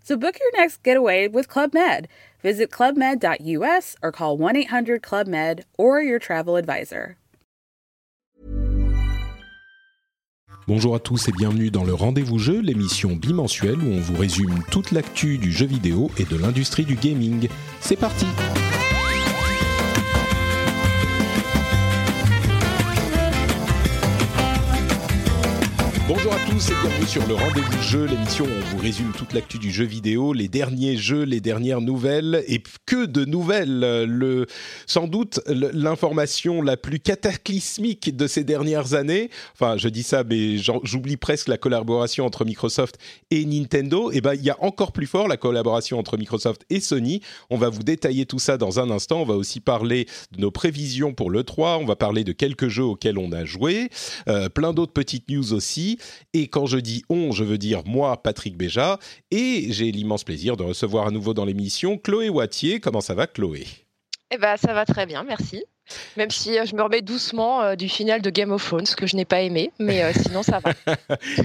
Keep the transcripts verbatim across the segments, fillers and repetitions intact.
So book your next getaway with Club Med. Visit club med dot u s or call one eight hundred club med or your travel advisor. Bonjour à tous et bienvenue dans le Rendez-vous Jeux, l'émission bimensuelle où on vous résume toute l'actu du jeu vidéo et de l'industrie du gaming. C'est parti! Bonjour à tous et bienvenue sur le Rendez-vous Jeux, l'émission où on vous résume toute l'actu du jeu vidéo, les derniers jeux, les dernières nouvelles, et que de nouvelles. Le, sans doute l'information la plus cataclysmique de ces dernières années, enfin je dis ça mais j'oublie presque la collaboration entre Microsoft et Nintendo, et ben il y a encore plus fort la collaboration entre Microsoft et Sony. On va vous détailler tout ça dans un instant, on va aussi parler de nos prévisions pour l'E trois, on va parler de quelques jeux auxquels on a joué, euh, plein d'autres petites news aussi. Et quand je dis « on », je veux dire moi, Patrick Béja, et j'ai l'immense plaisir de recevoir à nouveau dans l'émission Chloé Woitier. Comment ça va, Chloé ? Eh bien, ça va très bien, merci. Même si euh, je me remets doucement euh, du final de Game of Thrones, que je n'ai pas aimé, mais euh, sinon ça va.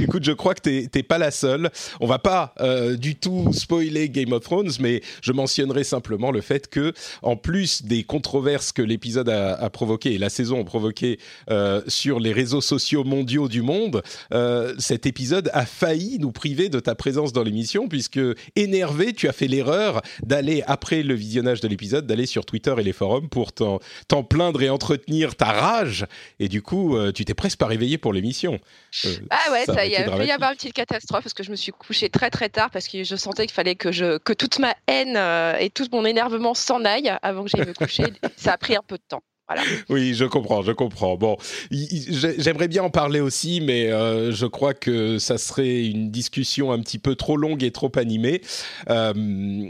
Écoute, je crois que t'es, t'es pas la seule. On va pas euh, du tout spoiler Game of Thrones, mais je mentionnerai simplement le fait que, en plus des controverses que l'épisode a, a provoquées et la saison a provoquées euh, sur les réseaux sociaux mondiaux du monde, euh, cet épisode a failli nous priver de ta présence dans l'émission, puisque énervé, tu as fait l'erreur d'aller, après le visionnage de l'épisode, d'aller sur Twitter et les forums pour t'en, t'en plaindre et entretenir ta rage, et du coup euh, tu t'es presque pas réveillé pour l'émission. Euh, ah ouais, ça, ça y a, il y a une petite catastrophe parce que je me suis couchée très très tard parce que je sentais qu'il fallait que je que toute ma haine euh, et tout mon énervement s'en aille avant que j'aille me coucher. Ça a pris un peu de temps. Voilà. Oui, je comprends, je comprends. Bon, j'aimerais bien en parler aussi, mais euh, je crois que ça serait une discussion un petit peu trop longue et trop animée. Euh,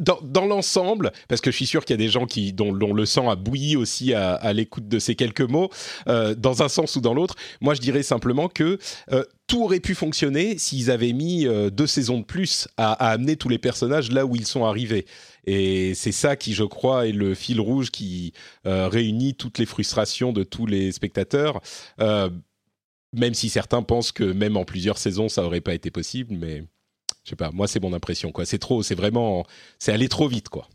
Dans, dans l'ensemble, parce que je suis sûr qu'il y a des gens qui, dont, dont le sang a bouilli aussi à, à l'écoute de ces quelques mots, euh, dans un sens ou dans l'autre, moi je dirais simplement que euh, tout aurait pu fonctionner s'ils avaient mis euh, deux saisons de plus à, à amener tous les personnages là où ils sont arrivés. Et c'est ça qui, je crois, est le fil rouge qui euh, réunit toutes les frustrations de tous les spectateurs, euh, même si certains pensent que même en plusieurs saisons ça n'aurait pas été possible, mais... Je sais pas, moi c'est mon impression, quoi. C'est trop, c'est vraiment, c'est allé trop vite, quoi.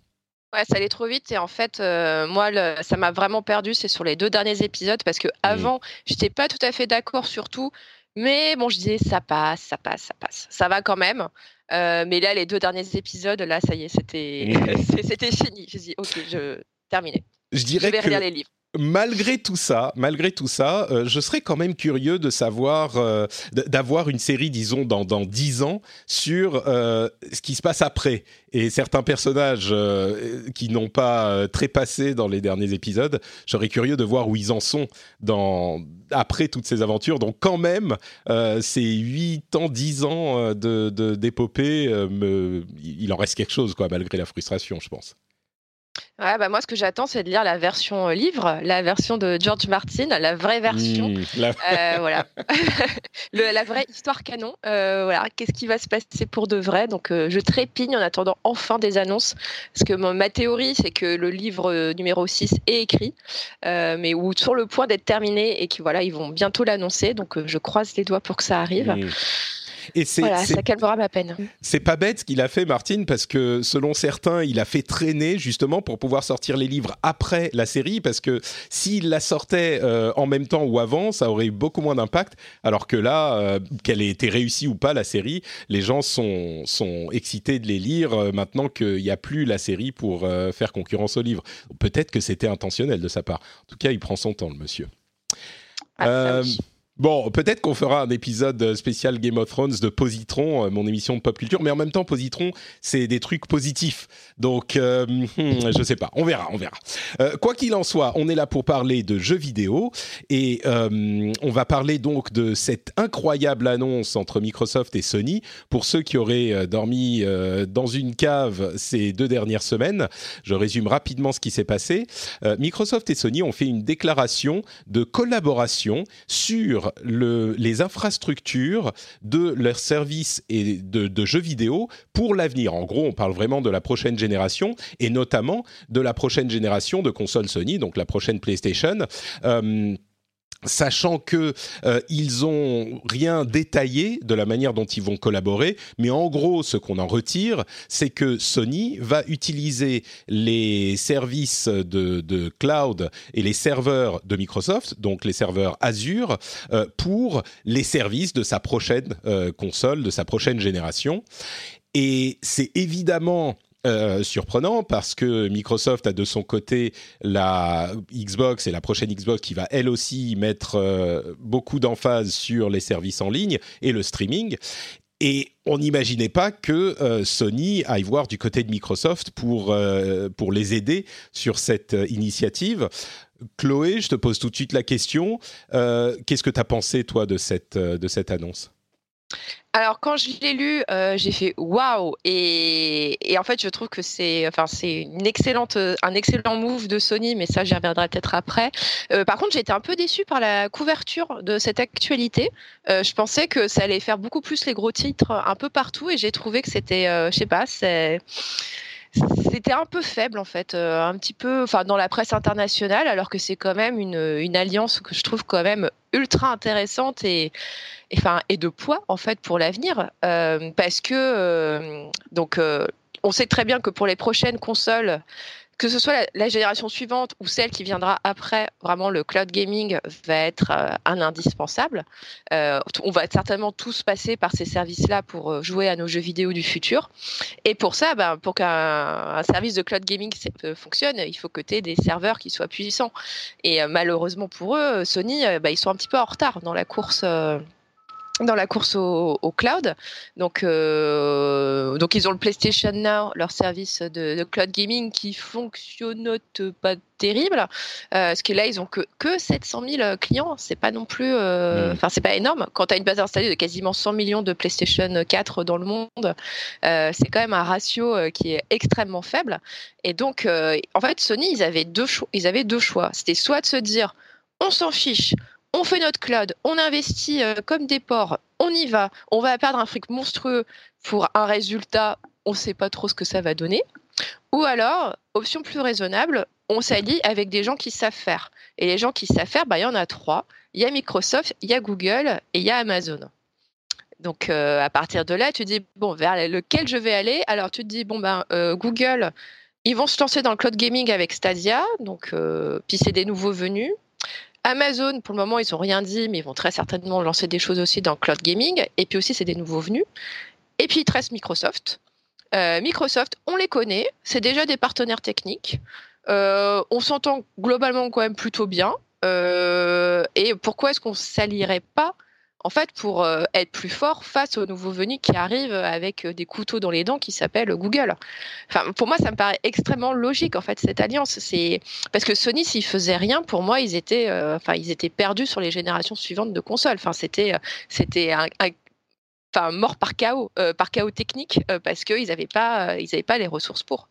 Ouais, ça allait trop vite et en fait, euh, moi, le, ça m'a vraiment perdu. C'est sur les deux derniers épisodes parce que avant, mmh. j'étais pas tout à fait d'accord sur tout, mais bon, je disais ça passe, ça passe, ça passe, ça va quand même. Euh, mais là, les deux derniers épisodes, là, ça y est, c'était, mmh. c'était fini. J'ai dit, ok, je terminé. Je dirais je vais que... relire les livres. Malgré tout ça, malgré tout ça, euh, je serais quand même curieux de savoir, euh, d'avoir une série, disons, dans dans dix ans sur euh, ce qui se passe après et certains personnages euh, qui n'ont pas euh, trépassé dans les derniers épisodes. Je serais curieux de voir où ils en sont dans après toutes ces aventures. Donc quand même, euh, ces huit ans, dix ans euh, de, de d'épopée, euh, me, il en reste quelque chose, quoi, malgré la frustration, je pense. Ouais, bah moi, ce que j'attends, c'est de lire la version livre, la version de George Martin, la vraie version, mmh, la... Euh, voilà, Le, la vraie histoire canon. Euh, voilà, qu'est-ce qui va se passer pour de vrai ? Donc, euh, je trépigne en attendant enfin des annonces, parce que ma, ma théorie, c'est que le livre numéro six est écrit, euh, mais ou sur le point d'être terminé, et qu'ils voilà, ils vont bientôt l'annoncer. Donc, euh, je croise les doigts pour que ça arrive. Mmh. Et c'est, voilà, c'est, ça calmera ma peine. C'est pas bête ce qu'il a fait, Martin, parce que selon certains, il a fait traîner justement pour pouvoir sortir les livres après la série, parce que s'il la sortait euh, en même temps ou avant, ça aurait eu beaucoup moins d'impact, alors que là, euh, qu'elle ait été réussie ou pas la série, les gens sont, sont excités de les lire euh, maintenant qu'il n'y a plus la série pour euh, faire concurrence aux livres. Peut-être que c'était intentionnel de sa part. En tout cas, il prend son temps, le monsieur. Ah, euh, Bon, peut-être qu'on fera un épisode spécial Game of Thrones de Positron, mon émission de pop culture, mais en même temps, Positron, c'est des trucs positifs. Donc, euh, je sais pas, on verra, on verra. Euh, quoi qu'il en soit, on est là pour parler de jeux vidéo et euh, on va parler donc de cette incroyable annonce entre Microsoft et Sony. Pour ceux qui auraient euh, dormi euh, dans une cave ces deux dernières semaines, je résume rapidement ce qui s'est passé. Euh, Microsoft et Sony ont fait une déclaration de collaboration sur Le, les infrastructures de leurs services et de, de jeux vidéo pour l'avenir. En gros, on parle vraiment de la prochaine génération et notamment de la prochaine génération de consoles Sony, donc la prochaine PlayStation. Euh, sachant que euh, ils ont rien détaillé de la manière dont ils vont collaborer, mais en gros, ce qu'on en retire, c'est que Sony va utiliser les services de, de cloud et les serveurs de Microsoft, donc les serveurs Azure, euh, pour les services de sa prochaine euh, console, de sa prochaine génération. Et c'est évidemment... Euh, surprenant parce que Microsoft a de son côté la Xbox et la prochaine Xbox qui va elle aussi mettre euh, beaucoup d'emphase sur les services en ligne et le streaming. Et on n'imaginait pas que euh, Sony aille voir du côté de Microsoft pour, euh, pour les aider sur cette euh, initiative. Chloé, je te pose tout de suite la question. Euh, qu'est-ce que tu as pensé, toi, de cette, euh, de cette annonce ? Alors quand je l'ai lu, euh, j'ai fait waouh et, et en fait je trouve que c'est, enfin c'est une excellente, un excellent move de Sony, mais ça j'y reviendrai peut-être après. Euh, par contre j'ai été un peu déçue par la couverture de cette actualité. Euh, je pensais que ça allait faire beaucoup plus les gros titres un peu partout et j'ai trouvé que c'était, euh, je sais pas, c'est C'était un peu faible en fait, euh, un petit peu, enfin dans la presse internationale, alors que c'est quand même une, une alliance que je trouve quand même ultra intéressante et enfin et, et de poids en fait pour l'avenir, euh, parce que euh, donc euh, on sait très bien que pour les prochaines consoles, que ce soit la, la génération suivante ou celle qui viendra après, vraiment le cloud gaming va être euh, un indispensable. Euh, on va certainement tous passer par ces services-là pour jouer à nos jeux vidéo du futur. Et pour ça, ben, pour qu'un un service de cloud gaming euh, fonctionne, il faut que tu aies des serveurs qui soient puissants. Et euh, malheureusement pour eux, Sony, euh, ben, ils sont un petit peu en retard dans la course... Euh dans la course au, au cloud, donc euh, donc ils ont le PlayStation Now, leur service de, de cloud gaming qui fonctionne pas terrible, euh, parce que là ils ont que que sept cent mille clients, c'est pas non plus, enfin euh, mmh. c'est pas énorme. Quand t'as une base installée de quasiment cent millions de PlayStation quatre dans le monde, euh, c'est quand même un ratio qui est extrêmement faible. Et donc euh, en fait Sony ils avaient deux choix, ils avaient deux choix. C'était soit de se dire on s'en fiche. On fait notre cloud, on investit comme des porcs, on y va, on va perdre un fric monstrueux pour un résultat, on ne sait pas trop ce que ça va donner. Ou alors, option plus raisonnable, on s'allie avec des gens qui savent faire. Et les gens qui savent faire, bah, y en a trois. Il y a Microsoft, il y a Google et il y a Amazon. Donc, euh, à partir de là, tu te dis, bon, vers lequel je vais aller ? Alors, tu te dis, bon, ben, euh, Google, ils vont se lancer dans le cloud gaming avec Stadia, donc, euh, puis c'est des nouveaux venus. Amazon, pour le moment, ils n'ont rien dit, mais ils vont très certainement lancer des choses aussi dans cloud gaming. Et puis aussi, c'est des nouveaux venus. Et puis, il te reste Microsoft. Euh, Microsoft, on les connaît. C'est déjà des partenaires techniques. Euh, on s'entend globalement quand même plutôt bien. Euh, et pourquoi est-ce qu'on ne s'allierait pas, en fait, pour euh, être plus fort face aux nouveaux venus qui arrivent avec des couteaux dans les dents qui s'appellent Google. Enfin, pour moi, ça me paraît extrêmement logique, en fait, cette alliance. C'est... Parce que Sony, s'ils faisaient rien, pour moi, ils étaient, euh, enfin, ils étaient perdus sur les générations suivantes de consoles. Enfin, c'était, c'était un, un... Enfin, mort par chaos, euh, par chaos technique, euh, parce qu'ils n'avaient pas, euh, ils n'avaient pas les ressources pour.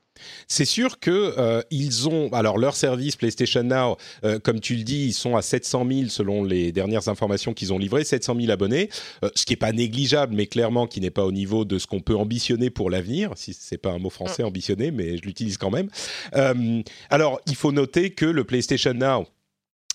C'est sûr que euh, ils ont, alors leur service PlayStation Now, euh, comme tu le dis, ils sont à sept cent mille selon les dernières informations qu'ils ont livrées, sept cent mille abonnés, euh, ce qui n'est pas négligeable, mais clairement qui n'est pas au niveau de ce qu'on peut ambitionner pour l'avenir, si ce n'est pas un mot français, ambitionner, mais je l'utilise quand même. Euh, alors, il faut noter que le PlayStation Now,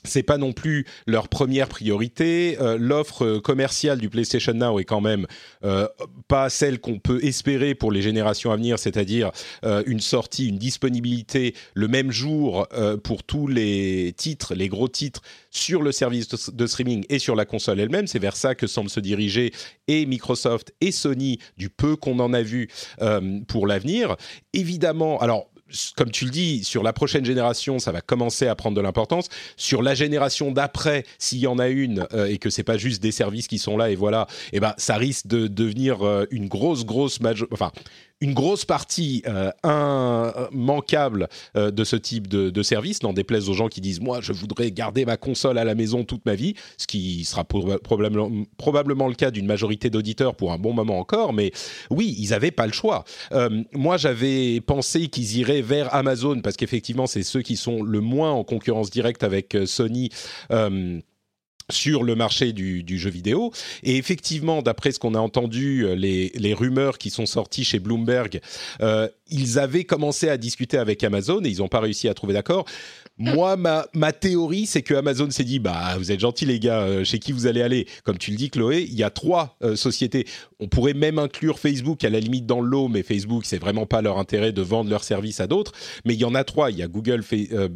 c'est pas non plus leur première priorité. Euh, l'offre commerciale du PlayStation Now est quand même euh, pas celle qu'on peut espérer pour les générations à venir, c'est-à-dire euh, une sortie, une disponibilité le même jour euh, pour tous les titres, les gros titres sur le service de, de streaming et sur la console elle-même. C'est vers ça que semblent se diriger et Microsoft et Sony, du peu qu'on en a vu euh, pour l'avenir. Évidemment, alors comme tu le dis, sur la prochaine génération, ça va commencer à prendre de l'importance. Sur la génération d'après, s'il y en a une, euh, et que c'est pas juste des services qui sont là et voilà, et ben ça risque de devenir euh, une grosse, grosse majo- enfin une grosse partie euh, immanquable euh, de ce type de, de service. N'en déplaise aux gens qui disent « Moi, je voudrais garder ma console à la maison toute ma vie », ce qui sera pour, probablement, probablement le cas d'une majorité d'auditeurs pour un bon moment encore. Mais oui, ils n'avaient pas le choix. Euh, moi, j'avais pensé qu'ils iraient vers Amazon parce qu'effectivement, c'est ceux qui sont le moins en concurrence directe avec Sony euh, sur le marché du, du jeu vidéo. Et effectivement, d'après ce qu'on a entendu, les, les rumeurs qui sont sorties chez Bloomberg, euh, ils avaient commencé à discuter avec Amazon et ils n'ont pas réussi à trouver d'accord. Moi, ma, ma théorie, c'est que Amazon s'est dit « Bah, vous êtes gentils les gars, euh, chez qui vous allez aller ?» Comme tu le dis, Chloé, il y a trois euh, sociétés. On pourrait même inclure Facebook à la limite dans le lot, mais Facebook, c'est vraiment pas leur intérêt de vendre leurs services à d'autres. Mais il y en a trois. Il y a Google, Fa- euh,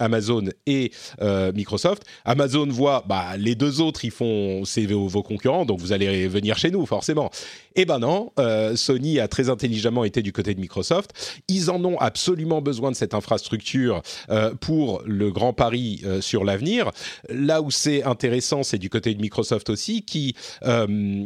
Amazon et euh, Microsoft. Amazon voit bah, les deux autres, ils font c'est vos, vos concurrents, donc vous allez venir chez nous, forcément. Eh ben non, euh, Sony a très intelligemment été du côté de Microsoft. Ils en ont absolument besoin de cette infrastructure euh, pour le grand pari euh, sur l'avenir. Là où c'est intéressant, c'est du côté de Microsoft aussi, qui... Euh,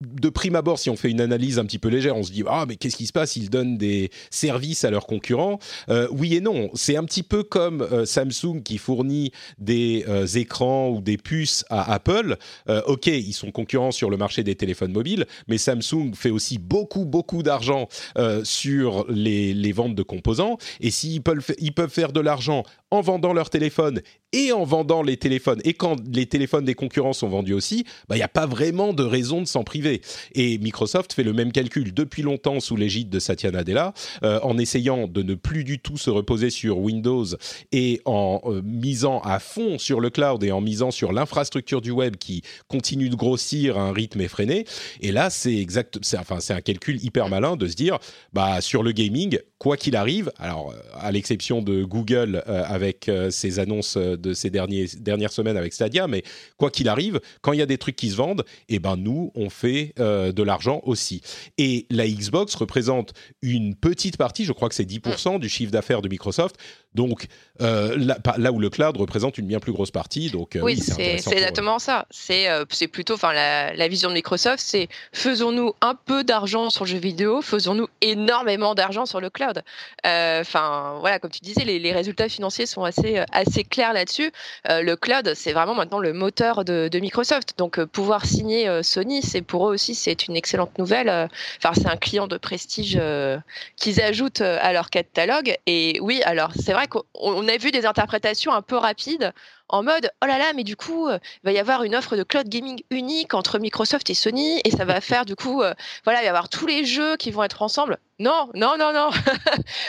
de prime abord, si on fait une analyse un petit peu légère, on se dit « Ah, mais qu'est-ce qui se passe ? Ils donnent des services à leurs concurrents. Euh, » Oui et non. C'est un petit peu comme euh, Samsung qui fournit des euh, écrans ou des puces à Apple. Euh, ok, ils sont concurrents sur le marché des téléphones mobiles, mais Samsung fait aussi beaucoup, beaucoup d'argent euh, sur les, les ventes de composants. Et s'ils peuvent, ils peuvent faire de l'argent en vendant leurs téléphones et en vendant les téléphones, et quand les téléphones des concurrents sont vendus aussi, bah, il n'y a pas vraiment de raison de s'en priver. Et Microsoft fait le même calcul depuis longtemps sous l'égide de Satya Nadella, euh, en essayant de ne plus du tout se reposer sur Windows et en euh, misant à fond sur le cloud et en misant sur l'infrastructure du web qui continue de grossir à un rythme effréné. Et là, c'est, exact, c'est, enfin, c'est un calcul hyper malin de se dire, bah, sur le gaming, quoi qu'il arrive, alors à l'exception de Google euh, avec euh, ses annonces de ces derniers, dernières semaines avec Stadia, mais quoi qu'il arrive, quand il y a des trucs qui se vendent, eh ben nous, on fait euh, de l'argent aussi. Et la Xbox représente une petite partie, je crois que c'est dix pour cent du chiffre d'affaires de Microsoft, donc euh, là, là où le cloud représente une bien plus grosse partie. Donc, euh, oui, oui, c'est, c'est, c'est exactement eux. Ça. C'est, euh, c'est plutôt, enfin, la, la vision de Microsoft, c'est faisons-nous un peu d'argent sur le jeu vidéo, faisons-nous énormément d'argent sur le cloud. Enfin, euh, voilà, comme tu disais, les, les résultats financiers sont assez, assez clairs là-dessus. Euh, le cloud, c'est vraiment maintenant le moteur de, de Microsoft. Donc, euh, pouvoir signer euh, Sony, c'est pour eux aussi, c'est une excellente nouvelle. Enfin, euh, c'est un client de prestige euh, qu'ils ajoutent euh, à leur catalogue. Et oui, alors, c'est vrai qu'on on a vu des interprétations un peu rapides en mode « Oh là là, mais du coup, euh, il va y avoir une offre de cloud gaming unique entre Microsoft et Sony et ça va faire du coup, euh, voilà, il va y avoir tous les jeux qui vont être ensemble. » Non, non, non, non,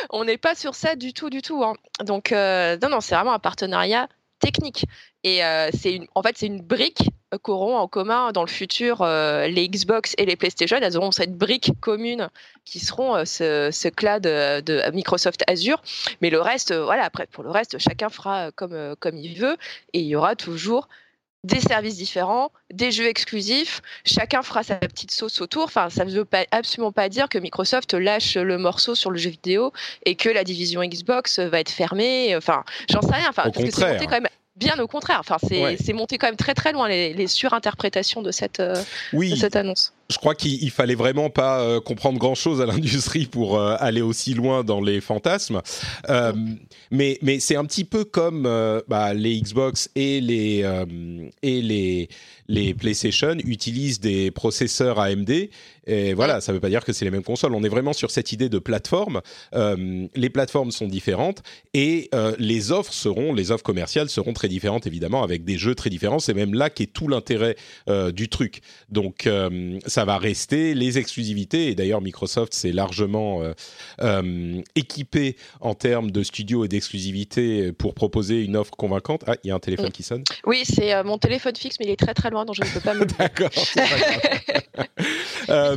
on n'est pas sur ça du tout, du tout. Hein. Donc, euh, non, non, c'est vraiment un partenariat technique. Et euh, c'est une, en fait, c'est une brique qu'auront en commun dans le futur euh, les Xbox et les PlayStation. Elles auront cette brique commune qui seront euh, ce, ce cloud de, de Microsoft Azure. Mais le reste, euh, voilà, après, pour le reste, chacun fera comme, euh, comme il veut. Et il y aura toujours des services différents, des jeux exclusifs. Chacun fera sa petite sauce autour. Enfin, ça ne veut pas, absolument pas dire que Microsoft lâche le morceau sur le jeu vidéo et que la division Xbox va être fermée. Enfin, j'en sais rien. Enfin, au parce contraire. Que c'est monté quand même... Bien au contraire, enfin, c'est, ouais. c'est monté quand même très très loin les, les surinterprétations de cette, euh, oui, de cette annonce. Je crois qu'il il fallait vraiment pas euh, comprendre grand chose à l'industrie pour euh, aller aussi loin dans les fantasmes. Euh, mais, mais c'est un petit peu comme euh, bah, les Xbox et les, euh, et les, les PlayStation utilisent des processeurs A M D. Et voilà, ça ne veut pas dire que c'est les mêmes consoles. On est vraiment sur cette idée de plateforme. Euh, les plateformes sont différentes et euh, les offres seront, les offres commerciales seront très différentes, évidemment, avec des jeux très différents. C'est même là qu'est tout l'intérêt euh, du truc. Donc, euh, ça va rester les exclusivités. Et d'ailleurs, Microsoft s'est largement euh, euh, équipé en termes de studios et d'exclusivité pour proposer une offre convaincante. Ah, il y a un téléphone oui. qui sonne. Oui, c'est euh, mon téléphone fixe, mais il est très très loin, donc je ne peux pas me... D'accord, c'est pas grave. euh,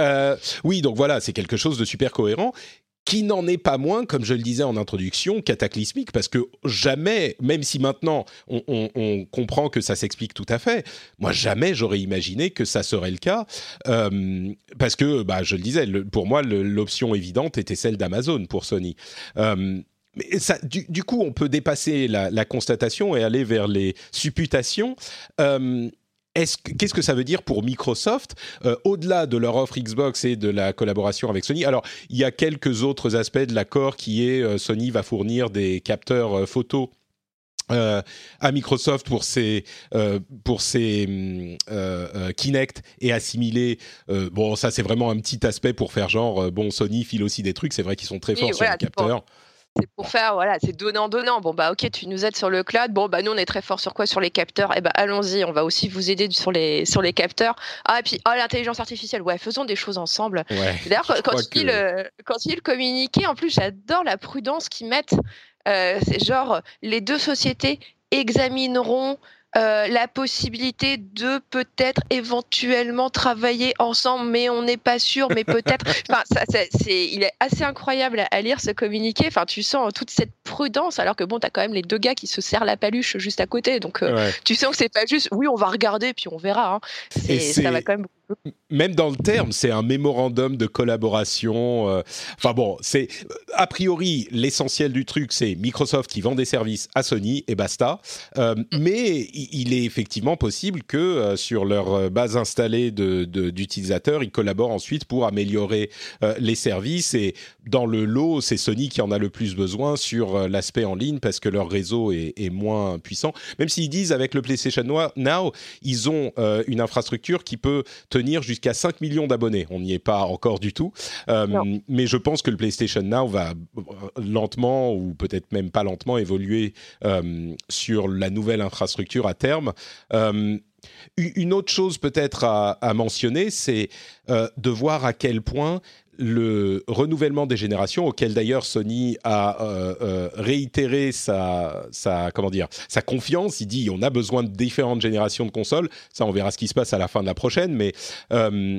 Euh, oui, donc voilà, c'est quelque chose de super cohérent qui n'en est pas moins, comme je le disais en introduction, cataclysmique, parce que jamais, même si maintenant on, on, on comprend que ça s'explique tout à fait, moi jamais j'aurais imaginé que ça serait le cas, euh, parce que, bah, je le disais, le, pour moi le, l'option évidente était celle d'Amazon pour Sony. Euh, mais ça, du, du coup, on peut dépasser la, la constatation et aller vers les supputations. Euh, Est-ce que, qu'est-ce que ça veut dire pour Microsoft, euh, au-delà de leur offre Xbox et de la collaboration avec Sony? Alors, il y a quelques autres aspects de l'accord qui est euh, Sony va fournir des capteurs euh, photos Euh, à Microsoft pour ses, euh, pour ses euh, euh, Kinect et assimilés. Euh, bon, ça, c'est vraiment un petit aspect pour faire genre, euh, bon, Sony file aussi des trucs, c'est vrai qu'ils sont très oui, forts ouais, sur les capteurs. C'est pour faire, voilà, c'est donnant-donnant. Bon, bah, ok, tu nous aides sur le cloud. Bon, bah, nous, on est très fort sur quoi? Sur les capteurs. Eh ben, allons-y, on va aussi vous aider sur les, sur les capteurs. Ah, et puis, oh, l'intelligence artificielle. Ouais, faisons des choses ensemble. Ouais, d'ailleurs, quand ils que... il communiquaient, en plus, j'adore la prudence qu'ils mettent. Euh, c'est genre, les deux sociétés examineront Euh, la possibilité de peut-être éventuellement travailler ensemble, mais on n'est pas sûr, mais peut-être. Enfin, ça, ça, c'est, il est assez incroyable à lire ce communiqué. Enfin, tu sens toute cette prudence, alors que bon, t'as quand même les deux gars qui se serrent la paluche juste à côté. Donc, euh, ouais. tu sens que c'est pas juste. Oui, on va regarder puis on verra. Hein. C'est, c'est... Ça va quand même. Même dans le terme, c'est un mémorandum de collaboration. Euh, enfin bon, c'est a priori l'essentiel du truc, c'est Microsoft qui vend des services à Sony et basta. Euh, mais il est effectivement possible que euh, sur leur base installée de, de, d'utilisateurs, ils collaborent ensuite pour améliorer euh, les services. Et dans le lot, c'est Sony qui en a le plus besoin sur euh, l'aspect en ligne parce que leur réseau est, est moins puissant. Même s'ils disent avec le PlayStation Now, ils ont euh, une infrastructure qui peut tenir jusqu'à cinq millions d'abonnés. On n'y est pas encore du tout. Euh, mais je pense que le PlayStation Now va lentement, ou peut-être même pas lentement, évoluer euh, sur la nouvelle infrastructure à terme. Euh, une autre chose peut-être à, à mentionner, c'est euh, de voir à quel point le renouvellement des générations, auquel d'ailleurs Sony a euh, euh, réitéré sa, sa, comment dire, sa confiance. Il dit on a besoin de différentes générations de consoles. Ça, on verra ce qui se passe à la fin de la prochaine. Mais euh,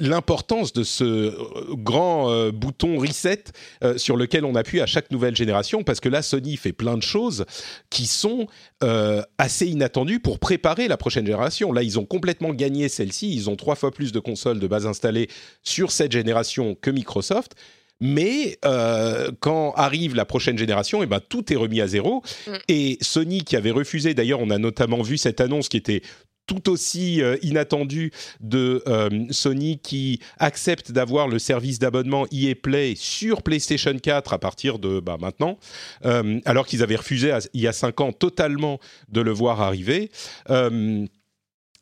l'importance de ce grand euh, bouton reset euh, sur lequel on appuie à chaque nouvelle génération, parce que là, Sony fait plein de choses qui sont euh, assez inattendues pour préparer la prochaine génération. Là, ils ont complètement gagné celle-ci. Ils ont trois fois plus de consoles de base installées sur cette génération que Microsoft. Mais euh, quand arrive la prochaine génération, et ben tout est remis à zéro. Mmh. Et Sony, qui avait refusé, d'ailleurs, on a notamment vu cette annonce qui était tout aussi euh, inattendue de euh, Sony, qui accepte d'avoir le service d'abonnement E A Play sur PlayStation quatre à partir de bah, maintenant, euh, alors qu'ils avaient refusé à, il y a cinq ans totalement de le voir arriver. Euh,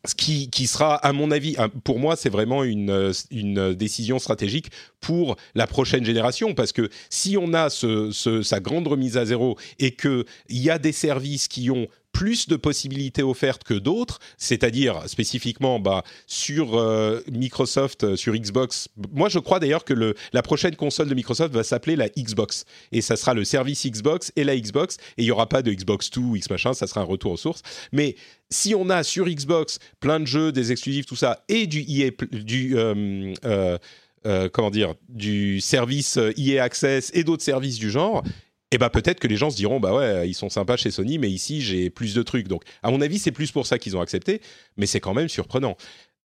Ce qui, qui sera, à mon avis, pour moi, c'est vraiment une, une décision stratégique pour la prochaine génération. Parce que si on a ce, ce, sa grande remise à zéro et qu'il y a des services qui ont plus de possibilités offertes que d'autres, c'est-à-dire spécifiquement bah, sur euh, Microsoft, euh, sur Xbox. Moi, je crois d'ailleurs que le, la prochaine console de Microsoft va s'appeler la Xbox. Et ça sera le service Xbox et la Xbox. Et il n'y aura pas de Xbox deux, X machin, ça sera un retour aux sources. Mais si on a sur Xbox plein de jeux, des exclusifs, tout ça, et du E A... Du, euh, euh, euh, comment dire, du service E A Access et d'autres services du genre... Eh ben peut-être que les gens se diront bah ouais ils sont sympas chez Sony mais ici j'ai plus de trucs, donc à mon avis c'est plus pour ça qu'ils ont accepté, mais c'est quand même surprenant.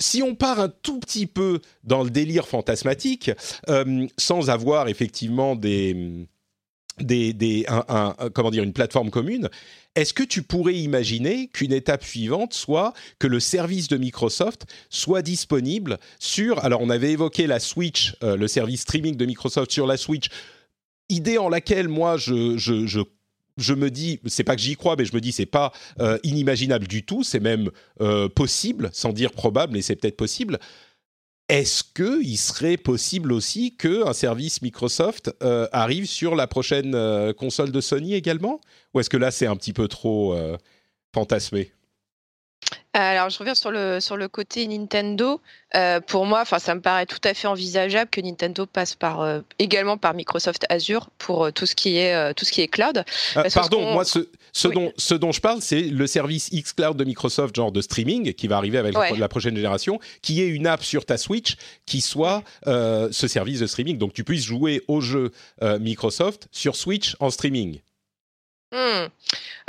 Si on part un tout petit peu dans le délire fantasmatique, euh, sans avoir effectivement des des des un, un, un, comment dire une plateforme commune, est-ce que tu pourrais imaginer qu'une étape suivante soit que le service de Microsoft soit disponible sur, alors on avait évoqué la Switch, euh, le service streaming de Microsoft sur la Switch, idée en laquelle moi je, je, je, je me dis, c'est pas que j'y crois, mais je me dis c'est pas euh, inimaginable du tout, c'est même euh, possible, sans dire probable, mais c'est peut-être possible. Est-ce qu'il serait possible aussi qu'un service Microsoft euh, arrive sur la prochaine euh, console de Sony également ? Ou est-ce que là c'est un petit peu trop euh, fantasmé ? Alors, je reviens sur le, sur le côté Nintendo. Euh, pour moi, ça me paraît tout à fait envisageable que Nintendo passe par, euh, également par Microsoft Azure pour euh, tout, ce qui est, euh, tout ce qui est cloud. Euh, pardon, qu'on... moi, ce, ce, oui. dont, ce dont je parle, c'est le service xCloud de Microsoft, genre de streaming, qui va arriver avec ouais. la prochaine génération, qui est une app sur ta Switch qui soit euh, ce service de streaming. Donc, tu puisses jouer aux jeux euh, Microsoft sur Switch en streaming. Hmm.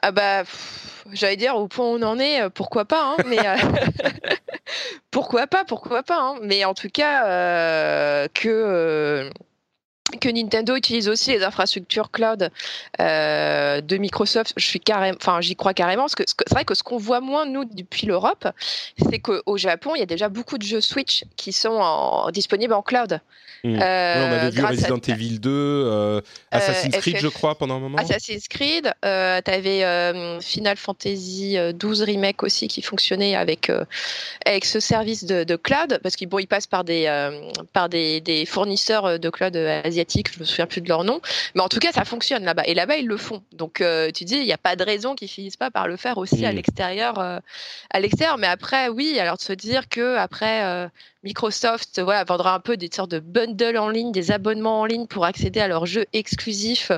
Ah bah, pff, j'allais dire au point où on en est, pourquoi pas, hein, mais euh, pourquoi pas, pourquoi pas, hein, mais en tout cas euh, que euh, que Nintendo utilise aussi les infrastructures cloud euh, de Microsoft, je suis carrément, enfin j'y crois carrément, parce que c'est vrai que ce qu'on voit moins nous depuis l'Europe, c'est qu'au Japon il y a déjà beaucoup de jeux Switch qui sont en, disponibles en cloud. Mmh. Euh, oui, on avait vu Resident à... Evil deux, euh, Assassin's euh, Creed, F F... je crois, pendant un moment. Assassin's Creed, euh, t'avais euh, Final Fantasy douze Remake aussi qui fonctionnait avec, euh, avec ce service de, de cloud, parce qu'ils bon, ils passent par, des, euh, par des, des fournisseurs de cloud asiatiques, je ne me souviens plus de leur nom, mais en tout cas ça fonctionne là-bas, et là-bas ils le font. Donc euh, tu dis, il n'y a pas de raison qu'ils finissent pas par le faire aussi mmh. à l'extérieur, euh, à l'extérieur, mais après, oui, alors de se dire qu'après... Euh, Microsoft voilà, vendra un peu des sortes de bundles en ligne, des abonnements en ligne pour accéder à leurs jeux exclusifs.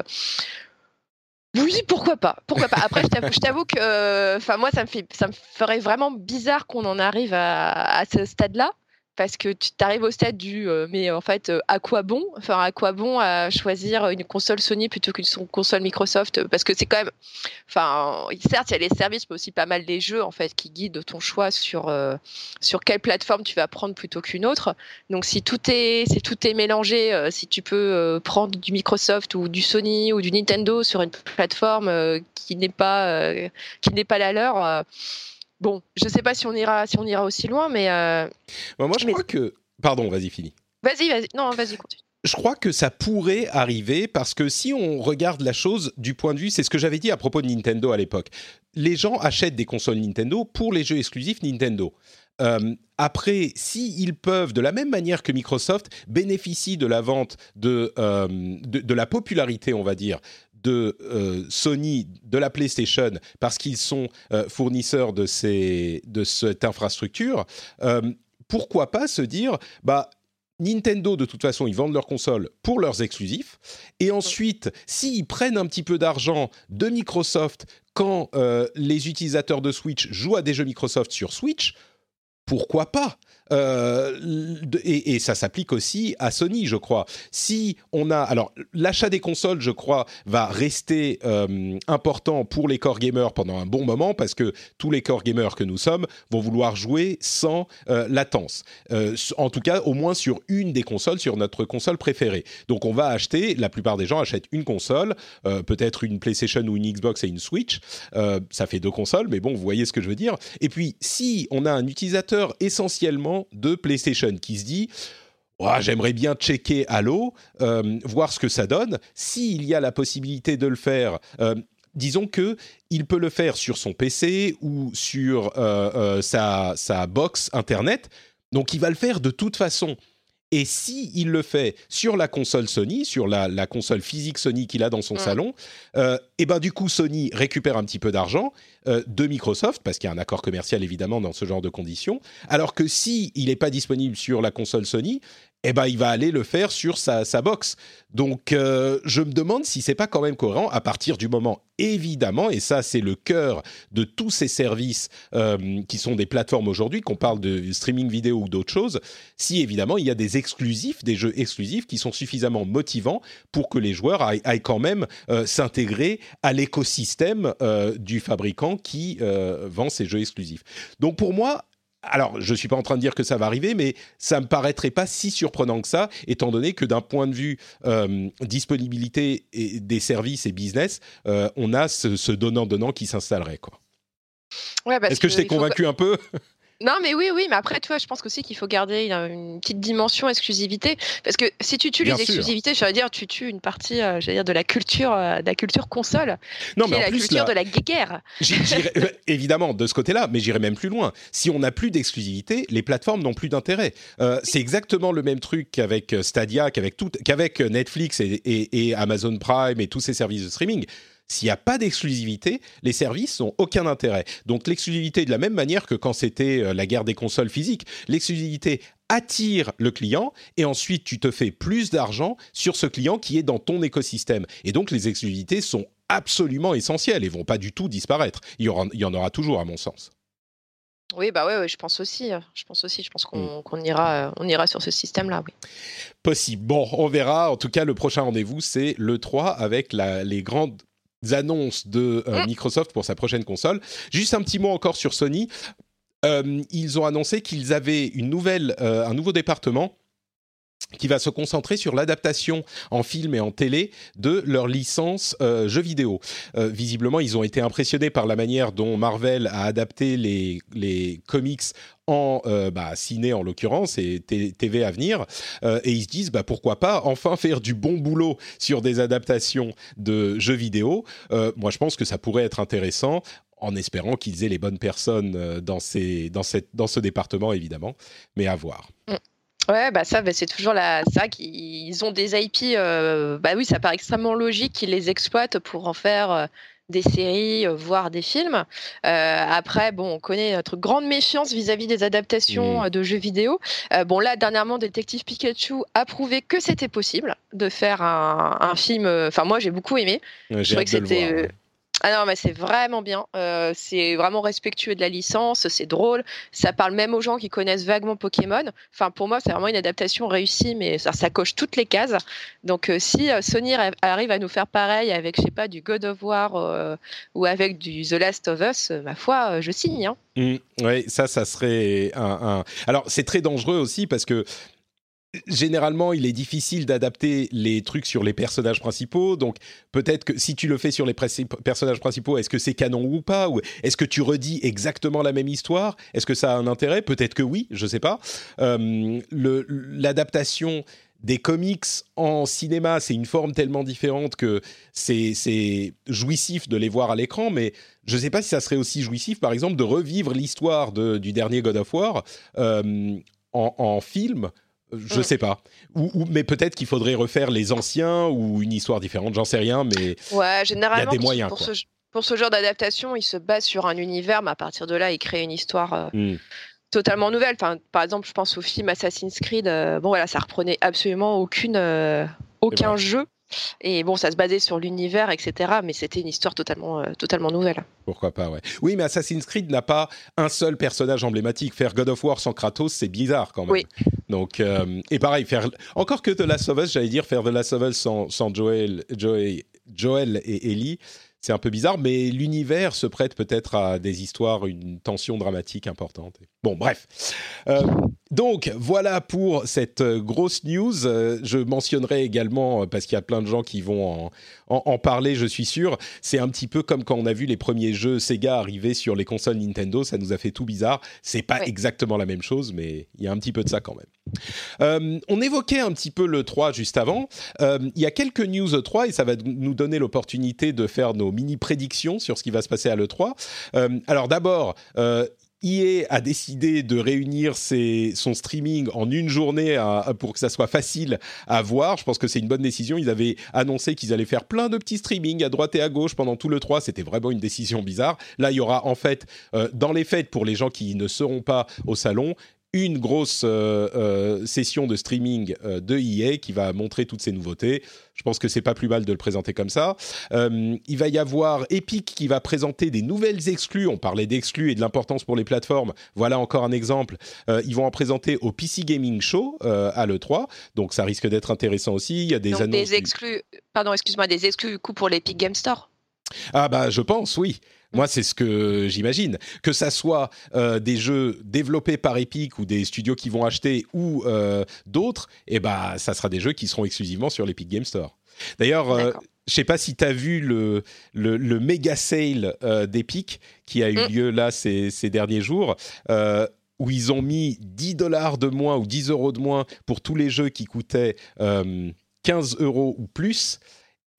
Oui, pourquoi pas, pourquoi pas. Après, je t'avoue, je t'avoue que enfin, moi, ça me, fait, ça me ferait vraiment bizarre qu'on en arrive à, à ce stade-là, parce que tu arrives au stade du euh, mais en fait, euh, à quoi bon enfin, à quoi bon à choisir une console Sony plutôt qu'une console Microsoft, parce que c'est quand même... Enfin, certes, il y a les services, mais aussi pas mal les jeux en fait, qui guident ton choix sur, euh, sur quelle plateforme tu vas prendre plutôt qu'une autre. Donc, si tout est, si tout est mélangé, euh, si tu peux euh, prendre du Microsoft ou du Sony ou du Nintendo sur une plateforme euh, qui n'est pas, euh, qui n'est pas la leur... Euh, Bon, je ne sais pas si on ira, si on ira aussi loin, mais... Euh... Bah moi, je mais... crois que... Pardon, vas-y, finis. Vas-y, vas-y. Non, vas-y, continue. Je crois que ça pourrait arriver, parce que si on regarde la chose du point de vue... C'est ce que j'avais dit à propos de Nintendo à l'époque. Les gens achètent des consoles Nintendo pour les jeux exclusifs Nintendo. Euh, après, si ils peuvent, de la même manière que Microsoft, bénéficient de la vente, de, euh, de, de la popularité, on va dire... de euh, Sony, de la PlayStation, parce qu'ils sont euh, fournisseurs de, ces, de cette infrastructure, euh, pourquoi pas se dire, bah, Nintendo, de toute façon, ils vendent leurs consoles pour leurs exclusifs, et ensuite, s'ils prennent un petit peu d'argent de Microsoft quand euh, les utilisateurs de Switch jouent à des jeux Microsoft sur Switch, pourquoi pas ? Euh, et, et ça s'applique aussi à Sony, je crois. Si on a, alors l'achat des consoles, je crois, va rester euh, important pour les core gamers pendant un bon moment, parce que tous les core gamers que nous sommes vont vouloir jouer sans euh, latence. Euh, en tout cas, au moins sur une des consoles, sur notre console préférée. Donc, on va acheter. La plupart des gens achètent une console, euh, peut-être une PlayStation ou une Xbox et une Switch. Euh, ça fait deux consoles, mais bon, vous voyez ce que je veux dire. Et puis, si on a un utilisateur essentiellement de PlayStation qui se dit oh, j'aimerais bien checker Halo, euh, voir ce que ça donne, s'il y a la possibilité de le faire, euh, disons que il peut le faire sur son P C ou sur euh, euh, sa, sa box internet, donc il va le faire de toute façon. Et si il le fait sur la console Sony, sur la, la console physique Sony qu'il a dans son mmh. salon, euh, et ben du coup Sony récupère un petit peu d'argent euh, de Microsoft, parce qu'il y a un accord commercial évidemment dans ce genre de conditions. Alors que si il n'est pas disponible sur la console Sony, et ben il va aller le faire sur sa, sa box. Donc euh, je me demande si c'est pas quand même cohérent à partir du moment évidemment, et ça c'est le cœur de tous ces services euh, qui sont des plateformes aujourd'hui, qu'on parle de streaming vidéo ou d'autres choses, si évidemment il y a des exclusifs, des jeux exclusifs qui sont suffisamment motivants pour que les joueurs aillent, aillent quand même euh, s'intégrer à l'écosystème euh, du fabricant qui euh, vend ces jeux exclusifs. Donc pour moi, alors je ne suis pas en train de dire que ça va arriver, mais ça ne me paraîtrait pas si surprenant que ça, étant donné que d'un point de vue euh, disponibilité et des services et business, euh, on a ce, ce donnant-donnant qui s'installerait, quoi. Ouais, parce Est-ce que, que je t'ai convaincu pas... un peu ? Non, mais oui, oui, mais après, tu vois, je pense aussi qu'il faut garder une petite dimension exclusivité, parce que si tu tues Bien les sûr. exclusivités, je veux dire, tu tues une partie, euh, je veux dire, de la culture, euh, de la culture console, non, qui mais est en la plus, culture là, de la guéguerre. J'irai, euh, évidemment, de ce côté-là, mais j'irai même plus loin. Si on n'a plus d'exclusivité, les plateformes n'ont plus d'intérêt. Euh, oui. C'est exactement le même truc qu'avec Stadia, qu'avec, tout, qu'avec Netflix et, et, et Amazon Prime et tous ces services de streaming. S'il n'y a pas d'exclusivité, les services n'ont aucun intérêt. Donc l'exclusivité, de la même manière que quand c'était la guerre des consoles physiques, l'exclusivité attire le client et ensuite tu te fais plus d'argent sur ce client qui est dans ton écosystème. Et donc les exclusivités sont absolument essentielles et ne vont pas du tout disparaître. Il y aura, il y en aura toujours à mon sens. Oui, bah ouais, ouais, je pense aussi. Je pense aussi. Je pense qu'on, mmh. qu'on ira, on ira sur ce système-là. Oui. Possible. Bon, on verra. En tout cas, le prochain rendez-vous, c'est l'E trois avec la, les grandes annonces de euh, mmh. Microsoft pour sa prochaine console. Juste un petit mot encore sur Sony. Euh, ils ont annoncé qu'ils avaient une nouvelle, euh, un nouveau département qui va se concentrer sur l'adaptation en film et en télé de leur licence euh, jeux vidéo. Euh, visiblement, ils ont été impressionnés par la manière dont Marvel a adapté les, les comics en euh, bah, ciné, en l'occurrence, et T V à venir. Euh, et ils se disent, bah, pourquoi pas enfin faire du bon boulot sur des adaptations de jeux vidéo. Euh, moi, je pense que ça pourrait être intéressant, en espérant qu'ils aient les bonnes personnes dans, ces, dans, cette, dans ce département, évidemment. Mais à voir. Mm. Ouais, bah ça, bah c'est toujours la, ça qu'ils ont des I P. Euh, bah oui, ça paraît extrêmement logique qu'ils les exploitent pour en faire euh, des séries, euh, voire des films. Euh, après, bon, on connaît notre grande méfiance vis-à-vis des adaptations mmh. euh, de jeux vidéo. Euh, bon, là, dernièrement, Détective Pikachu a prouvé que c'était possible de faire un, un film. Enfin, euh, moi, j'ai beaucoup aimé. Ouais, j'ai hâte de le voir, ouais. Ah non, mais c'est vraiment bien. Euh, c'est vraiment respectueux de la licence, c'est drôle. Ça parle même aux gens qui connaissent vaguement Pokémon. Enfin, pour moi, c'est vraiment une adaptation réussie, mais ça, ça coche toutes les cases. Donc, euh, si euh, Sony arrive à nous faire pareil avec, je sais pas, du God of War euh, ou avec du The Last of Us, euh, ma foi, euh, je signe. Hein. Mmh, oui, ça, ça serait un, un... Alors, c'est très dangereux aussi parce que généralement, il est difficile d'adapter les trucs sur les personnages principaux. Donc, peut-être que si tu le fais sur les princip- personnages principaux, est-ce que c'est canon ou pas ? Ou est-ce que tu redis exactement la même histoire ? Est-ce que ça a un intérêt ? Peut-être que oui, je ne sais pas. Euh, le, l'adaptation des comics en cinéma, c'est une forme tellement différente que c'est, c'est jouissif de les voir à l'écran, mais je ne sais pas si ça serait aussi jouissif, par exemple, de revivre l'histoire de, du dernier God of War euh, en, en film. Je sais pas. Ou, ou, mais peut-être qu'il faudrait refaire les anciens ou une histoire différente, j'en sais rien, mais ouais, généralement, il y a des moyens. Pour, quoi. Ce, pour ce genre d'adaptation, il se base sur un univers, mais à partir de là, il crée une histoire euh, mm. totalement nouvelle. Enfin, par exemple, je pense au film Assassin's Creed. Euh, bon, voilà, ça reprenait absolument aucune, euh, aucun jeu. Et bon, ça se basait sur l'univers, et cetera. Mais c'était une histoire totalement, euh, totalement nouvelle. Pourquoi pas, ouais. Oui, mais Assassin's Creed n'a pas un seul personnage emblématique. Faire God of War sans Kratos, c'est bizarre quand même. Oui. Donc, euh, et pareil, faire... encore que The Last of Us, j'allais dire, faire The Last of Us sans, sans Joel, Joel, Joel et Ellie, c'est un peu bizarre, mais l'univers se prête peut-être à des histoires, une tension dramatique importante. Bon, bref. Euh, donc, voilà pour cette grosse news. Je mentionnerai également, parce qu'il y a plein de gens qui vont en, en, en parler, je suis sûr, c'est un petit peu comme quand on a vu les premiers jeux Sega arriver sur les consoles Nintendo, ça nous a fait tout bizarre. C'est pas ouais. exactement la même chose, mais il y a un petit peu de ça quand même. Euh, on évoquait un petit peu l'E trois juste avant. Euh, il y a quelques news E trois et ça va nous donner l'opportunité de faire nos mini-prédictions sur ce qui va se passer à l'E trois. Euh, alors d'abord, euh, E A a décidé de réunir ses, son streaming en une journée à, à, pour que ça soit facile à voir. Je pense que c'est une bonne décision. Ils avaient annoncé qu'ils allaient faire plein de petits streamings à droite et à gauche pendant tout l'E trois. C'était vraiment une décision bizarre. Là, il y aura en fait, euh, dans les fêtes, pour les gens qui ne seront pas au salon, une grosse euh, euh, session de streaming euh, de E A qui va montrer toutes ces nouveautés. Je pense que c'est pas plus mal de le présenter comme ça. Euh, il va y avoir Epic qui va présenter des nouvelles exclus. On parlait d'exclus et de l'importance pour les plateformes. Voilà encore un exemple. Euh, ils vont en présenter au P C Gaming Show euh, à l'E trois. Donc ça risque d'être intéressant aussi. Il y a des Donc, annonces... Des exclus... du... Pardon, excuse-moi, des exclus du coup pour l'Epic Game Store. Ah bah je pense, oui. Moi, c'est ce que j'imagine. Que ça soit euh, des jeux développés par Epic ou des studios qui vont acheter ou euh, d'autres, eh ben, ça sera des jeux qui seront exclusivement sur l'Epic Game Store. D'ailleurs, euh, je ne sais pas si tu as vu le, le, le méga sale euh, d'Epic qui a eu mmh. lieu là ces, ces derniers jours, euh, où ils ont mis dix dollars de moins ou dix euros de moins pour tous les jeux qui coûtaient euh, quinze euros ou plus.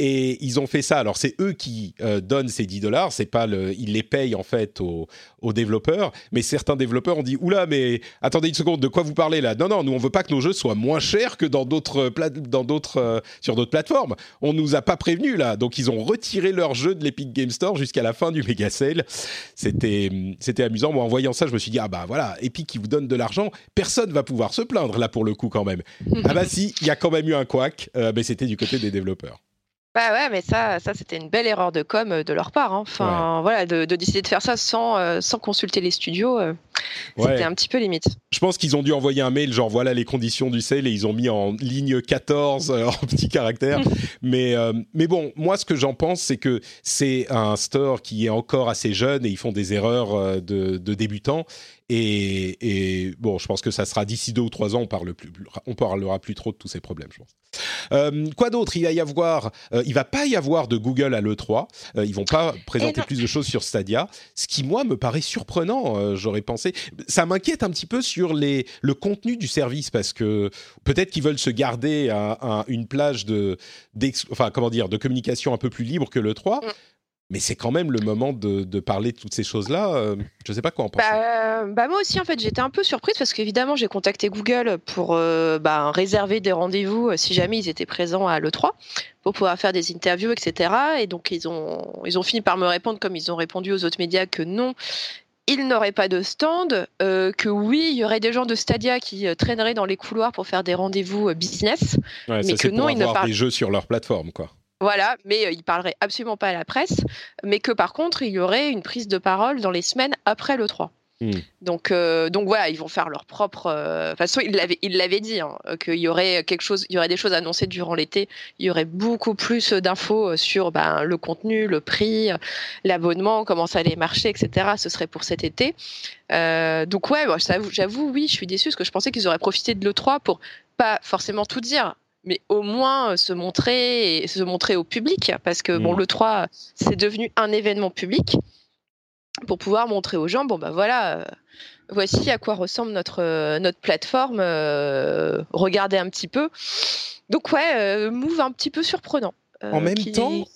Et ils ont fait ça. Alors, c'est eux qui euh, donnent ces dix dollars. C'est pas le... Ils les payent, en fait, aux, aux développeurs. Mais certains développeurs ont dit « Oula, mais attendez une seconde, de quoi vous parlez, là ? Non, non, nous, on veut pas que nos jeux soient moins chers que dans d'autres pla... dans d'autres, euh, sur d'autres plateformes. On nous a pas prévenus, là. » Donc, ils ont retiré leurs jeux de l'Epic Game Store jusqu'à la fin du méga sale. C'était, c'était amusant. Moi, en voyant ça, je me suis dit « Ah bah, voilà, Epic, qui vous donne de l'argent. Personne va pouvoir se plaindre, là, pour le coup, quand même. » Ah bah, si, il y a quand même eu un couac. Euh, mais c'était du côté des développeurs. Bah ouais, mais ça, ça c'était une belle erreur de com' de leur part. Hein. Enfin, ouais. voilà, de, de décider de faire ça sans, euh, sans consulter les studios, euh, ouais. c'était un petit peu limite. Je pense qu'ils ont dû envoyer un mail, genre voilà les conditions du sale, et ils ont mis en ligne quatorze, euh, en petits caractères. mais, euh, mais bon, moi ce que j'en pense, c'est que c'est un store qui est encore assez jeune et ils font des erreurs euh, de, de débutants. Et, et bon, je pense que ça sera d'ici deux ou trois ans, on parle plus, on parlera plus trop de tous ces problèmes, je pense. Euh, quoi d'autre ? Il va y avoir, euh, il va pas y avoir de Google à l'E trois. Euh, ils vont pas présenter plus de choses sur Stadia, ce qui moi me paraît surprenant. Euh, j'aurais pensé, ça m'inquiète un petit peu sur les le contenu du service parce que peut-être qu'ils veulent se garder un, un, une plage de, enfin comment dire, de communication un peu plus libre que l'E trois. Mm. Mais c'est quand même le moment de, de parler de toutes ces choses-là. Euh, je ne sais pas quoi en penser. Bah, euh, bah moi aussi, en fait, j'étais un peu surprise parce qu'évidemment, j'ai contacté Google pour euh, bah, réserver des rendez-vous euh, si jamais ils étaient présents à l'E trois pour pouvoir faire des interviews, et cetera. Et donc, ils ont, ils ont fini par me répondre comme ils ont répondu aux autres médias que non, ils n'auraient pas de stand, euh, que oui, il y aurait des gens de Stadia qui euh, traîneraient dans les couloirs pour faire des rendez-vous euh, business. Ouais, mais ça, que c'est non, pour ils avoir ne parlent des jeux sur leur plateforme, quoi. Voilà, mais il ne parlerait absolument pas à la presse, mais que par contre, il y aurait une prise de parole dans les semaines après l'E trois. Mmh. Donc, euh, donc voilà, ils vont faire leur propre... Euh, de toute façon, ils l'avaient, ils l'avaient dit, hein, qu'il y aurait, quelque chose, il y aurait des choses annoncées durant l'été, il y aurait beaucoup plus d'infos sur ben, le contenu, le prix, l'abonnement, comment ça allait marcher, et cetera. Ce serait pour cet été. Euh, donc ouais, moi, j'avoue, j'avoue, oui, je suis déçue, parce que je pensais qu'ils auraient profité de l'E trois pour pas forcément tout dire, mais au moins se montrer et se montrer au public, parce que mmh. bon, l'E trois, c'est devenu un événement public pour pouvoir montrer aux gens, bon bah voilà, euh, voici à quoi ressemble notre, euh, notre plateforme, euh, regardez un petit peu. Donc ouais, euh, move un petit peu surprenant. Euh, en même qui... temps,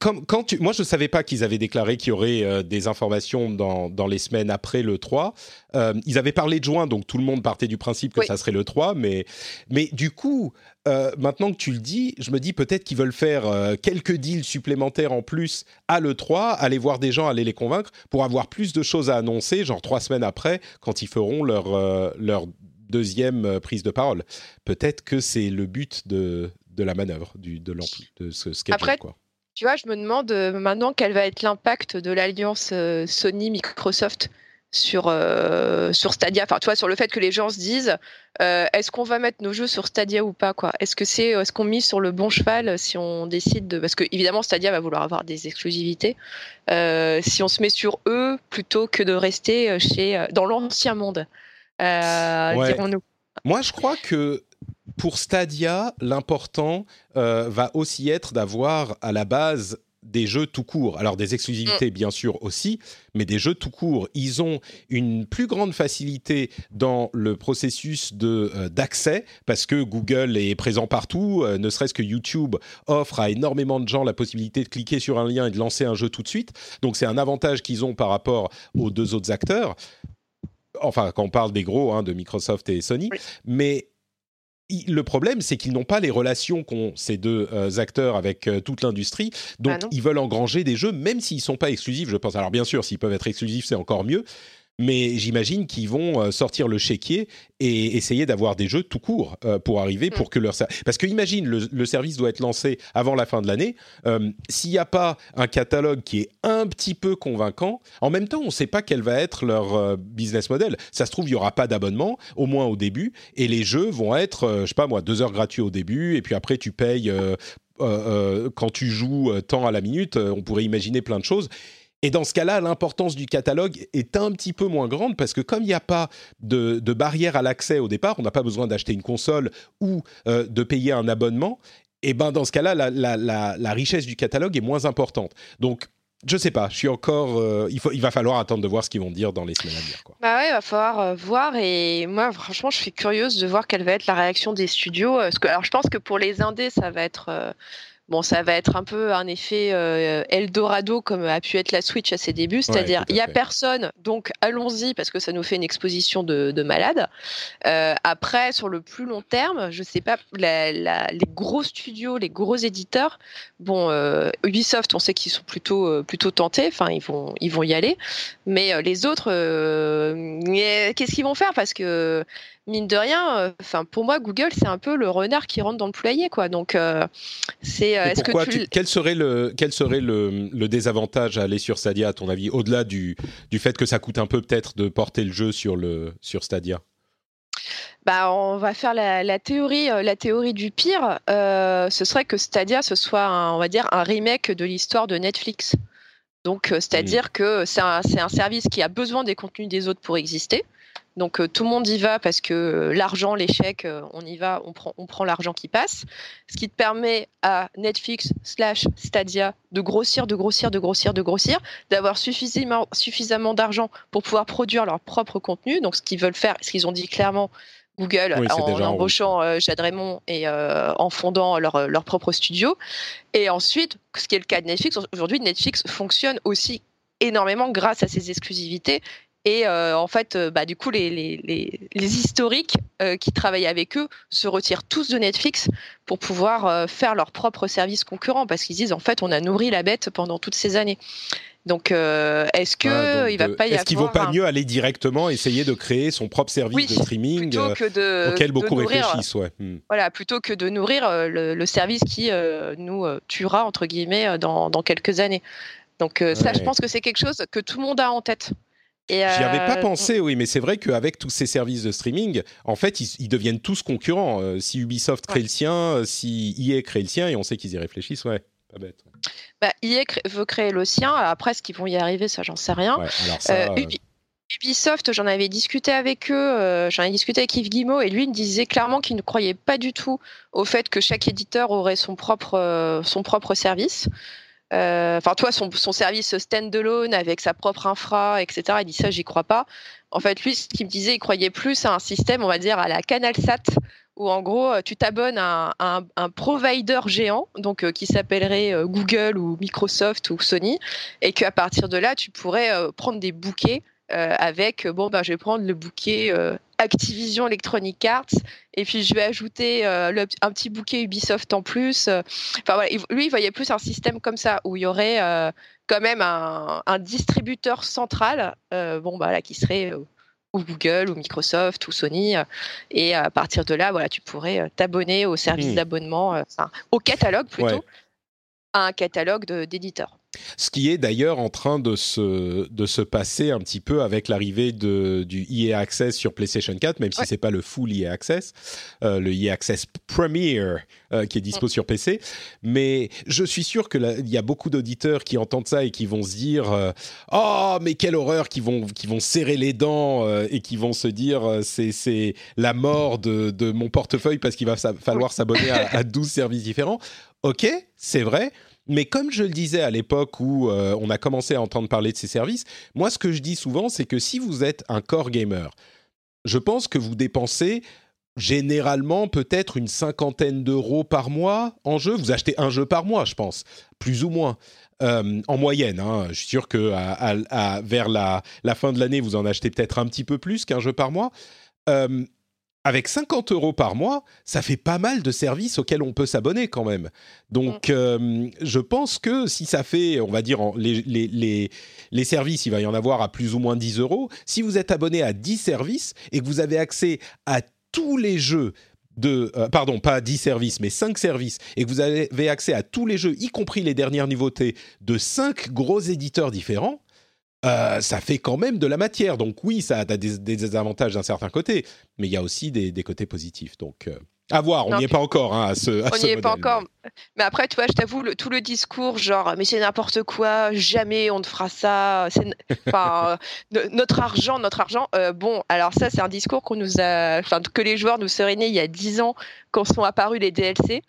quand, quand tu... moi je savais pas qu'ils avaient déclaré qu'il y aurait euh, des informations dans, dans les semaines après l'E trois. Euh, ils avaient parlé de juin, donc tout le monde partait du principe que oui. ça serait l'E trois, mais, mais du coup... Euh, maintenant que tu le dis, je me dis peut-être qu'ils veulent faire euh, quelques deals supplémentaires en plus à l'E trois, aller voir des gens, aller les convaincre pour avoir plus de choses à annoncer, genre trois semaines après, quand ils feront leur, euh, leur deuxième euh, prise de parole. Peut-être que c'est le but de, de la manœuvre, du, de, de ce sketch. Après, quoi. Tu vois, je me demande euh, maintenant quel va être l'impact de l'alliance euh, Sony-Microsoft sur euh, sur Stadia, enfin tu vois, sur le fait que les gens se disent euh, est-ce qu'on va mettre nos jeux sur Stadia ou pas, quoi, est-ce que c'est est-ce qu'on mise sur le bon cheval si on décide de, parce que évidemment Stadia va vouloir avoir des exclusivités, euh, si on se met sur eux plutôt que de rester chez dans l'ancien monde, euh, ouais. dirons-nous. Moi je crois que pour Stadia l'important euh, va aussi être d'avoir à la base des jeux tout court. Alors, des exclusivités, bien sûr, aussi, mais des jeux tout court. Ils ont une plus grande facilité dans le processus de, euh, d'accès, parce que Google est présent partout, euh, ne serait-ce que YouTube offre à énormément de gens la possibilité de cliquer sur un lien et de lancer un jeu tout de suite. Donc, c'est un avantage qu'ils ont par rapport aux deux autres acteurs. Enfin, quand on parle des gros, hein, de Microsoft et Sony. Mais... le problème, c'est qu'ils n'ont pas les relations qu'ont ces deux euh, acteurs avec euh, toute l'industrie. Donc, ah ils veulent engranger des jeux, même s'ils ne sont pas exclusifs, je pense. Alors, bien sûr, s'ils peuvent être exclusifs, c'est encore mieux. Mais j'imagine qu'ils vont euh, sortir le chéquier et essayer d'avoir des jeux tout court euh, pour arriver, mmh. pour que leur... Parce que, imagine, le, le service doit être lancé avant la fin de l'année. Euh, s'il n'y a pas un catalogue qui est un petit peu convaincant, en même temps, on ne sait pas quel va être leur euh, business model. Ça se trouve, il n'y aura pas d'abonnement, au moins au début, et les jeux vont être, euh, je ne sais pas moi, deux heures gratuits au début, et puis après, tu payes euh, euh, euh, quand tu joues euh, tant à la minute. Euh, on pourrait imaginer plein de choses. Et dans ce cas-là, l'importance du catalogue est un petit peu moins grande parce que comme il n'y a pas de, de barrière à l'accès au départ, on n'a pas besoin d'acheter une console ou euh, de payer un abonnement, et ben dans ce cas-là, la, la, la, la richesse du catalogue est moins importante. Donc, je sais pas, je suis encore... Euh, il, faut, il va falloir attendre de voir ce qu'ils vont dire dans les semaines à venir, quoi. Bah ouais, il va falloir euh, voir, et moi, franchement, je suis curieuse de voir quelle va être la réaction des studios. Parce que, alors, je pense que pour les indés, ça va être... Euh, Bon, ça va être un peu un effet euh, Eldorado comme a pu être la Switch à ses débuts, c'est-à-dire il ouais, n'y a fait. personne, donc allons-y parce que ça nous fait une exposition de, de malade. Euh, après, sur le plus long terme, je ne sais pas, la, la, les gros studios, les gros éditeurs, bon, euh, Ubisoft, on sait qu'ils sont plutôt, euh, plutôt tentés, enfin, ils vont, ils vont y aller, mais euh, les autres, euh, euh, qu'est-ce qu'ils vont faire? Parce que mine de rien, enfin euh, pour moi Google c'est un peu le renard qui rentre dans le poulailler quoi. Donc euh, c'est euh, est-ce que tu... Tu, quel serait le quel serait le, le désavantage à aller sur Stadia à ton avis, au-delà du du fait que ça coûte un peu peut-être de porter le jeu sur le sur Stadia? Bah, on va faire la, la théorie, la théorie du pire. Euh, ce serait que Stadia ce soit un, on va dire un remake de l'histoire de Netflix. Donc c'est-à-dire mmh. que c'est un, c'est un service qui a besoin des contenus des autres pour exister. Donc euh, tout le monde y va parce que euh, l'argent, les chèques, euh, on y va, on prend, on prend l'argent qui passe. Ce qui te permet à Netflix slash Stadia de grossir, de grossir, de grossir, de grossir, d'avoir suffisamment, suffisamment d'argent pour pouvoir produire leur propre contenu. Donc ce qu'ils veulent faire, ce qu'ils ont dit clairement, Google, oui, en, en embauchant euh, Jade Raymond et euh, en fondant leur, leur propre studio. Et ensuite, ce qui est le cas de Netflix, aujourd'hui Netflix fonctionne aussi énormément grâce à ses exclusivités. Et euh, en fait, euh, bah, du coup, les, les, les, les historiques euh, qui travaillent avec eux se retirent tous de Netflix pour pouvoir euh, faire leur propre service concurrent parce qu'ils disent en fait, on a nourri la bête pendant toutes ces années. Donc, euh, est-ce que ah, donc, il va pas y est-ce avoir qu'il vaut pas un... mieux aller directement essayer de créer son propre service oui, de streaming euh, de, auquel de beaucoup nourrir, réfléchissent, ouais. hmm. Voilà, plutôt que de nourrir euh, le, le service qui euh, nous euh, tuera entre guillemets dans, dans quelques années. Donc euh, ouais. ça, je pense que c'est quelque chose que tout le monde a en tête. Et euh... J'y avais pas pensé, oui, mais c'est vrai qu'avec tous ces services de streaming, en fait, ils, ils deviennent tous concurrents. Euh, si Ubisoft crée ouais. le sien, si E A crée le sien, et on sait qu'ils y réfléchissent, ouais, pas bête. Bah, E A cr- veut créer le sien, après, est-ce qu'ils vont y arriver, ça, j'en sais rien. Ouais, alors ça, euh, Ubi- Ubisoft, j'en avais discuté avec eux, euh, j'en ai discuté avec Yves Guillemot, et lui, il me disait clairement qu'il ne croyait pas du tout au fait que chaque éditeur aurait son propre, euh, son propre service. Enfin, euh, toi, son, son service stand-alone avec sa propre infra, et cetera. Il dit ça, j'y crois pas. En fait, lui, ce qu'il me disait, il croyait plus à un système, on va dire, à la CanalSat, où en gros, tu t'abonnes à un, à un provider géant, donc euh, qui s'appellerait euh, Google ou Microsoft ou Sony, et qu'à partir de là, tu pourrais euh, prendre des bouquets euh, avec, bon, ben, je vais prendre le bouquet euh, Activision Electronic Arts, et puis je vais ajouter euh, le, un petit bouquet Ubisoft en plus. Enfin voilà, lui il voyait plus un système comme ça où il y aurait euh, quand même un, un distributeur central, euh, bon bah là qui serait euh, ou Google ou Microsoft ou Sony, euh, et à partir de là voilà tu pourrais euh, t'abonner au service mmh. d'abonnement, euh, enfin, au catalogue plutôt, ouais. à un catalogue de, d'éditeurs. Ce qui est d'ailleurs en train de se, de se passer un petit peu avec l'arrivée de, du E A Access sur PlayStation quatre, même ouais. si ce n'est pas le full E A Access, euh, le E A Access Premier euh, qui est dispo ouais. sur P C. Mais je suis sûr qu'il y a beaucoup d'auditeurs qui entendent ça et qui vont se dire euh, « Oh, mais quelle horreur !» qui vont, qui vont serrer les dents euh, et qui vont se dire euh, « c'est, c'est la mort de, de mon portefeuille parce qu'il va sa- falloir ouais. s'abonner à, à douze services différents. » Ok, c'est vrai. Mais comme je le disais à l'époque où euh, on a commencé à entendre parler de ces services, moi, ce que je dis souvent, c'est que si vous êtes un core gamer, je pense que vous dépensez généralement peut-être une cinquantaine d'euros par mois en jeu. Vous achetez un jeu par mois, je pense, plus ou moins, euh, en moyenne. Hein. Je suis sûr que à, à, à, vers la, la fin de l'année, vous en achetez peut-être un petit peu plus qu'un jeu par mois. Euh, Avec cinquante euros par mois, ça fait pas mal de services auxquels on peut s'abonner quand même. Donc, euh, je pense que si ça fait, on va dire, les, les, les, les services, il va y en avoir à plus ou moins dix euros. Si vous êtes abonné à dix services et que vous avez accès à tous les jeux de... Euh, pardon, pas dix services, mais cinq services, et que vous avez accès à tous les jeux, y compris les dernières nouveautés, de cinq gros éditeurs différents... Euh, ça fait quand même de la matière. Donc oui, ça a des, des avantages d'un certain côté, mais il y a aussi des, des côtés positifs. Donc euh, à voir, on n'y est pas encore hein, à ce à On n'y est pas encore. Mais après, tu vois, je t'avoue, le, tout le discours genre mais c'est n'importe quoi, jamais on ne fera ça, c'est, enfin, euh, notre argent, notre argent. Euh, bon, alors ça, c'est un discours qu'on nous a, enfin que les joueurs nous seraient nés il y a dix ans quand sont apparus les D L C.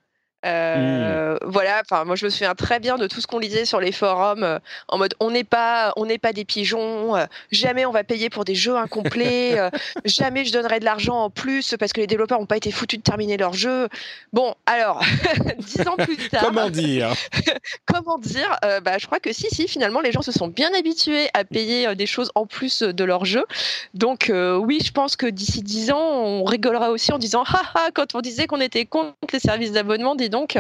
Euh, mmh. Voilà, enfin moi je me souviens très bien de tout ce qu'on lisait sur les forums euh, en mode on n'est pas on n'est pas des pigeons, euh, jamais on va payer pour des jeux incomplets, euh, jamais je donnerai de l'argent en plus parce que les développeurs n'ont pas été foutus de terminer leur jeu. Bon, alors dix ans plus tard, comment dire Comment dire euh, bah je crois que si si finalement les gens se sont bien habitués à payer euh, des choses en plus de leur jeu. Donc euh, oui, je pense que d'ici dix ans, on rigolera aussi en disant haha quand on disait qu'on était contre les services d'abonnement des donc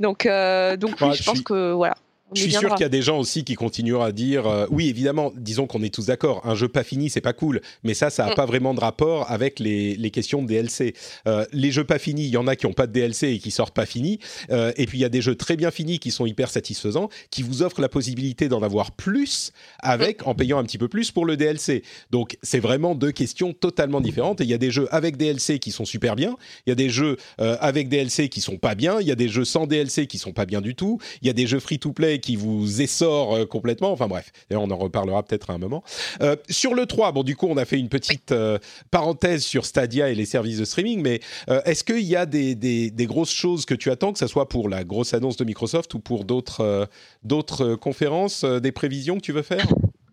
donc euh, donc oui, ouais, je, je pense suis... que voilà je suis sûr qu'il y a des gens aussi qui continueront à dire euh, oui évidemment, disons qu'on est tous d'accord, un jeu pas fini c'est pas cool, mais ça ça a mm. pas vraiment de rapport avec les les questions de D L C. Euh, les jeux pas finis, il y en a qui ont pas de D L C et qui sortent pas finis, euh, et puis il y a des jeux très bien finis qui sont hyper satisfaisants, qui vous offrent la possibilité d'en avoir plus avec mm. en payant un petit peu plus pour le D L C. Donc c'est vraiment deux questions totalement différentes, et il y a des jeux avec D L C qui sont super bien, il y a des jeux euh, avec D L C qui sont pas bien, il y a des jeux sans D L C qui sont pas bien du tout, il y a des jeux free to play qui vous essore complètement, enfin bref, d'ailleurs on en reparlera peut-être à un moment. Euh, sur le trois, bon du coup on a fait une petite euh, parenthèse sur Stadia et les services de streaming, mais euh, est-ce qu'il y a des, des, des grosses choses que tu attends, que ce soit pour la grosse annonce de Microsoft ou pour d'autres, euh, d'autres conférences, euh, des prévisions que tu veux faire ?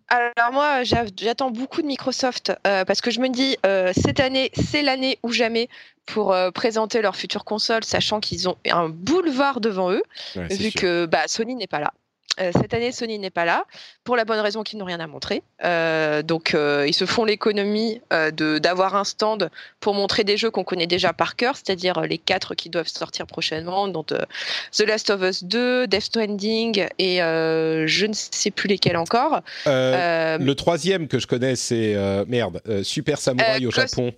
Alors moi, j'attends beaucoup de Microsoft euh, parce que je me dis, euh, cette année, c'est l'année ou jamais pour euh, présenter leur future console, sachant qu'ils ont un boulevard devant eux, ouais, vu sûr. que bah, Sony n'est pas là. Euh, cette année, Sony n'est pas là, pour la bonne raison qu'ils n'ont rien à montrer. Euh, donc, euh, ils se font l'économie euh, de, d'avoir un stand pour montrer des jeux qu'on connaît déjà par cœur, c'est-à-dire les quatre qui doivent sortir prochainement, dont euh, The Last of Us deux, Death Stranding et euh, je ne sais plus lesquels encore. Euh, euh, le troisième que je connais, c'est euh, merde, euh, Super Samurai euh, au Ghost... Japon.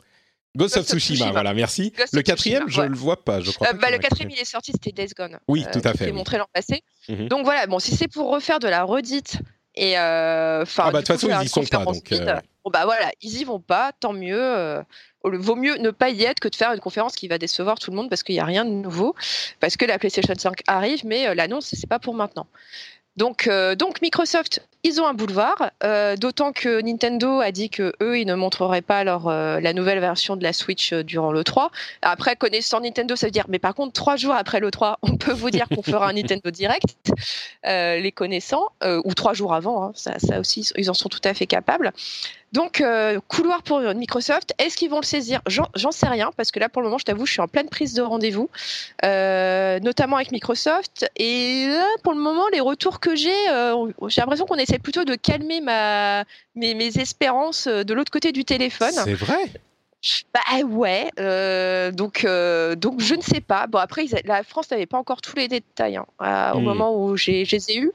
Ghost, Ghost of Tsushima, Tsushima, voilà, merci. Ghost le quatrième, Tsushima, je ne ouais. le vois pas, je crois. Euh, bah, le quatrième, il est sorti, c'était Days Gone. Oui, euh, tout à fait. Qui oui. est montré l'an passé. Mm-hmm. Donc voilà, bon, si c'est pour refaire de la redite et. Enfin, euh, ah, bah, de toute façon, ils n'y sont pas. Donc, euh... vide, bon, bah voilà, ils n'y vont pas, tant mieux. Euh, vaut mieux ne pas y être que de faire une conférence qui va décevoir tout le monde parce qu'il n'y a rien de nouveau. Parce que la PlayStation cinq arrive, mais euh, l'annonce, ce n'est pas pour maintenant. Donc, euh, donc Microsoft, ils ont un boulevard, euh, d'autant que Nintendo a dit que eux, ils ne montreraient pas leur euh, la nouvelle version de la Switch euh, durant l'E trois. Après, connaissant Nintendo, ça veut dire, mais par contre, trois jours après l'E trois, on peut vous dire qu'on fera un Nintendo Direct, euh, les connaissant, euh, ou trois jours avant, hein, ça, ça aussi, ils en sont tout à fait capables. Donc, euh, couloir pour Microsoft, est-ce qu'ils vont le saisir ? J'en, j'en sais rien, parce que là, pour le moment, je t'avoue, je suis en pleine prise de rendez-vous, euh, notamment avec Microsoft. Et là, pour le moment, les retours que j'ai, euh, j'ai l'impression qu'on essaie plutôt de calmer ma, mes, mes espérances de l'autre côté du téléphone. C'est vrai ? Bah ouais, euh, donc, euh, donc je ne sais pas. Bon, après, a, la France n'avait pas encore tous les détails hein, à, au mmh. moment où j'ai, je les ai eus.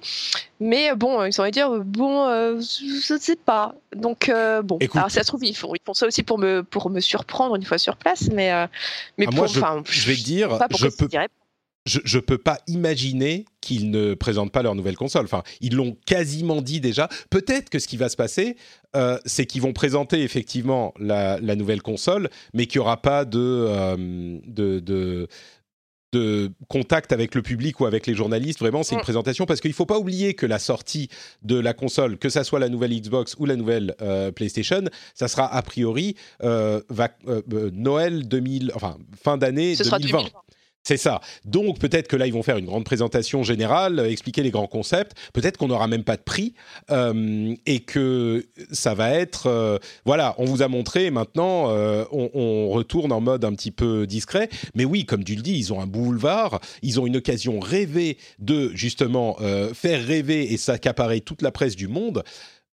Mais bon, ils ont dit, bon, euh, je ne sais pas. Donc, euh, bon, écoute, alors, ça se trouve, ils font, ils font ça aussi pour me, pour me surprendre une fois sur place. Mais, euh, mais ah, pour, moi, je, je vais dire, je peux, je, je peux pas imaginer qu'ils ne présentent pas leur nouvelle console. Enfin, ils l'ont quasiment dit déjà. Peut-être que ce qui va se passer... Euh, c'est qu'ils vont présenter effectivement la, la nouvelle console, mais qu'il n'y aura pas de, euh, de, de, de contact avec le public ou avec les journalistes. Vraiment, c'est une présentation parce qu'il ne faut pas oublier que la sortie de la console, que ça soit la nouvelle Xbox ou la nouvelle euh, PlayStation, ça sera a priori euh, va, euh, Noël deux mille, enfin fin d'année ce deux mille vingt. Sera deux mille vingt. C'est ça. Donc, peut-être que là, ils vont faire une grande présentation générale, euh, expliquer les grands concepts. Peut-être qu'on n'aura même pas de prix euh, et que ça va être... Euh, voilà, on vous a montré, maintenant, euh, on, on retourne en mode un petit peu discret. Mais oui, comme tu le dis, ils ont un boulevard. Ils ont une occasion rêvée de, justement, euh, faire rêver et s'accaparer toute la presse du monde.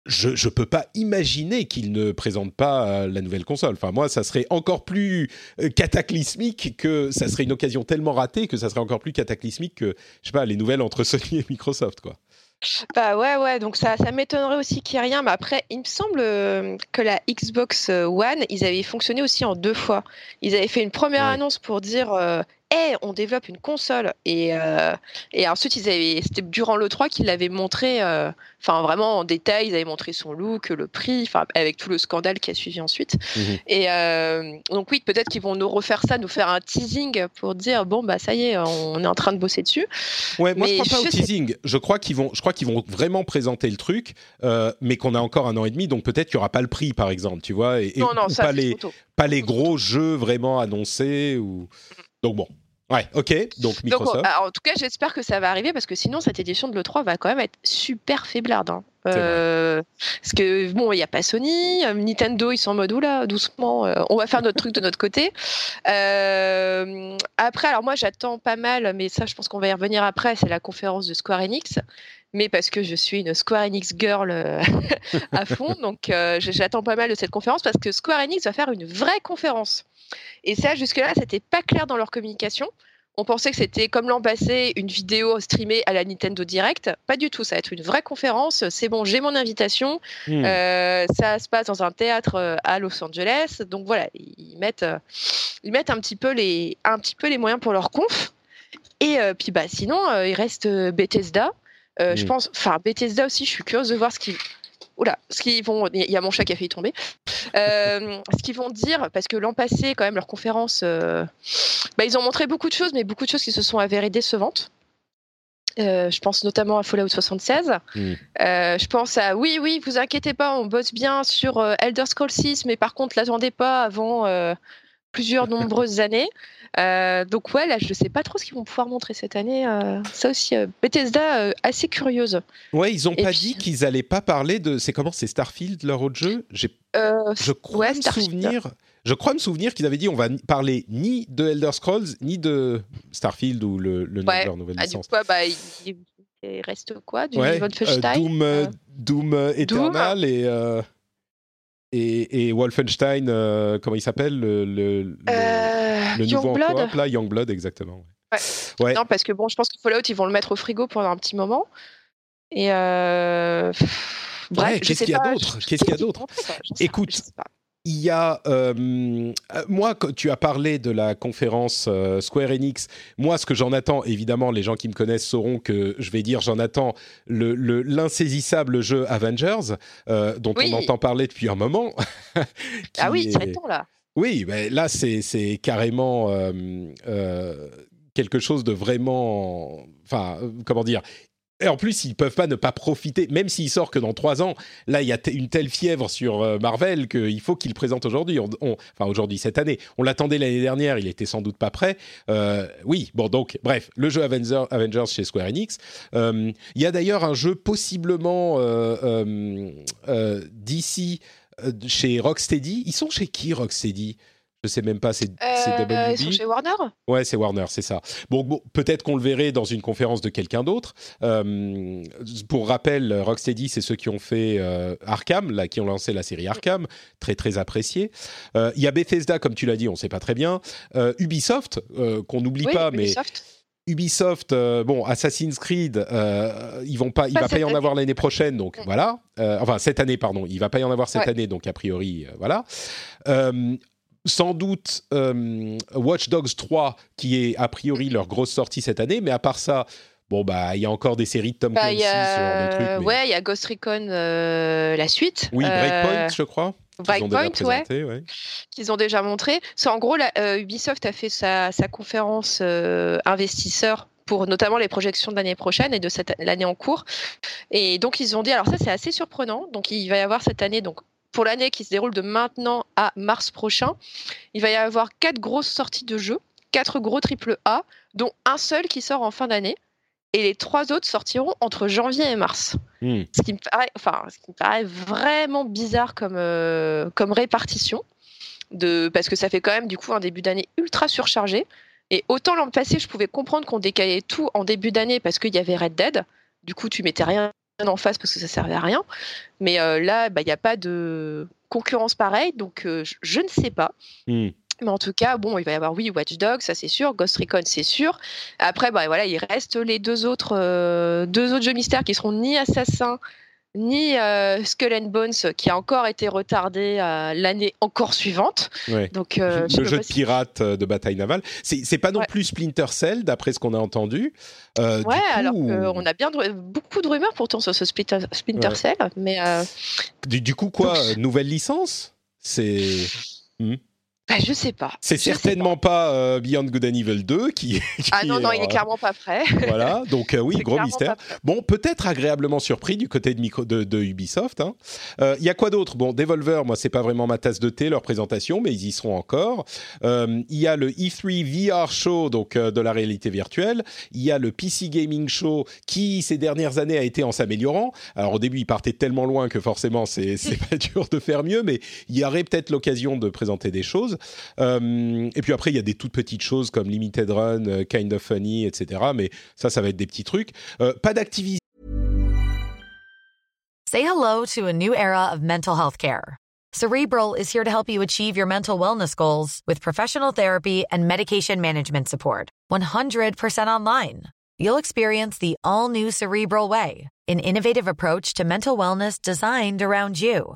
Je ne peux pas imaginer qu'ils ne présentent pas la nouvelle console. Enfin, moi, ça serait encore plus cataclysmique que... Ça serait une occasion tellement ratée que ça serait encore plus cataclysmique que, je sais pas, les nouvelles entre Sony et Microsoft, quoi. Bah ouais, ouais, donc ça, ça m'étonnerait aussi qu'il n'y ait rien. Mais après, il me semble que la Xbox One, ils avaient fonctionné aussi en deux fois. Ils avaient fait une première ouais. annonce pour dire... Euh, Hey, on développe une console et, euh, et ensuite ils avaient, c'était durant l'E trois qu'ils l'avaient montré euh, enfin vraiment en détail, ils avaient montré son look, le prix, enfin avec tout le scandale qui a suivi ensuite mmh. et euh, donc oui, peut-être qu'ils vont nous refaire ça, nous faire un teasing pour dire bon bah ça y est, on est en train de bosser dessus. Ouais, moi mais je crois pas je au teasing sais... je crois qu'ils vont, je crois qu'ils vont vraiment présenter le truc euh, mais qu'on a encore un an et demi, donc peut-être qu'il n'y aura pas le prix par exemple, tu vois, et, et non, non, ça, pas, les, pas les gros jeux vraiment annoncés ou... donc bon Ouais, ok, donc Microsoft. Donc, en tout cas, j'espère que ça va arriver parce que sinon, cette édition de l'E trois va quand même être super faiblarde. Hein. Euh, parce que, bon, il n'y a pas Sony, Nintendo, ils sont en mode oula, doucement, euh, on va faire notre truc de notre côté. Euh, après, alors moi, j'attends pas mal, mais ça, je pense qu'on va y revenir après, c'est la conférence de Square Enix. Mais parce que je suis une Square Enix girl à fond, donc euh, j'attends pas mal de cette conférence parce que Square Enix va faire une vraie conférence. Et ça, jusque-là, c'était pas clair dans leur communication. On pensait que c'était, comme l'an passé, une vidéo streamée à la Nintendo Direct. Pas du tout, ça va être une vraie conférence. C'est bon, j'ai mon invitation. Mmh. Euh, ça se passe dans un théâtre à Los Angeles. Donc voilà, ils mettent, ils mettent un petit peu les, un petit peu les moyens pour leur conf. Et euh, puis bah, sinon, euh, il reste Bethesda. Euh, mmh. Je pense, enfin Bethesda aussi, je suis curieuse de voir ce qu'ils... Oula, ce qu'ils vont... Il y a mon chat qui a failli tomber. Euh, ce qu'ils vont dire, parce que l'an passé, quand même, leur conférence, euh, bah, ils ont montré beaucoup de choses, mais beaucoup de choses qui se sont avérées décevantes. Euh, je pense notamment à Fallout soixante-seize. Mmh. Euh, je pense à, oui, oui, vous inquiétez pas, on bosse bien sur euh, Elder Scrolls six, mais par contre, l'attendez pas avant euh, plusieurs nombreuses années. Euh, donc ouais, là je ne sais pas trop ce qu'ils vont pouvoir montrer cette année, euh, ça aussi euh, Bethesda euh, assez curieuse. Ouais, ils n'ont pas puis... dit qu'ils n'allaient pas parler de, c'est comment, c'est Starfield leur autre jeu. J'ai... Euh, je crois ouais, me souvenir je crois me souvenir qu'ils avaient dit on va parler ni de Elder Scrolls ni de Starfield ou le, le ouais. leur nouvelle ah, licence. Du coup, bah, il, il reste quoi du ouais. euh, Doom, euh... Doom Eternal Doom. et euh... Et, et Wolfenstein, euh, comment il s'appelle le, le, le, euh, le nouveau Youngblood. En coop, là, Youngblood, exactement. Ouais. Ouais. Non, parce que bon, je pense que Fallout, ils vont le mettre au frigo pendant un petit moment. Et euh... bref, ouais, qu'est-ce, sais qu'il pas, je... qu'est-ce qu'il y a d'autre Qu'est-ce qu'il y a d'autre Écoute, il y a euh, moi, tu as parlé de la conférence euh, Square Enix. Moi, ce que j'en attends, évidemment, les gens qui me connaissent sauront que je vais dire, j'en attends le, le l'insaisissable jeu Avengers, euh, dont oui. on entend parler depuis un moment. Ah oui, c'est temps là. Oui, mais là, c'est c'est carrément euh, euh, quelque chose de vraiment, enfin, comment dire. Et en plus, ils ne peuvent pas ne pas profiter, même s'il sort que dans trois ans. Là, il y a t- une telle fièvre sur euh, Marvel qu'il faut qu'il présente aujourd'hui. On, on, enfin, aujourd'hui, cette année. On l'attendait l'année dernière, il n'était sans doute pas prêt. Euh, oui, bon, donc, bref, le jeu Avenger, Avengers chez Square Enix. Euh, il y a d'ailleurs un jeu possiblement euh, euh, euh, d'ici, euh, chez Rocksteady. Ils sont chez qui, Rocksteady ? Je sais même pas, c'est, euh, c'est W B. Ils sont chez Warner ? Ouais, c'est Warner, c'est ça. Bon, bon, peut-être qu'on le verrait dans une conférence de quelqu'un d'autre. Euh, pour rappel, Rocksteady, c'est ceux qui ont fait euh, Arkham, là, qui ont lancé la série Arkham, très très appréciée. Il euh, y a Bethesda, comme tu l'as dit, on ne sait pas très bien. Euh, Ubisoft, euh, qu'on n'oublie oui, pas, Ubisoft. mais... Ubisoft, euh, bon, Assassin's Creed, euh, ils vont pas, il ne va pas y en avoir l'année prochaine, donc mmh. voilà. Euh, enfin, cette année, pardon. Il ne va pas y en avoir cette ouais. année, donc a priori, euh, voilà. Euh, Sans doute euh, Watch Dogs trois, qui est a priori leur grosse sortie cette année, mais à part ça, bon bah il y a encore des séries de Tom Clancy, bah, a... ce genre de trucs. Mais... Ouais, il y a Ghost Recon euh, la suite. Oui, Breakpoint, euh... je crois. Breakpoint, ouais, ouais. Qu'ils ont déjà montré. C'est en gros, la, euh, Ubisoft a fait sa, sa conférence euh, investisseur pour notamment les projections de l'année prochaine et de cette l'année en cours. Et donc ils ont dit, alors ça c'est assez surprenant. Donc il va y avoir cette année donc. Pour l'année qui se déroule de maintenant à mars prochain, il va y avoir quatre grosses sorties de jeux, quatre gros triple A, dont un seul qui sort en fin d'année, et les trois autres sortiront entre janvier et mars. Mmh. Ce qui me paraît, enfin, ce qui me paraît vraiment bizarre comme, euh, comme répartition, de, parce que ça fait quand même du coup un début d'année ultra surchargé. Et autant l'an passé, je pouvais comprendre qu'on décalait tout en début d'année parce qu'il y avait Red Dead, du coup tu mettais rien en face parce que ça servait à rien, mais euh, là, bah, il n'y a pas de concurrence pareille, donc euh, je, je ne sais pas. Mm. Mais en tout cas, bon, il va y avoir oui Watch Dogs, ça c'est sûr, Ghost Recon c'est sûr. Après, bah voilà, il reste les deux autres, euh, deux autres jeux mystères qui seront ni Assassin ni euh, Skull and Bones, qui a encore été retardé euh, l'année encore suivante. Ouais. Donc euh, je le jeu de si... pirate de bataille navale. C'est, c'est pas non ouais. plus Splinter Cell, d'après ce qu'on a entendu. Euh, ouais, du coup... alors qu'on a bien de... beaucoup de rumeurs pourtant sur ce Splinter, Splinter ouais. Cell, mais euh... du, du coup quoi, donc... nouvelle licence, c'est. Mmh. Bah, je sais pas. C'est je certainement pas, pas euh, Beyond Good and Evil deux qui, qui ah non, non, est, il est clairement pas prêt. Voilà, donc euh, oui, c'est gros mystère. Bon, peut-être agréablement surpris du côté de, micro, de, de Ubisoft. Hein. Euh, y a quoi d'autre ? Bon, Devolver, moi, c'est pas vraiment ma tasse de thé, leur présentation, mais ils y seront encore. Il euh, y a le E trois V R Show, donc euh, de la réalité virtuelle. Il y a le P C Gaming Show qui, ces dernières années, a été en s'améliorant. Alors, au début, ils partaient tellement loin que forcément, c'est, c'est pas dur de faire mieux, mais il y aurait peut-être l'occasion de présenter des choses. Euh, et puis après il y a des toutes petites choses comme Limited Run, Kind of Funny, et cetera. Mais ça, ça va être des petits trucs. Euh, pas d'activité. Say hello to a new era of mental health care. Cerebral is here to help you achieve your mental wellness goals with professional therapy and medication management support. one hundred percent online. You'll experience the all-new Cerebral way, an innovative approach to mental wellness designed around you.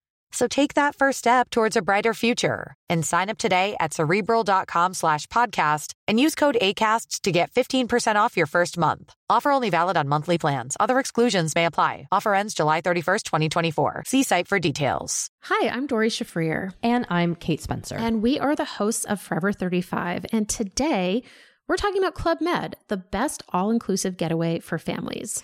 So take that first step towards a brighter future and sign up today at Cerebral.com slash podcast and use code ACAST to get fifteen percent off your first month. Offer only valid on monthly plans. Other exclusions may apply. Offer ends July thirty-first, twenty twenty-four. See site for details. Hi, I'm Dori Shafrir. And I'm Kate Spencer. And we are the hosts of Forever thirty-five. And today we're talking about Club Med, the best all-inclusive getaway for families.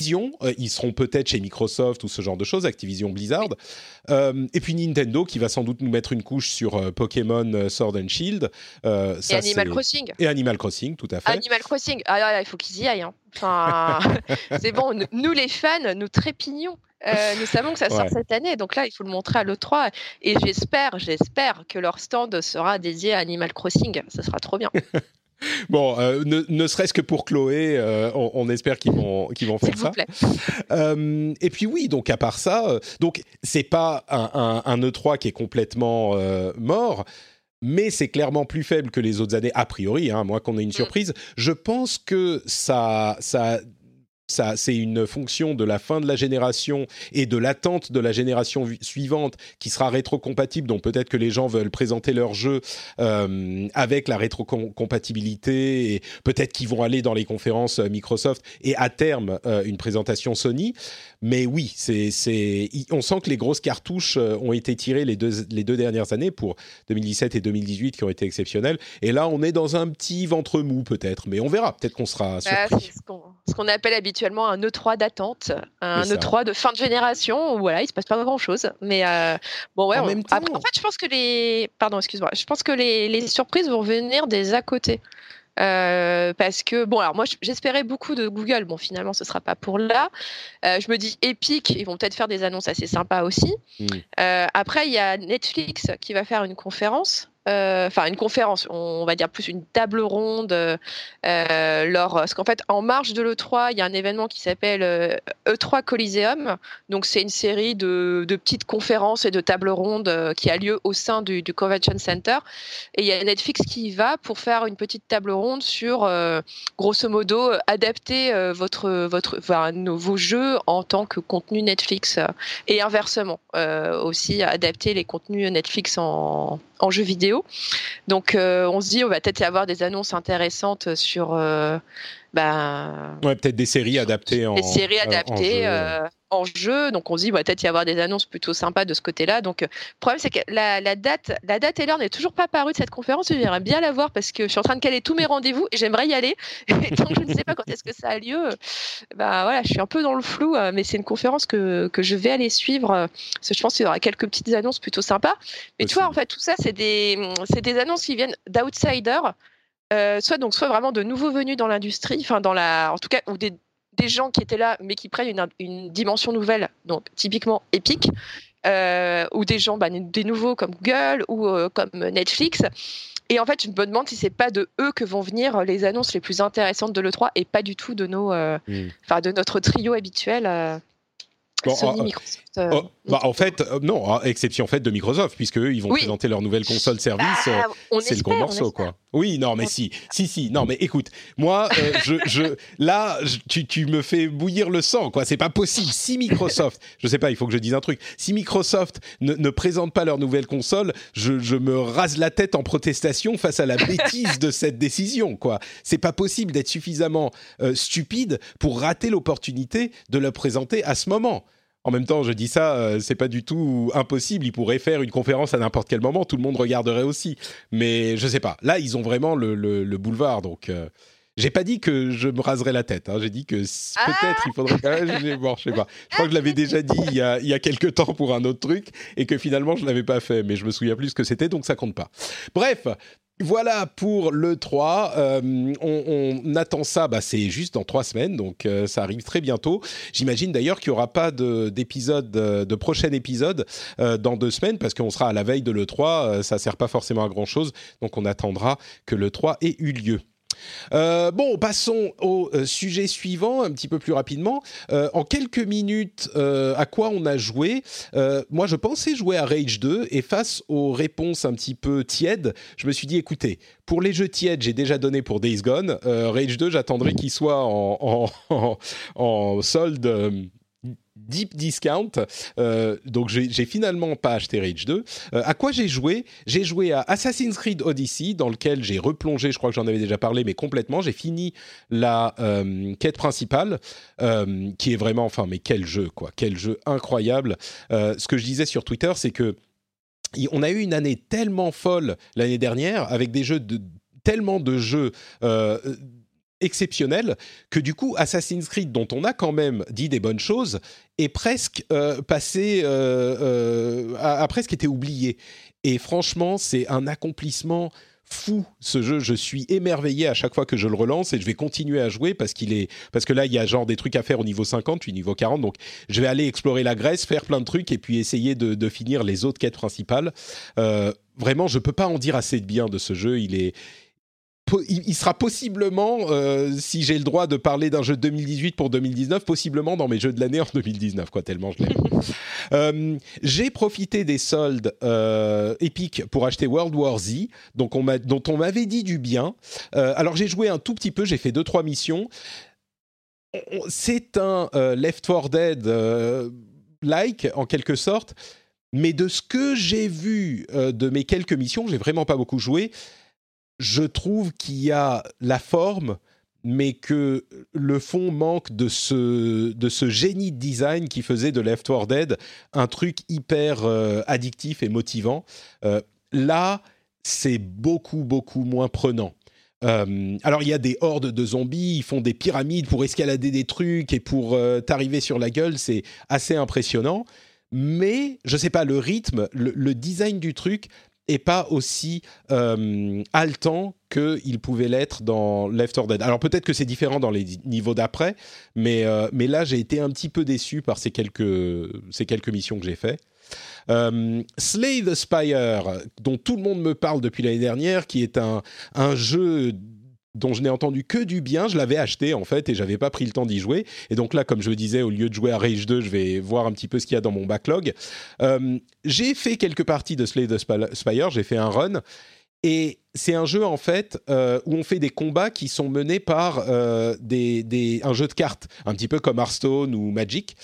Ils seront peut-être chez Microsoft ou ce genre de choses, Activision Blizzard. Euh, et puis Nintendo qui va sans doute nous mettre une couche sur euh, Pokémon Sword and Shield. Euh, ça, et Animal c'est... Crossing. Et Animal Crossing, tout à fait. Animal Crossing, alors il faut qu'ils y aillent. Hein. Enfin, c'est bon, nous, nous les fans, nous trépignons. Euh, nous savons que ça sort ouais. cette année, donc là il faut le montrer à l'E trois et j'espère, j'espère que leur stand sera dédié à Animal Crossing, ça sera trop bien. Bon, euh, ne, ne serait-ce que pour Chloé, euh, on, on espère qu'ils vont, qu'ils vont faire ça. S'il vous plaît. Euh, et puis oui, donc à part ça, euh, donc c'est pas un, un, un E trois qui est complètement euh, mort, mais c'est clairement plus faible que les autres années, a priori, hein, à moins qu'on ait une surprise. Mmh. Je pense que ça... ça Ça, c'est une fonction de la fin de la génération et de l'attente de la génération suivante qui sera rétrocompatible. Donc peut-être que les gens veulent présenter leur jeu euh, avec la rétrocompatibilité et peut-être qu'ils vont aller dans les conférences Microsoft et à terme euh, une présentation Sony. Mais oui, c'est, c'est, on sent que les grosses cartouches ont été tirées les deux, les deux dernières années pour deux mille dix-sept et deux mille dix-huit qui ont été exceptionnelles. Et là, on est dans un petit ventre mou peut-être, mais on verra. Peut-être qu'on sera surpris. Bah, c'est ce, qu'on, ce qu'on appelle habituellement Habituellement un E trois d'attente, un E trois de fin de génération où voilà, il se passe pas grand chose. Mais euh, bon, ouais, en, on, même après, en fait, je pense que les, pardon, excuse-moi, je pense que les, les surprises vont venir des à côté. Euh, parce que bon, alors moi j'espérais beaucoup de Google. Bon, finalement, ce sera pas pour là. Euh, je me dis Epic, ils vont peut-être faire des annonces assez sympas aussi. Mmh. Euh, après, il y a Netflix qui va faire une conférence. Enfin, euh, une conférence, on va dire plus une table ronde. Euh, leur, parce qu'en fait, en marge de l'E trois, il y a un événement qui s'appelle euh, E trois Coliseum. Donc, c'est une série de, de petites conférences et de tables rondes euh, qui a lieu au sein du, du Convention Center. Et il y a Netflix qui y va pour faire une petite table ronde sur, euh, grosso modo, adapter euh, votre, votre, enfin, vos jeux en tant que contenu Netflix. Euh, et inversement, euh, aussi adapter les contenus Netflix en, en jeux vidéo. Donc, euh, on se dit, on va peut-être y avoir des annonces intéressantes sur... Euh, bah, ouais, peut-être des séries adaptées des en Des séries adaptées euh, en, jeu. Euh, en jeu. Donc, on se dit, on va peut-être y avoir des annonces plutôt sympas de ce côté-là. Donc, le problème, c'est que la, la, date, la date et l'heure n'est toujours pas parue de cette conférence. J'aimerais bien la voir parce que je suis en train de caler tous mes rendez-vous et j'aimerais y aller. Et tant que je ne sais pas quand est-ce que ça a lieu, bah, voilà, je suis un peu dans le flou. Mais c'est une conférence que, que je vais aller suivre. Parce que je pense qu'il y aura quelques petites annonces plutôt sympas. Mais Aussi. tu vois, en fait, tout ça, c'est des, c'est des annonces qui viennent d'outsiders. Euh, soit donc soit vraiment de nouveaux venus dans l'industrie, enfin dans la, en tout cas ou des, des gens qui étaient là, mais qui prennent une, une dimension nouvelle, donc typiquement Epic, euh, ou des gens, bah, des nouveaux comme Google ou euh, comme Netflix. Et en fait, je me demande si c'est pas de eux que vont venir les annonces les plus intéressantes de l'E trois et pas du tout de nos, euh, mmh. enfin, de notre trio habituel. Euh, bon, Sony, euh, Microsoft. Euh, oh, bah, en fait, euh, non, à exception en fait de Microsoft, puisque ils vont oui. présenter leur nouvelle console service. Bah, on c'est espère, le gros morceau, quoi. Oui, non, mais si, si, si, non, mais écoute, moi, euh, je, je, là, je, tu, tu me fais bouillir le sang, quoi. C'est pas possible. Si Microsoft, je sais pas, il faut que je dise un truc. Si Microsoft ne, ne présente pas leur nouvelle console, je, je me rase la tête en protestation face à la bêtise de cette décision, quoi. C'est pas possible d'être suffisamment euh, stupide pour rater l'opportunité de la présenter à ce moment. En même temps, je dis ça, euh, c'est pas du tout impossible. Ils pourraient faire une conférence à n'importe quel moment, tout le monde regarderait aussi. Mais je sais pas. Là, ils ont vraiment le, le, le boulevard. Donc, euh, j'ai pas dit que je me raserais la tête. Hein. J'ai dit que ah peut-être il faudrait quand même. Bon, je sais pas. Je crois que je l'avais déjà dit il y a, il y a quelques temps pour un autre truc et que finalement je l'avais pas fait. Mais je me souviens plus ce que c'était, donc ça compte pas. Bref. Voilà pour l'E trois, euh, on, on attend ça, bah, c'est juste dans trois semaines, donc euh, ça arrive très bientôt. J'imagine d'ailleurs qu'il n'y aura pas de, d'épisode, de prochain épisode euh, dans deux semaines, parce qu'on sera à la veille de l'E trois, euh, ça ne sert pas forcément à grand-chose, donc on attendra que l'E trois ait eu lieu. Euh, bon, passons au euh, sujet suivant un petit peu plus rapidement. Euh, en quelques minutes, euh, à quoi on a joué ? euh, Moi, je pensais jouer à Rage deux et face aux réponses un petit peu tièdes, je me suis dit, écoutez, pour les jeux tièdes, j'ai déjà donné pour Days Gone. Euh, Rage deux, j'attendrai qu'il soit en, en, en, en solde... Euh, deep discount, euh, donc j'ai, j'ai finalement pas acheté Rage deux. Euh, à quoi j'ai joué ? J'ai joué à Assassin's Creed Odyssey, dans lequel j'ai replongé, je crois que j'en avais déjà parlé, mais complètement. J'ai fini la euh, quête principale, euh, qui est vraiment, enfin, mais quel jeu, quoi, quel jeu incroyable. Euh, ce que je disais sur Twitter, c'est que on a eu une année tellement folle l'année dernière, avec des jeux de tellement de jeux. Euh, exceptionnel, que du coup Assassin's Creed, dont on a quand même dit des bonnes choses, est presque euh, passé euh, euh, a, a presque été oublié. Et franchement, c'est un accomplissement fou, ce jeu. Je suis émerveillé à chaque fois que je le relance et je vais continuer à jouer parce qu'il est parce que là il y a genre des trucs à faire au niveau cinquante, je suis niveau quarante, donc je vais aller explorer la Grèce, faire plein de trucs et puis essayer de, de finir les autres quêtes principales. Euh, vraiment, je peux pas en dire assez de bien de ce jeu. Il est Il sera possiblement, euh, si j'ai le droit de parler d'un jeu de deux mille dix-huit pour deux mille dix-neuf, possiblement dans mes jeux de l'année en deux mille dix-neuf, quoi, tellement je l'aime. euh, j'ai profité des soldes euh, Epic pour acheter World War Z, donc on m'a, dont on m'avait dit du bien. Euh, alors j'ai joué un tout petit peu, j'ai fait deux trois missions. C'est un euh, Left four Dead euh, like, en quelque sorte, mais de ce que j'ai vu euh, de mes quelques missions, j'ai vraiment pas beaucoup joué. Je trouve qu'il y a la forme, mais que le fond manque de ce, de ce génie de design qui faisait de Left four Dead un truc hyper euh, addictif et motivant. Euh, là, c'est beaucoup, beaucoup moins prenant. Euh, alors, il y a des hordes de zombies, ils font des pyramides pour escalader des trucs et pour euh, t'arriver sur la gueule, c'est assez impressionnant. Mais, je sais pas, le rythme, le, le design du truc... et pas aussi euh, haletant qu'il pouvait l'être dans Left four Dead. Alors peut-être que c'est différent dans les d- niveaux d'après, mais, euh, mais là j'ai été un petit peu déçu par ces quelques, ces quelques missions que j'ai faites. Euh, Slay the Spire, dont tout le monde me parle depuis l'année dernière, qui est un, un jeu... dont je n'ai entendu que du bien. Je l'avais acheté, en fait, et je n'avais pas pris le temps d'y jouer. Et donc là, comme je le disais, au lieu de jouer à Rage deux, je vais voir un petit peu ce qu'il y a dans mon backlog. Euh, j'ai fait quelques parties de Slay the Spire, j'ai fait un run, et c'est un jeu, en fait, euh, où on fait des combats qui sont menés par euh, des, des, un jeu de cartes, un petit peu comme Hearthstone ou Magic.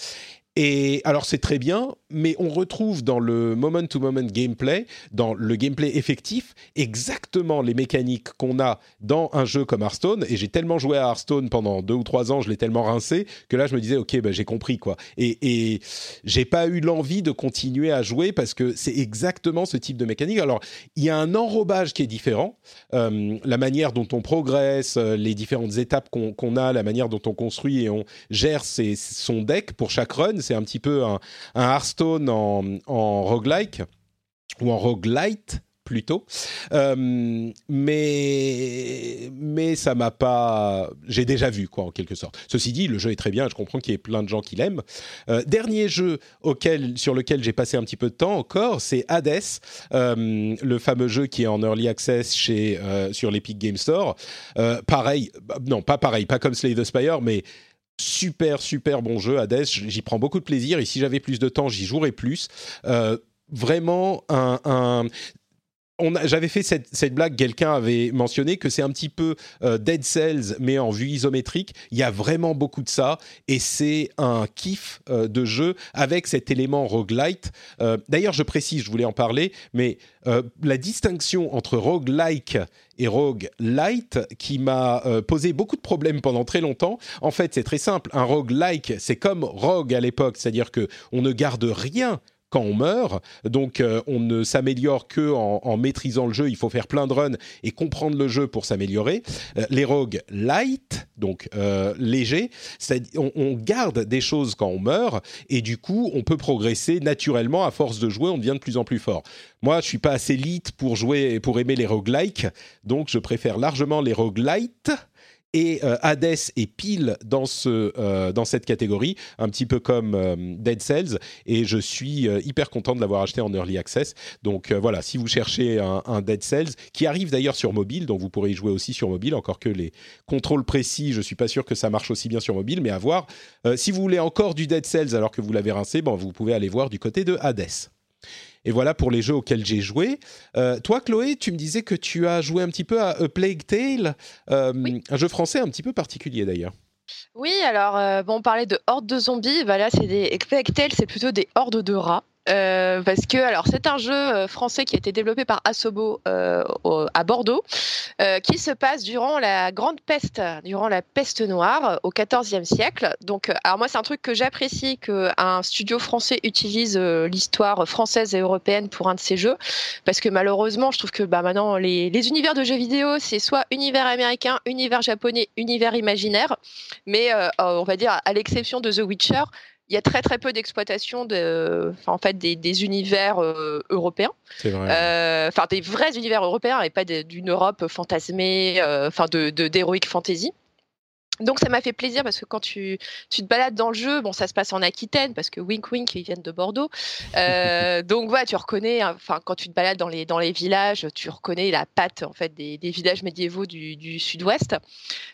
Et alors c'est très bien, mais on retrouve dans le moment-to-moment gameplay, dans le gameplay effectif, exactement les mécaniques qu'on a dans un jeu comme Hearthstone. Et j'ai tellement joué à Hearthstone pendant deux ou trois ans, je l'ai tellement rincé, que là je me disais, ok, bah, j'ai compris, quoi. Et, et j'ai pas eu l'envie de continuer à jouer parce que c'est exactement ce type de mécanique. Alors il y a un enrobage qui est différent, euh, la manière dont on progresse, les différentes étapes qu'on, qu'on a, la manière dont on construit et on gère ses, son deck pour chaque run. C'est un petit peu un, un Hearthstone en, en roguelike, ou en roguelite, plus tôt. Euh, mais, mais ça m'a pas... J'ai déjà vu, quoi, en quelque sorte. Ceci dit, le jeu est très bien, je comprends qu'il y ait plein de gens qui l'aiment. Euh, dernier jeu auquel, sur lequel j'ai passé un petit peu de temps encore, c'est Hades, euh, le fameux jeu qui est en Early Access chez, euh, sur l'Epic Game Store. Euh, pareil, non, pas pareil, pas comme Slay the Spire, mais... super, super bon jeu, Hades. J'y prends beaucoup de plaisir et si j'avais plus de temps, j'y jouerais plus. Euh, vraiment, un... un... On a, j'avais fait cette, cette blague, quelqu'un avait mentionné que c'est un petit peu euh, Dead Cells, mais en vue isométrique. Il y a vraiment beaucoup de ça et c'est un kiff euh, de jeu avec cet élément roguelite. Euh, d'ailleurs, je précise, je voulais en parler, mais euh, la distinction entre roguelike et roguelite qui m'a euh, posé beaucoup de problèmes pendant très longtemps. En fait, c'est très simple. Un roguelike, c'est comme Rogue à l'époque, c'est-à-dire qu'on ne garde rien quand on meurt, donc euh, on ne s'améliore qu'en en maîtrisant le jeu, il faut faire plein de runs et comprendre le jeu pour s'améliorer. Euh, les rogues light, donc euh, légers, on, on garde des choses quand on meurt et du coup on peut progresser naturellement à force de jouer, on devient de plus en plus fort. Moi je suis pas assez lit pour jouer, pour aimer les roguelike, donc je préfère largement les roguelite. Et euh, Hades est pile dans, ce, euh, dans cette catégorie, un petit peu comme euh, Dead Cells, et je suis euh, hyper content de l'avoir acheté en Early Access. Donc euh, voilà, si vous cherchez un, un Dead Cells, qui arrive d'ailleurs sur mobile, donc vous pourrez y jouer aussi sur mobile, encore que les contrôles précis, je ne suis pas sûr que ça marche aussi bien sur mobile, mais à voir. Euh, si vous voulez encore du Dead Cells alors que vous l'avez rincé, bon, vous pouvez aller voir du côté de Hades. Et voilà pour les jeux auxquels j'ai joué. Euh, toi, Chloé, tu me disais que tu as joué un petit peu à A Plague Tale, euh, oui. Un jeu français un petit peu particulier d'ailleurs. Oui, alors, euh, bon, on parlait de hordes de zombies. Bah là, c'est des... A Plague Tale, c'est plutôt des hordes de rats. Euh, parce que alors c'est un jeu français qui a été développé par Asobo euh, au, à Bordeaux, euh, qui se passe durant la Grande Peste, durant la Peste Noire au quatorzième siècle. Donc, alors moi c'est un truc que j'apprécie que un studio français utilise euh, l'histoire française et européenne pour un de ses jeux, parce que malheureusement je trouve que bah maintenant les, les univers de jeux vidéo c'est soit univers américain, univers japonais, univers imaginaire, mais euh, on va dire à l'exception de The Witcher. Il y a très très peu d'exploitation de, enfin, en fait, des, des univers euh, européens, c'est vrai. Euh, enfin des vrais univers européens et pas de, d'une Europe fantasmée, euh, enfin de, de d'heroic fantasy. Donc ça m'a fait plaisir parce que quand tu, tu te balades dans le jeu, bon ça se passe en Aquitaine parce que wink wink ils viennent de Bordeaux, euh, donc voilà ouais, tu reconnais, enfin hein, quand tu te balades dans les dans les villages, tu reconnais la patte en fait des, des villages médiévaux du, du sud-ouest.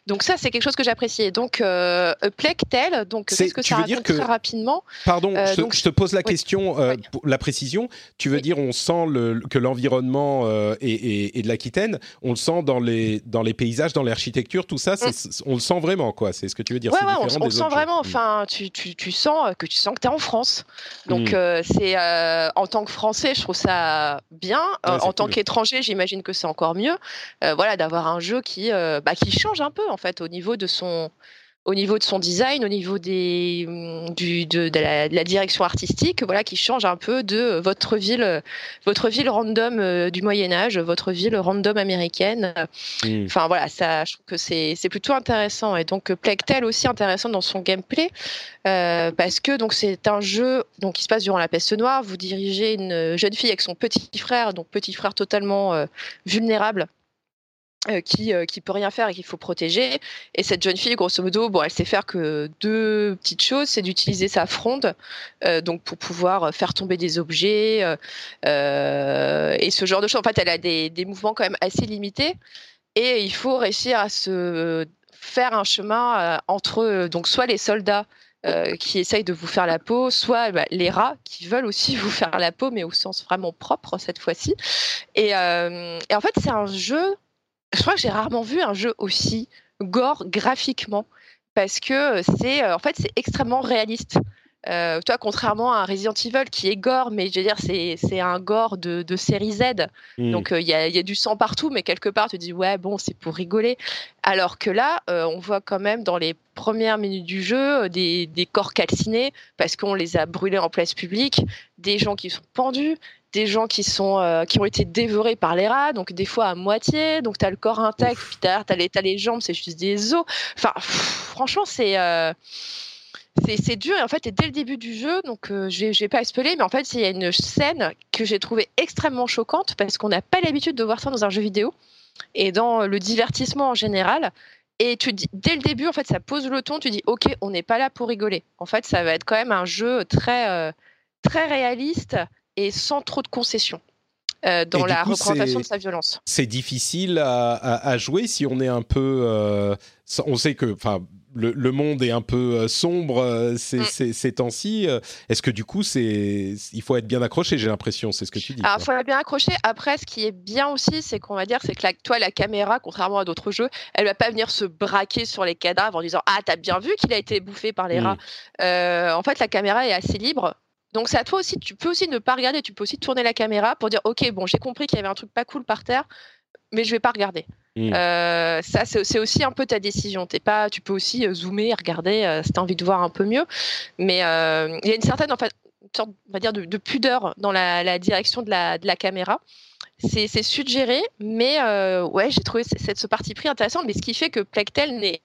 Donc ça c'est quelque chose que j'appréciais. Donc euh, A Plague Tale, donc qu'est-ce que ça raconte que, très rapidement. Pardon, euh, je, donc, je te pose la oui, question, euh, oui. Pour la précision. Tu veux oui. dire on sent le, que l'environnement euh, et, et, et de l'Aquitaine, on le sent dans les dans les paysages, dans l'architecture, tout ça, c'est, mm. on le sent vraiment. Quoi, c'est ce que tu veux dire. Ouais, c'est ouais, on, des on sent vraiment. Enfin, tu, tu, tu sens que tu sens que t'es en France. Donc, mm. euh, c'est euh, en tant que Français, je trouve ça bien. Ouais, euh, en tant cool. qu'étranger, j'imagine que c'est encore mieux. Euh, voilà, d'avoir un jeu qui, euh, bah, qui change un peu en fait au niveau de son, au niveau de son design, au niveau des, du, de, de, la, de la direction artistique. Voilà, qui change un peu de votre ville, votre ville random euh, du Moyen Âge, votre ville random américaine. Mm. Enfin voilà, ça, je trouve que c'est, c'est plutôt intéressant. Et donc Plague Tale aussi intéressant dans son gameplay euh, parce que donc c'est un jeu donc qui se passe durant la Peste Noire. Vous dirigez une jeune fille avec son petit frère, donc petit frère totalement euh, vulnérable. Euh, qui euh, qui peut rien faire et qu'il faut protéger. Et cette jeune fille, grosso modo, bon, elle sait faire que deux petites choses, c'est d'utiliser sa fronde, euh, donc pour pouvoir faire tomber des objets euh, et ce genre de choses. En fait, elle a des des mouvements quand même assez limités et il faut réussir à se faire un chemin euh, entre donc soit les soldats euh, qui essayent de vous faire la peau, soit bah, les rats qui veulent aussi vous faire la peau, mais au sens vraiment propre cette fois-ci. Et, euh, et en fait, c'est un jeu. Je crois que j'ai rarement vu un jeu aussi gore graphiquement parce que c'est en fait c'est extrêmement réaliste. Euh, toi, contrairement à un Resident Evil qui est gore, mais je veux dire c'est c'est un gore de de série Z. Mmh. Donc il euh, y a il y a du sang partout, mais quelque part tu dis ouais bon c'est pour rigoler. Alors que là, euh, on voit quand même dans les premières minutes du jeu des des corps calcinés parce qu'on les a brûlés en place publique, des gens qui sont pendus. Des gens qui sont euh, qui ont été dévorés par les rats, donc des fois à moitié, donc t'as le corps intact, Ouf. puis t'as, t'as les t'as les jambes, c'est juste des os. Enfin, pff, franchement, c'est euh, c'est, c'est dur. Et en fait, et dès le début du jeu, donc euh, je vais pas spoiler, mais en fait, il y a une scène que j'ai trouvée extrêmement choquante parce qu'on n'a pas l'habitude de voir ça dans un jeu vidéo et dans le divertissement en général. Et tu dis, dès le début, en fait, ça pose le ton. Tu dis, ok, on n'est pas là pour rigoler. En fait, ça va être quand même un jeu très, euh, très réaliste et sans trop de concessions euh, dans et la coup, représentation de sa violence. C'est difficile à, à, à jouer si on est un peu. Euh, on sait que, enfin, le, le monde est un peu sombre euh, ces, mm. ces, ces temps-ci. Est-ce que du coup, c'est, il faut être bien accroché? J'ai l'impression, c'est ce que tu dis. Alors, il faut être bien accroché. Après, ce qui est bien aussi, c'est qu'on va dire, c'est que la, toi, la caméra, contrairement à d'autres jeux, elle va pas venir se braquer sur les cadavres en disant, ah, t'as bien vu qu'il a été bouffé par les mm. rats. Euh, en fait, la caméra est assez libre. Donc c'est à toi aussi, tu peux aussi ne pas regarder, tu peux aussi tourner la caméra pour dire ok, bon, j'ai compris qu'il y avait un truc pas cool par terre, mais je vais pas regarder. Mmh. Euh, ça c'est, c'est aussi un peu ta décision. T'es pas, tu peux aussi zoomer, regarder euh, si t'as envie de voir un peu mieux. Mais euh, il y a une certaine, en fait, une sorte, on va dire de, de pudeur dans la, la direction de la, de la caméra. C'est, c'est suggéré, mais euh, ouais, j'ai trouvé cette, cette, ce parti pris intéressant. Mais ce qui fait que Plague Tale n'est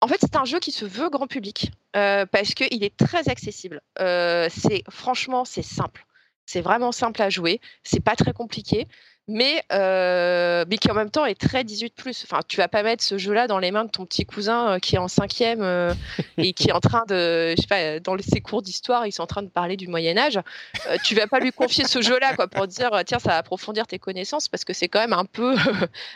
En fait, c'est un jeu qui se veut grand public euh, parce qu'il est très accessible. Euh, c'est, franchement, c'est simple. C'est vraiment simple à jouer. C'est pas très compliqué, mais, euh, mais qui en même temps est très dix-huit plus. Enfin, tu vas pas mettre ce jeu-là dans les mains de ton petit cousin qui est en cinquième euh, et qui est en train de, je sais pas, dans ses cours d'histoire, ils sont en train de parler du Moyen-Âge. Euh, tu vas pas lui confier ce jeu-là quoi, pour dire tiens, ça va approfondir tes connaissances parce que c'est quand même un, peu,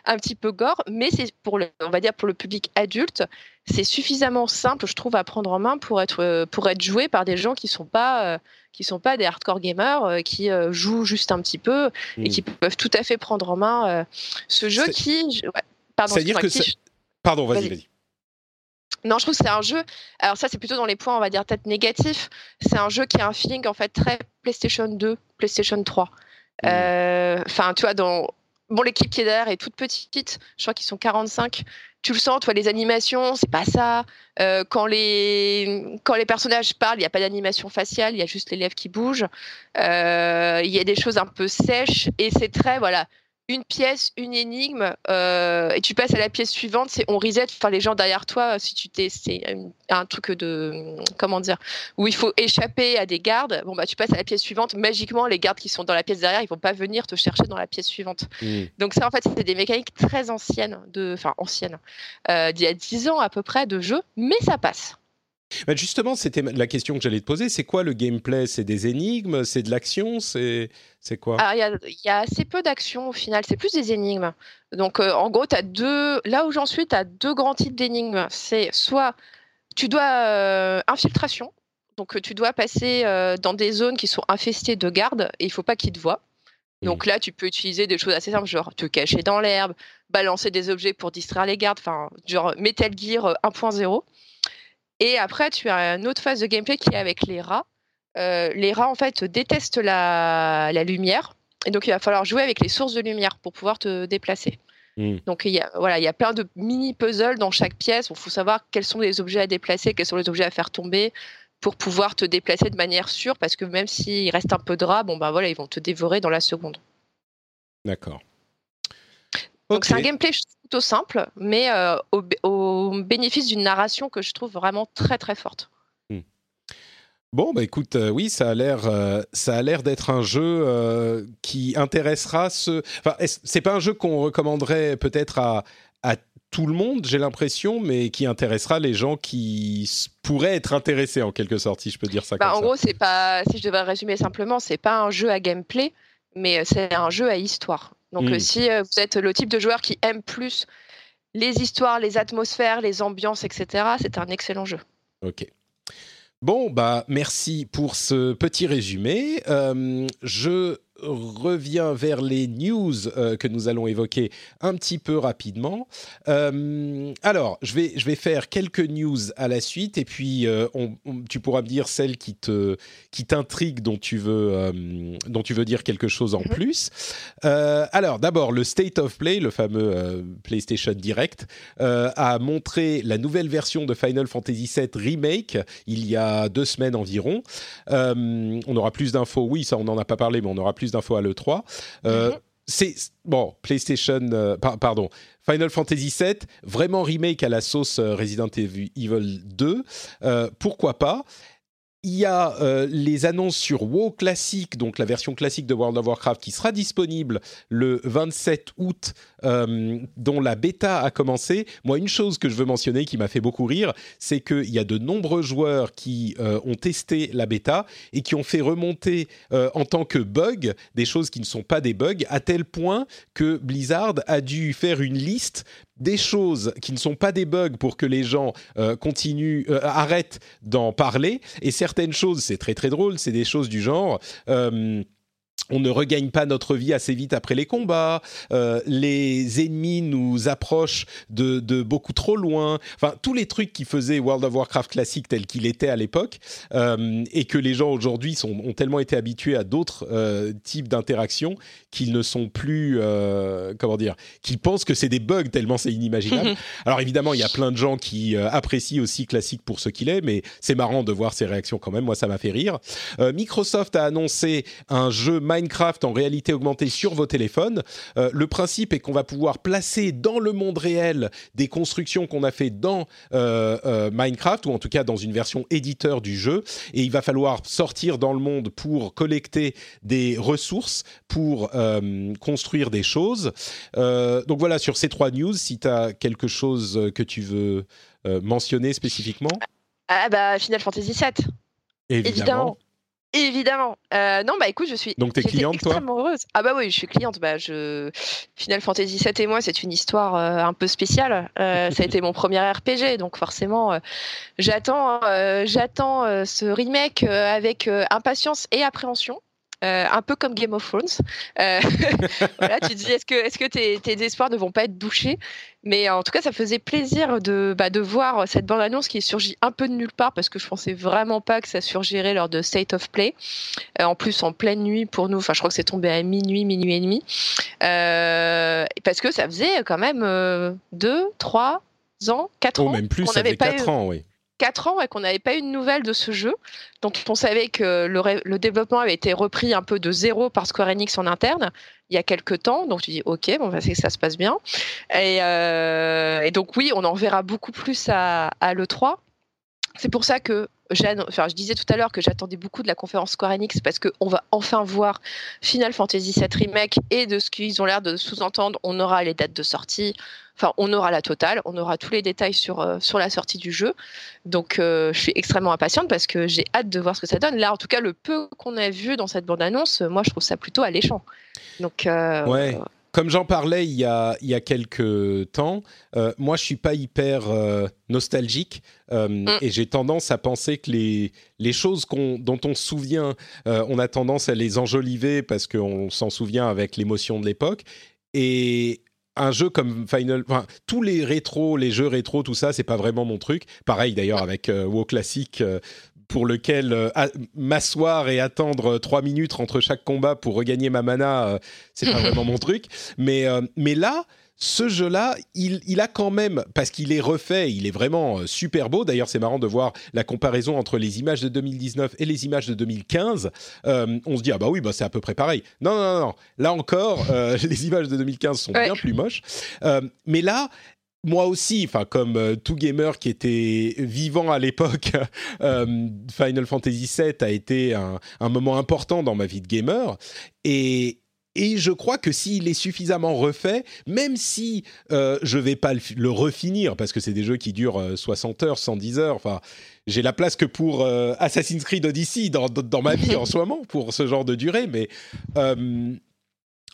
un petit peu gore, mais c'est pour le, on va dire pour le public adulte. C'est suffisamment simple, je trouve, à prendre en main pour être, pour être joué par des gens qui sont pas, euh, qui sont pas des hardcore gamers, euh, qui euh, jouent juste un petit peu mmh. et qui peuvent tout à fait prendre en main euh, ce jeu c'est... qui... Ouais, pardon, C'est-à-dire que... Qui... C'est... Pardon, vas-y, vas-y. vas-y. Non, je trouve que c'est un jeu... Alors ça, c'est plutôt dans les points, on va dire, peut-être négatifs. C'est un jeu qui a un feeling, en fait, très PlayStation deux, PlayStation trois. Mmh. Enfin, euh, tu vois, dans... Bon, l'équipe qui est derrière est toute petite, je crois qu'ils sont quarante-cinq. Tu le sens, tu vois, les animations, c'est pas ça. Euh, quand, les, quand les personnages parlent, il n'y a pas d'animation faciale, il y a juste les lèvres qui bougent. Euh, il y a des choses un peu sèches et c'est très, voilà, une pièce, une énigme. Euh, et tu passes à la pièce suivante, c'est on reset, enfin, les gens derrière toi, si tu t'es, c'est un truc de, comment dire, où il faut échapper à des gardes. Bon, bah, tu passes à la pièce suivante, magiquement, les gardes qui sont dans la pièce derrière, ils vont pas venir te chercher dans la pièce suivante. Mmh. Donc, ça, en fait, c'était des mécaniques très anciennes, de, enfin, anciennes, euh, d'il y a dix ans à peu près de jeu, mais ça passe. Ben justement, c'était la question que j'allais te poser. C'est quoi le gameplay? C'est des énigmes? C'est de l'action? C'est, c'est quoi? Il y a, y a assez peu d'action au final. C'est plus des énigmes. Donc, euh, en gros, t'as deux... là où j'en suis, tu as deux grands types d'énigmes. C'est soit tu dois... Euh, infiltration. Donc, tu dois passer euh, dans des zones qui sont infestées de gardes et il ne faut pas qu'ils te voient. Donc là, tu peux utiliser des choses assez simples, genre te cacher dans l'herbe, balancer des objets pour distraire les gardes. Enfin, genre Metal Gear un point zéro. Et après, tu as une autre phase de gameplay qui est avec les rats. Euh, les rats, en fait, détestent la, la lumière. Et donc, il va falloir jouer avec les sources de lumière pour pouvoir te déplacer. Mmh. Donc, il y a, voilà, il y a plein de mini-puzzles dans chaque pièce. Il faut savoir quels sont les objets à déplacer, quels sont les objets à faire tomber pour pouvoir te déplacer de manière sûre. Parce que même s'il reste un peu de rats, bon, ben voilà, ils vont te dévorer dans la seconde. D'accord. Donc, okay. C'est un gameplay plutôt simple, mais euh, au, au bénéfice d'une narration que je trouve vraiment très, très forte. Hmm. Bon, bah écoute, euh, oui, ça a l'air, euh, ça a l'air d'être un jeu euh, qui intéressera ce... Enfin, c'est pas un jeu qu'on recommanderait peut-être à, à tout le monde, j'ai l'impression, mais qui intéressera les gens qui pourraient être intéressés, en quelque sorte, si je peux dire ça bah, comme en ça. En gros, c'est pas, si je devais résumer simplement, c'est pas un jeu à gameplay, mais c'est un jeu à histoire. Donc, mmh. si euh, vous êtes le type de joueur qui aime plus les histoires, les atmosphères, les ambiances, et cetera, c'est un excellent jeu. Ok. Bon, bah, merci pour ce petit résumé. Euh, je reviens vers les news euh, que nous allons évoquer un petit peu rapidement. Euh, alors, je vais, je vais faire quelques news à la suite et puis euh, on, on, tu pourras me dire celles qui, te, qui t'intriguent, dont tu veux, euh, dont tu veux dire quelque chose en plus. Euh, alors, d'abord, le State of Play, le fameux euh, PlayStation Direct, euh, a montré la nouvelle version de Final Fantasy sept Remake il y a deux semaines environ. Euh, on aura plus d'infos, oui, ça on n'en a pas parlé, mais on aura plus d'infos à l'E trois. Euh, mm-hmm. c'est bon, PlayStation, euh, par, pardon, Final Fantasy sept, vraiment remake à la sauce Resident Evil deux, euh, pourquoi pas. Il y a euh, les annonces sur WoW classique, donc la version classique de World of Warcraft qui sera disponible le vingt-sept août, euh, dont la bêta a commencé. Moi, une chose que je veux mentionner qui m'a fait beaucoup rire, c'est qu'il y a de nombreux joueurs qui euh, ont testé la bêta et qui ont fait remonter euh, en tant que bug des choses qui ne sont pas des bugs, à tel point que Blizzard a dû faire une liste des choses qui ne sont pas des bugs pour que les gens euh, continuent, euh, arrêtent d'en parler. Et certaines choses, c'est très très drôle, c'est des choses du genre... Euh on ne regagne pas notre vie assez vite après les combats, euh, les ennemis nous approchent de, de beaucoup trop loin, enfin tous les trucs qui faisaient World of Warcraft classique tel qu'il était à l'époque, euh, et que les gens aujourd'hui sont, ont tellement été habitués à d'autres euh, types d'interactions qu'ils ne sont plus, euh, comment dire, qu'ils pensent que c'est des bugs tellement c'est inimaginable. Alors évidemment, il y a plein de gens qui euh, apprécient aussi classique pour ce qu'il est, mais c'est marrant de voir ces réactions quand même, moi ça m'a fait rire. Euh, Microsoft a annoncé un jeu Minecraft en réalité augmentée sur vos téléphones. Euh, le principe est qu'on va pouvoir placer dans le monde réel des constructions qu'on a fait dans euh, euh, Minecraft, ou en tout cas dans une version éditeur du jeu, et il va falloir sortir dans le monde pour collecter des ressources pour euh, construire des choses. Euh, donc voilà, sur ces trois news, si tu as quelque chose que tu veux euh, mentionner spécifiquement. Ah bah Final Fantasy sept. Évidemment. Évidemment. Évidemment. Euh, non, bah écoute, je suis. Donc t'es cliente, toi ? Extrêmement heureuse. Ah bah oui, je suis cliente. Bah je. Final Fantasy sept et moi, c'est une histoire euh, un peu spéciale. Euh, ça a été mon premier R P G, donc forcément, euh, j'attends, euh, j'attends euh, ce remake euh, avec euh, impatience et appréhension. Euh, un peu comme Game of Thrones. Euh, voilà, tu te dis, est-ce que, est-ce que tes, tes espoirs ne vont pas être bouchés ? Mais en tout cas, ça faisait plaisir de, bah, de voir cette bande-annonce qui est surgie un peu de nulle part, parce que je ne pensais vraiment pas que ça surgirait lors de State of Play. Euh, en plus, en pleine nuit pour nous, enfin, je crois que c'est tombé à minuit, minuit et demi. Euh, parce que ça faisait quand même euh, deux, trois ans, quatre oh, ans. Même plus, ça faisait quatre eu... ans, oui. quatre ans et qu'on n'avait pas eu de nouvelles de ce jeu, donc on savait que le, ré- le développement avait été repris un peu de zéro par Square Enix en interne il y a quelques temps, donc tu dis ok, bon, c'est que ça se passe bien, et, euh, et donc oui, on en verra beaucoup plus à, à l'E trois. C'est pour ça que enfin, je disais tout à l'heure que j'attendais beaucoup de la conférence Square Enix, parce qu'on va enfin voir Final Fantasy sept Remake, et de ce qu'ils ont l'air de sous-entendre, on aura les dates de sortie, enfin on aura la totale, on aura tous les détails sur, euh, sur la sortie du jeu. Donc euh, je suis extrêmement impatiente parce que j'ai hâte de voir ce que ça donne. Là en tout cas, le peu qu'on a vu dans cette bande-annonce, moi je trouve ça plutôt alléchant. Donc, euh, ouais. euh... Comme j'en parlais il y a, il y a quelques temps, euh, moi je suis pas hyper euh, nostalgique euh, mm. et j'ai tendance à penser que les, les choses qu'on, dont on se souvient, euh, on a tendance à les enjoliver parce qu'on s'en souvient avec l'émotion de l'époque. Et un jeu comme Final... Enfin, tous les rétros, les jeux rétros, tout ça, c'est pas vraiment mon truc. Pareil d'ailleurs avec euh, WoW classique... Euh, pour lequel euh, à, m'asseoir et attendre trois euh, minutes entre chaque combat pour regagner ma mana, euh, c'est pas vraiment mon truc. Mais, euh, mais là, ce jeu-là, il, il a quand même, parce qu'il est refait, il est vraiment euh, super beau. D'ailleurs, c'est marrant de voir la comparaison entre les images de deux mille dix-neuf et les images de deux mille quinze. Euh, on se dit, ah bah oui, bah c'est à peu près pareil. Non, non, non, non. Là encore, euh, les images de deux mille quinze sont ouais. bien plus moches. Euh, mais là... Moi aussi, enfin comme euh, tout gamer qui était vivant à l'époque, euh, Final Fantasy sept a été un, un moment important dans ma vie de gamer. Et, et je crois que s'il est suffisamment refait, même si euh, je vais pas le, le refinir, parce que c'est des jeux qui durent euh, soixante heures, cent dix heures, enfin... J'ai la place que pour euh, Assassin's Creed Odyssey dans, dans, dans ma vie en ce moment, pour ce genre de durée, mais... Euh,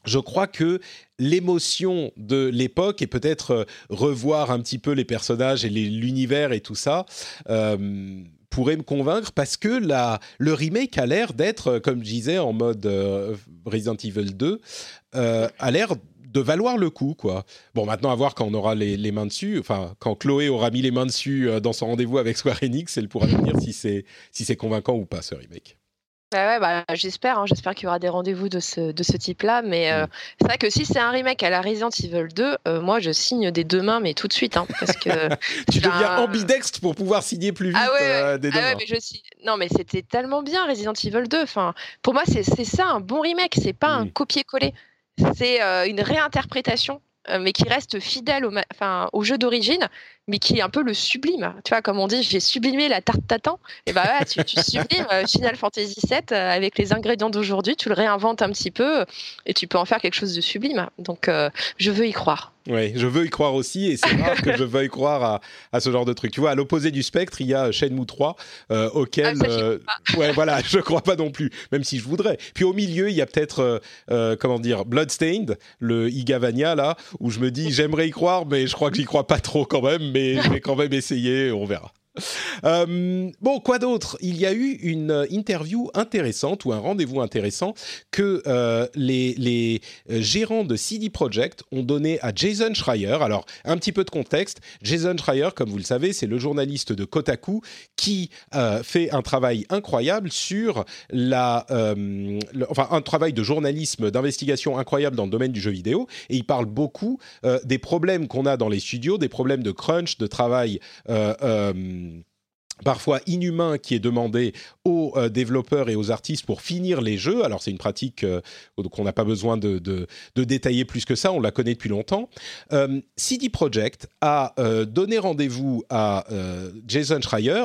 Je crois que l'émotion de l'époque, et peut-être revoir un petit peu les personnages et les, l'univers et tout ça, euh, pourrait me convaincre, parce que la, le remake a l'air d'être, comme je disais, en mode euh, Resident Evil deux, euh, a l'air de valoir le coup, quoi. Bon, maintenant, à voir quand on aura les, les mains dessus, enfin, quand Chloé aura mis les mains dessus euh, dans son rendez-vous avec Square Enix, elle pourra nous dire si c'est, si c'est convaincant ou pas, ce remake. Ah ouais, bah, j'espère, hein, j'espère qu'il y aura des rendez-vous de ce, de ce type-là, mais euh, c'est vrai que si c'est un remake à la Resident Evil deux, euh, moi je signe des deux mains, mais tout de suite, hein, parce que... tu deviens un... ambidextre pour pouvoir signer plus vite ah ouais, euh, des deux ah ouais, mains. Mais je signe... Non mais c'était tellement bien Resident Evil deux, enfin, pour moi c'est, c'est ça un bon remake, c'est pas mm. un copier-coller. c'est euh, une réinterprétation, euh, mais qui reste fidèle au, ma- au jeu d'origine, mais qui est un peu le sublime. Tu vois, comme on dit, j'ai sublimé la tarte tatin. Et bah ouais, tu, tu sublimes euh, Final Fantasy sept euh, avec les ingrédients d'aujourd'hui, tu le réinventes un petit peu et tu peux en faire quelque chose de sublime. Donc, euh, je veux y croire. Oui, je veux y croire aussi, et c'est rare que je veuille croire à, à ce genre de truc. Tu vois, à l'opposé du spectre, il y a Shenmue trois, euh, auquel... Ah, euh, ouais, voilà, je ne crois pas non plus, même si je voudrais. Puis au milieu, il y a peut-être, euh, euh, comment dire, Bloodstained, le Igavania, là, où je me dis, j'aimerais y croire, mais je crois que j'y crois pas trop quand même, mais je vais quand même essayer, on verra. Euh, bon, quoi d'autre ? Il y a eu une interview intéressante ou un rendez-vous intéressant que euh, les, les gérants de C D Projekt ont donné à Jason Schreier. Alors, un petit peu de contexte. Jason Schreier, comme vous le savez, c'est le journaliste de Kotaku qui euh, fait un travail incroyable sur la... Euh, le, enfin, un travail de journalisme, d'investigation incroyable dans le domaine du jeu vidéo. Et il parle beaucoup euh, des problèmes qu'on a dans les studios, des problèmes de crunch, de travail... Euh, euh, parfois inhumain qui est demandé aux euh, développeurs et aux artistes pour finir les jeux. Alors c'est une pratique euh, qu'on n'a pas besoin de, de, de détailler plus que ça, on la connaît depuis longtemps. Euh, C D Projekt a euh, donné rendez-vous à euh, Jason Schreier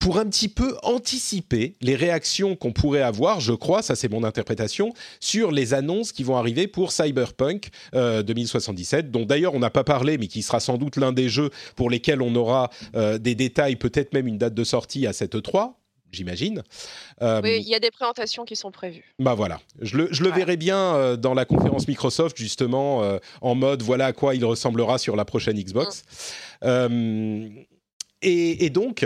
pour un petit peu anticiper les réactions qu'on pourrait avoir, je crois, ça c'est mon interprétation, sur les annonces qui vont arriver pour Cyberpunk euh, deux mille soixante-dix-sept, dont d'ailleurs on n'a pas parlé, mais qui sera sans doute l'un des jeux pour lesquels on aura euh, des détails, peut-être même une date de sortie à cette E trois. J'imagine. Euh, oui, il y a des présentations qui sont prévues. Bah voilà, je le, je le ouais. verrai bien euh, dans la conférence Microsoft, justement, euh, en mode voilà à quoi il ressemblera sur la prochaine Xbox. Mmh. Euh, et, et donc...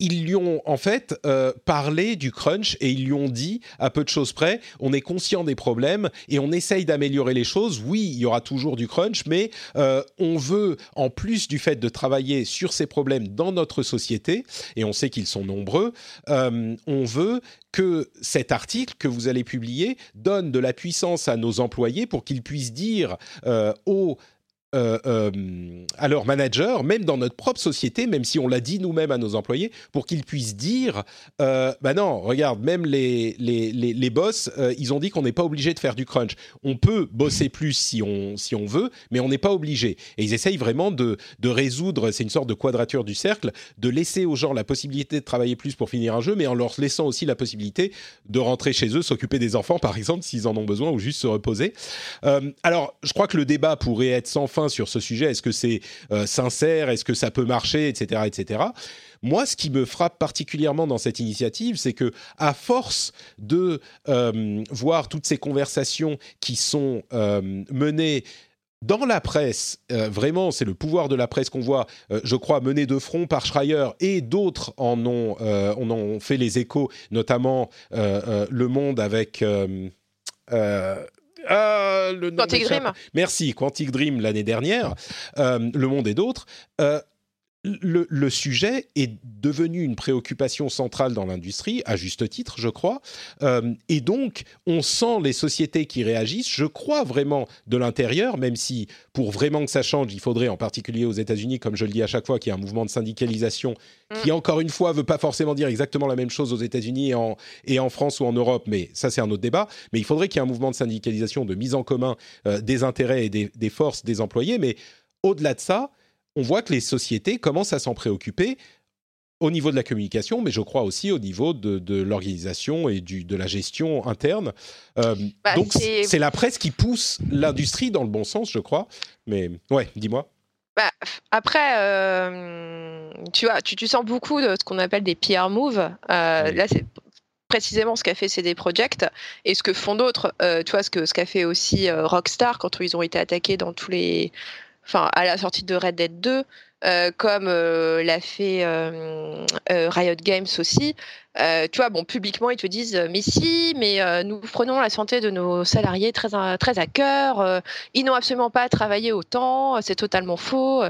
Ils lui ont en fait euh, parlé du crunch et ils lui ont dit, à peu de choses près, on est conscient des problèmes et on essaye d'améliorer les choses. Oui, il y aura toujours du crunch, mais euh, on veut, en plus du fait de travailler sur ces problèmes dans notre société, et on sait qu'ils sont nombreux, euh, on veut que cet article que vous allez publier donne de la puissance à nos employés pour qu'ils puissent dire euh, aux... Euh, euh, à leur manager, même dans notre propre société, même si on l'a dit nous-mêmes à nos employés, pour qu'ils puissent dire euh, « Bah non, regarde, même les, les, les, les boss, euh, ils ont dit qu'on n'est pas obligé de faire du crunch. On peut bosser plus si on, si on veut, mais on n'est pas obligé. » Et ils essayent vraiment de, de résoudre, c'est une sorte de quadrature du cercle, de laisser aux gens la possibilité de travailler plus pour finir un jeu, mais en leur laissant aussi la possibilité de rentrer chez eux, s'occuper des enfants, par exemple, s'ils en ont besoin, ou juste se reposer. Euh, alors, je crois que le débat pourrait être sans fin sur ce sujet, est-ce que c'est euh, sincère, est-ce que ça peut marcher, et cetera, et cetera. Moi, ce qui me frappe particulièrement dans cette initiative, c'est que à force de euh, voir toutes ces conversations qui sont euh, menées dans la presse, euh, vraiment, c'est le pouvoir de la presse qu'on voit, euh, je crois, mené de front par Schreier, et d'autres en ont, euh, on en ont fait les échos, notamment euh, euh, Le Monde avec... Euh, euh, Euh, le Quantic Dream. Merci, Quantic Dream l'année dernière, euh, Le Monde et d'autres. Euh, le, le sujet est devenu une préoccupation centrale dans l'industrie, à juste titre, je crois. Euh, et donc, on sent les sociétés qui réagissent, je crois vraiment de l'intérieur, même si pour vraiment que ça change, il faudrait, en particulier aux États-Unis, comme je le dis à chaque fois, qu'il y ait un mouvement de syndicalisation mmh. qui, encore une fois, ne veut pas forcément dire exactement la même chose aux États-Unis et en, et en France ou en Europe, mais ça, c'est un autre débat. Mais il faudrait qu'il y ait un mouvement de syndicalisation, de mise en commun euh, des intérêts et des, des forces des employés. Mais au-delà de ça, on voit que les sociétés commencent à s'en préoccuper au niveau de la communication, mais je crois aussi au niveau de, de l'organisation et du, de la gestion interne. Euh, bah, donc, c'est... c'est la presse qui pousse l'industrie dans le bon sens, je crois. Mais ouais, dis-moi. Bah, après, euh, tu vois, tu, tu sens beaucoup de ce qu'on appelle des P R moves. Euh, oui. Là, c'est précisément ce qu'a fait C D Projekt et ce que font d'autres. Euh, tu vois, ce, que, ce qu'a fait aussi euh, Rockstar quand ils ont été attaqués dans tous les... Enfin, à la sortie de Red Dead deux, euh, comme euh, l'a fait euh, euh, Riot Games aussi, euh, tu vois, bon, publiquement, ils te disent « Mais si, mais euh, nous prenons la santé de nos salariés très, très à cœur, euh, ils n'ont absolument pas à travailler autant, c'est totalement faux. »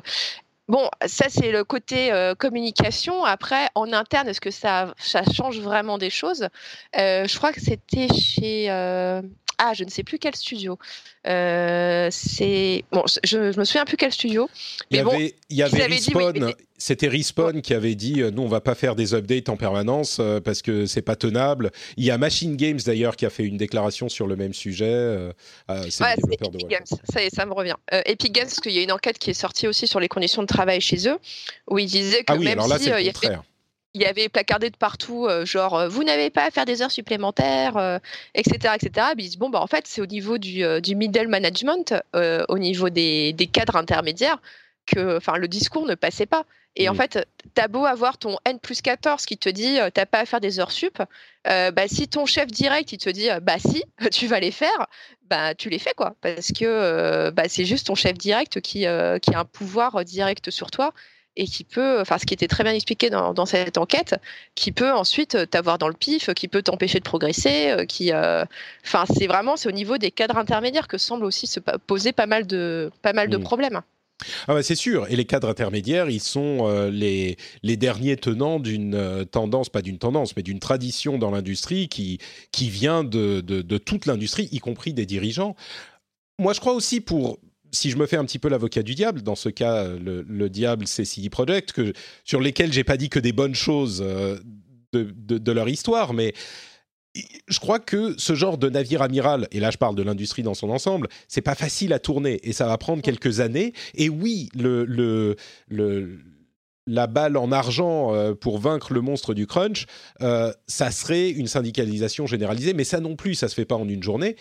Bon, ça, c'est le côté euh, communication. Après, en interne, est-ce que ça, ça change vraiment des choses ? euh, Je crois que c'était chez... Euh à je ne sais plus quel studio. Euh, c'est bon, je, je me souviens plus quel studio. Mais il y bon, avait, il y avait Respawn. Dit, oui, mais... C'était Respawn qui avait dit euh, nous on va pas faire des updates en permanence euh, parce que c'est pas tenable. Il y a Machine Games d'ailleurs qui a fait une déclaration sur le même sujet. Euh, c'est ouais, le développeur c'est Epic de Games. Ça y est, ça me revient. Euh, Epic Games, parce qu'il y a une enquête qui est sortie aussi sur les conditions de travail chez eux où ils disaient que ah oui, même alors là, si c'est euh, le contraire. Il y avait placardé de partout, euh, genre, euh, vous n'avez pas à faire des heures supplémentaires, euh, et cetera, et cetera. Et ils disent, bon, bah, en fait, c'est au niveau du, euh, du middle management, euh, au niveau des, des cadres intermédiaires, que le discours ne passait pas. Et mmh. en fait, t'as beau avoir ton N plus quatorze qui te dit, euh, t'as pas à faire des heures sup, euh, bah, si ton chef direct, il te dit, euh, bah si, tu vas les faire, bah tu les fais, quoi. Parce que euh, bah, c'est juste ton chef direct qui, euh, qui a un pouvoir direct sur toi. Et qui peut, enfin, ce qui était très bien expliqué dans, dans cette enquête, qui peut ensuite t'avoir dans le pif, qui peut t'empêcher de progresser, qui, euh, enfin, c'est vraiment, c'est au niveau des cadres intermédiaires que semble aussi se poser pas mal de, pas mal de mmh. problèmes. Ah bah c'est sûr, et les cadres intermédiaires, ils sont euh, les, les derniers tenants d'une euh, tendance, pas d'une tendance, mais d'une tradition dans l'industrie qui, qui vient de, de, de toute l'industrie, y compris des dirigeants. Moi, je crois aussi pour... Si je me fais un petit peu l'avocat du diable, dans ce cas, le, le diable, c'est C D Projekt, que, sur lesquels je n'ai pas dit que des bonnes choses euh, de, de, de leur histoire, mais je crois que ce genre de navire amiral, et là je parle de l'industrie dans son ensemble, c'est pas facile à tourner, et ça va prendre quelques années. Et oui, le, le, le, la balle en argent euh, pour vaincre le monstre du crunch, euh, ça serait une syndicalisation généralisée, mais ça non plus, ça ne se fait pas en une journée.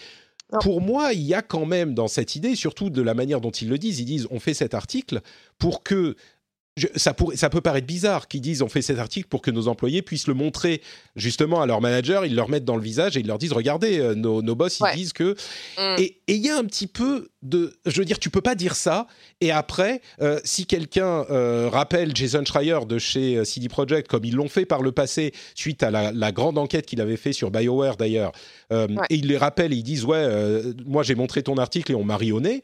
Pour moi, il y a quand même dans cette idée, surtout de la manière dont ils le disent, ils disent on fait cet article pour que... Je, ça, pour, ça peut paraître bizarre qu'ils disent on fait cet article pour que nos employés puissent le montrer justement à leur manager, ils leur mettent dans le visage et ils leur disent regardez, nos, nos boss, ils ouais. disent que... Mmh. Et il y a un petit peu de... Je veux dire, tu peux pas dire ça et après, euh, si quelqu'un euh, rappelle Jason Schreier de chez C D Projekt, comme ils l'ont fait par le passé suite à la, la grande enquête qu'il avait fait sur BioWare d'ailleurs, euh, ouais. et ils les rappellent et ils disent ouais, euh, moi j'ai montré ton article et on m'a ri au nez,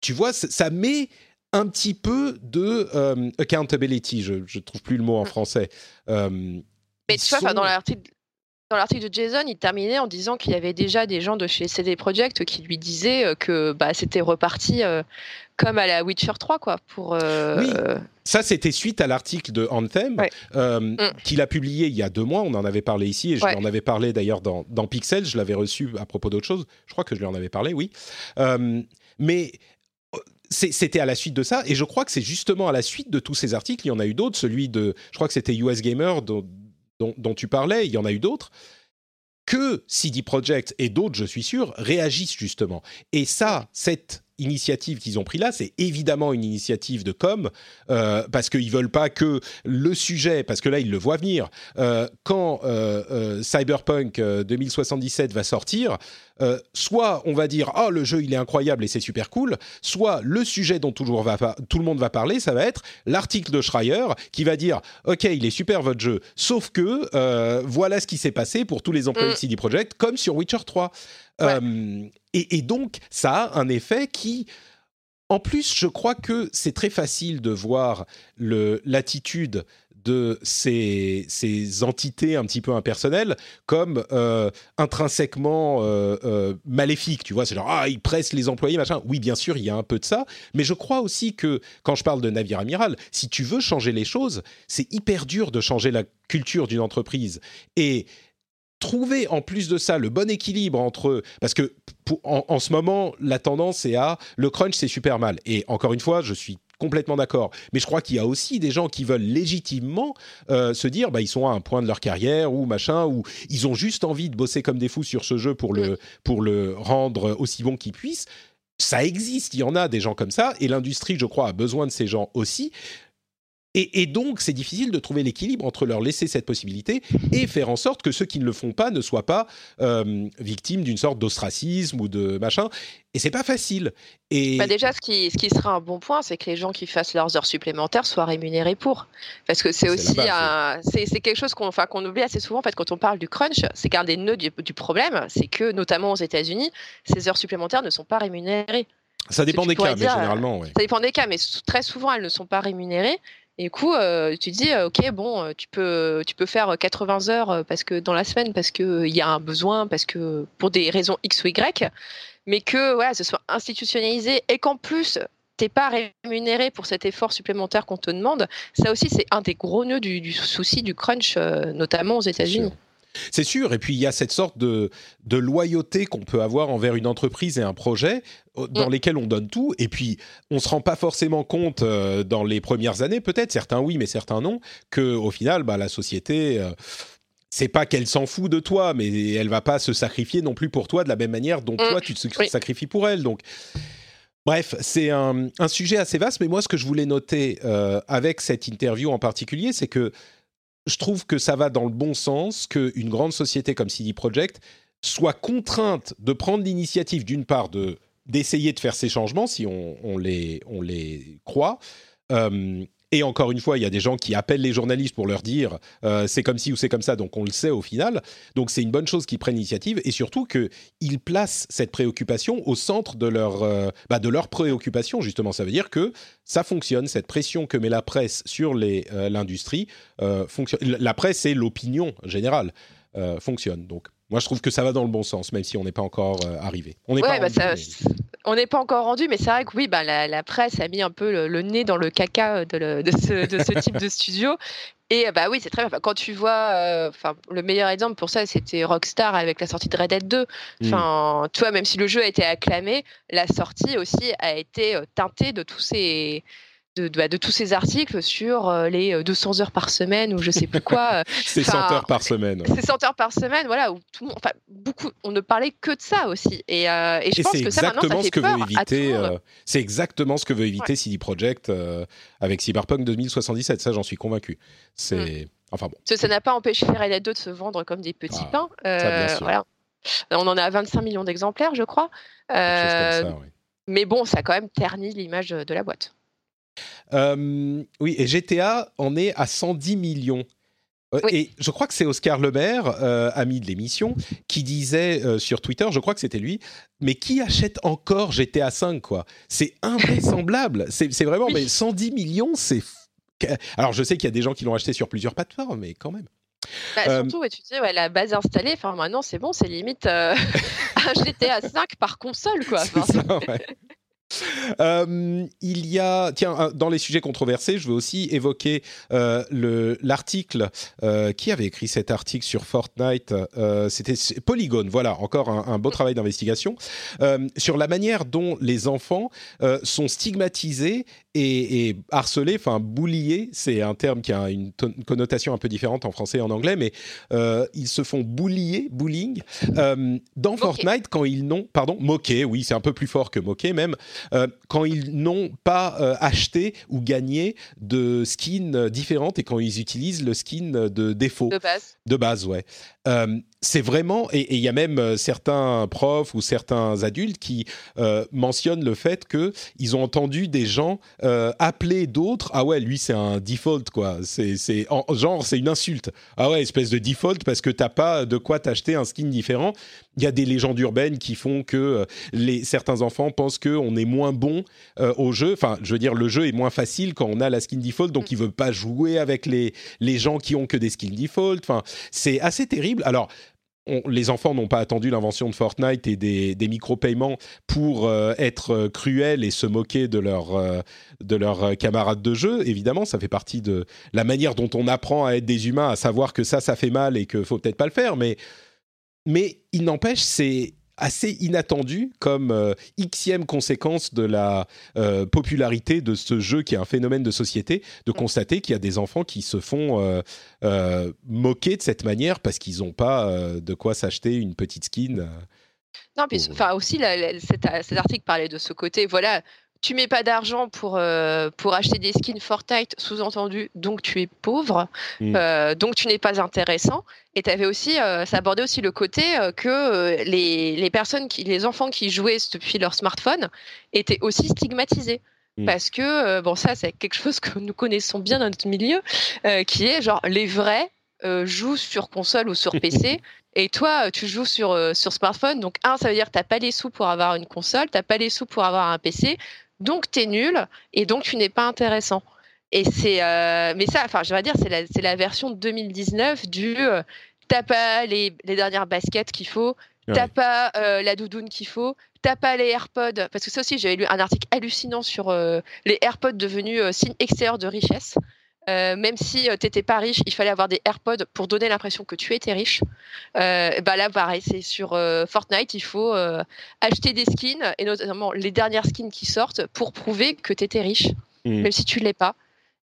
tu vois, c- ça met... un petit peu de euh, accountability, je ne trouve plus le mot en français. Euh, Mais tu sont... vois, dans l'article, dans l'article de Jason, il terminait en disant qu'il y avait déjà des gens de chez C D Projekt qui lui disaient que bah, c'était reparti euh, comme à la Witcher trois, quoi, pour... Euh, oui. euh... Ça, c'était suite à l'article de Anthem, ouais. euh, mm. qu'il a publié il y a deux mois. On en avait parlé ici, et je ouais. lui en avais parlé d'ailleurs dans, dans Pixel. Je l'avais reçu à propos d'autre chose. Je crois que je lui en avais parlé, oui. Euh, mais... C'était à la suite de ça, et je crois que c'est justement à la suite de tous ces articles, il y en a eu d'autres, celui de, je crois que c'était U S Gamer dont, dont, dont tu parlais, il y en a eu d'autres, que C D Projekt et d'autres, je suis sûr, réagissent justement. Et ça, cette initiative qu'ils ont pris là, c'est évidemment une initiative de com, euh, parce qu'ils veulent pas que le sujet, parce que là, ils le voient venir, euh, quand euh, euh, Cyberpunk deux mille soixante-dix-sept va sortir, euh, soit on va dire « Oh, le jeu, il est incroyable et c'est super cool », soit le sujet dont toujours va, tout le monde va parler, ça va être l'article de Schreier qui va dire « Ok, il est super votre jeu, sauf que euh, voilà ce qui s'est passé pour tous les employés mmh. de C D Projekt, comme sur Witcher trois ». Ouais. Euh, et, et donc, ça a un effet qui, en plus, je crois que c'est très facile de voir le, l'attitude de ces, ces entités un petit peu impersonnelles comme euh, intrinsèquement euh, euh, maléfiques. Tu vois, c'est genre, ah, ils pressent les employés, machin. Oui, bien sûr, il y a un peu de ça. Mais je crois aussi que, quand je parle de navire amiral, si tu veux changer les choses, c'est hyper dur de changer la culture d'une entreprise. Et... trouver en plus de ça le bon équilibre entre... Parce que pour, en, en ce moment, la tendance est à... Le crunch, c'est super mal. Et encore une fois, je suis complètement d'accord. Mais je crois qu'il y a aussi des gens qui veulent légitimement euh, se dire bah, ils sont à un point de leur carrière ou machin, ou ils ont juste envie de bosser comme des fous sur ce jeu pour le, pour le rendre aussi bon qu'ils puissent. Ça existe, il y en a des gens comme ça. Et l'industrie, je crois, a besoin de ces gens aussi. Et, et donc, c'est difficile de trouver l'équilibre entre leur laisser cette possibilité et faire en sorte que ceux qui ne le font pas ne soient pas euh, victimes d'une sorte d'ostracisme ou de machin. Et c'est pas facile. Et... Bah déjà, ce qui, ce qui sera un bon point, c'est que les gens qui fassent leurs heures supplémentaires soient rémunérés pour. Parce que c'est, c'est aussi un, c'est, c'est quelque chose qu'on, enfin, qu'on oublie assez souvent en fait, quand on parle du crunch. C'est qu'un des nœuds du, du problème, c'est que, notamment aux États-Unis, ces heures supplémentaires ne sont pas rémunérées. Ça dépend des cas, dire, mais généralement, oui. Ça dépend des cas, mais très souvent, elles ne sont pas rémunérées. Et du coup, euh, tu dis, ok, bon, tu peux, tu peux faire quatre-vingts heures parce que dans la semaine, parce que il y a un besoin, parce que pour des raisons X ou Y, mais que voilà, ce soit institutionnalisé et qu'en plus t'es pas rémunéré pour cet effort supplémentaire qu'on te demande. Ça aussi, c'est un des gros nœuds du, du souci du crunch, euh, notamment aux États-Unis. C'est sûr, et puis il y a cette sorte de, de loyauté qu'on peut avoir envers une entreprise et un projet dans mmh. lesquels on donne tout, et puis on ne se rend pas forcément compte euh, dans les premières années, peut-être, certains oui, mais certains non, qu'au final, bah, la société, euh, c'est pas qu'elle s'en fout de toi, mais elle ne va pas se sacrifier non plus pour toi de la même manière dont mmh. toi tu te oui. sacrifies pour elle, donc... Bref, c'est un, un sujet assez vaste, mais moi, ce que je voulais noter euh, avec cette interview en particulier, c'est que je trouve que ça va dans le bon sens qu'une grande société comme C D Projekt soit contrainte de prendre l'initiative, d'une part, de, d'essayer de faire ces changements, si on, on, les, on les croit. Euh, et encore une fois, il y a des gens qui appellent les journalistes pour leur dire euh, « c'est comme ci ou c'est comme ça », donc on le sait au final. Donc c'est une bonne chose qu'ils prennent l'initiative, et surtout qu'ils placent cette préoccupation au centre de leur, euh, bah de leur préoccupation, justement. Ça veut dire que ça fonctionne, cette pression que met la presse sur les, euh, l'industrie euh, fonctionne. La presse et l'opinion générale euh, fonctionnent, donc. Moi, je trouve que ça va dans le bon sens, même si on n'est pas encore euh, arrivé. On n'est ouais, pas, bah mais... pas encore rendu, mais c'est vrai que oui, bah, la, la presse a mis un peu le, le nez dans le caca de, le, de, ce, de ce type de studio. Et bah oui, c'est très bien. Quand tu vois, euh, le meilleur exemple pour ça, c'était Rockstar avec la sortie de Red Dead deux. Enfin, mm. tu vois, même si le jeu a été acclamé, la sortie aussi a été teintée de tous ces... De, de, de tous ces articles sur euh, les deux cents heures par semaine ou je sais plus quoi. Euh, c'est cent heures par semaine. Ouais. C'est cent heures par semaine, voilà, où tout le monde, beaucoup, on ne parlait que de ça aussi. Et, euh, et je et pense que ça, maintenant, ça fait que peur à tout le monde. C'est exactement ce que veut éviter ouais. C D Projekt euh, avec Cyberpunk deux mille soixante-dix-sept, ça j'en suis convaincu. C'est... Mm. Enfin, bon. Ça, ça n'a pas empêché Red Dead deux de se vendre comme des petits ah, pains. Euh, ça, bien sûr. Voilà. On en a à vingt-cinq millions d'exemplaires, je crois. Euh, chose comme ça, oui. Mais bon, ça a quand même terni l'image de la boîte. Euh, oui, et G T A en est à cent dix millions. Oui. Et je crois que c'est Oscar Le Maire, euh, ami de l'émission, qui disait euh, sur Twitter, je crois que c'était lui, mais qui achète encore G T A V, quoi ? C'est invraisemblable. c'est, c'est vraiment, oui. Mais cent dix millions, c'est... Alors, je sais qu'il y a des gens qui l'ont acheté sur plusieurs plateformes, mais quand même. Bah, euh... Surtout, ouais, tu dis, ouais, la base installée, enfin, maintenant, c'est bon, c'est limite euh, un G T A V par console, quoi. C'est ça, ouais. Euh, il y a, tiens, dans les sujets controversés, je veux aussi évoquer euh, le, l'article euh, qui avait écrit cet article sur Fortnite. Euh, c'était Polygon, voilà, encore un, un beau travail d'investigation euh, sur la manière dont les enfants euh, sont stigmatisés et, et harcelés, enfin bulliés. C'est un terme qui a une, ton- une connotation un peu différente en français et en anglais, mais euh, ils se font bullier, bullying euh, dans okay. Fortnite quand ils n'ont, pardon, moqué. Oui, c'est un peu plus fort que moqué même. Euh, quand ils n'ont pas euh, acheté ou gagné de skins différentes et quand ils utilisent le skin de défaut. De base. De base, ouais. Euh, c'est vraiment... Et il y a même certains profs ou certains adultes qui euh, mentionnent le fait qu'ils ont entendu des gens euh, appeler d'autres. Ah ouais, lui, c'est un default, quoi. C'est, c'est, en, genre, c'est une insulte. Ah ouais, espèce de default parce que t'as pas de quoi t'acheter un skin différent. Il y a des légendes urbaines qui font que euh, les, certains enfants pensent qu'on est moins bon euh, au jeu. Enfin, je veux dire, le jeu est moins facile quand on a la skin default, donc mmh. il ne veut pas jouer avec les, les gens qui ont que des skins default. Enfin, c'est assez terrible. Alors, on, les enfants n'ont pas attendu l'invention de Fortnite et des, des micro-paiements pour euh, être cruels et se moquer de leurs euh, de leurs camarades de jeu. Évidemment, ça fait partie de la manière dont on apprend à être des humains, à savoir que ça, ça fait mal et qu'il ne faut peut-être pas le faire, mais... Mais il n'empêche, c'est assez inattendu comme euh, xème conséquence de la euh, popularité de ce jeu qui est un phénomène de société, de constater qu'il y a des enfants qui se font euh, euh, moquer de cette manière parce qu'ils n'ont pas euh, de quoi s'acheter une petite skin. Euh, non, puis pour... enfin aussi, la, la, cet, cet article parlait de ce côté, voilà... Tu mets pas d'argent pour, euh, pour acheter des skins Fortnite, sous-entendu, donc tu es pauvre, mmh. euh, donc tu n'es pas intéressant. Et t'avais aussi, euh, ça abordait aussi le côté euh, que euh, les, les personnes, qui, les enfants qui jouaient depuis leur smartphone étaient aussi stigmatisés. Mmh. Parce que, euh, bon, ça, c'est quelque chose que nous connaissons bien dans notre milieu, euh, qui est genre les vrais euh, jouent sur console ou sur P C. Et toi, tu joues sur, euh, sur smartphone. Donc, un, ça veut dire que t'as pas les sous pour avoir une console, t'as pas les sous pour avoir un P C. Donc, t'es nul et donc, tu n'es pas intéressant. Et c'est, euh, mais ça, enfin, je vais dire, c'est la, c'est la version deux mille dix-neuf du euh, t'as pas les, les dernières baskets qu'il faut, ouais. t'as pas euh, la doudoune qu'il faut, t'as pas les AirPods, parce que ça aussi, j'avais lu un article hallucinant sur euh, les AirPods devenus euh, signe extérieur de richesse. Euh, même si euh, t'étais pas riche, il fallait avoir des AirPods pour donner l'impression que tu étais riche. Euh, bah là, pareil, c'est sur euh, Fortnite, il faut euh, acheter des skins, et notamment les dernières skins qui sortent, pour prouver que t'étais riche, mmh. même si tu l'es pas.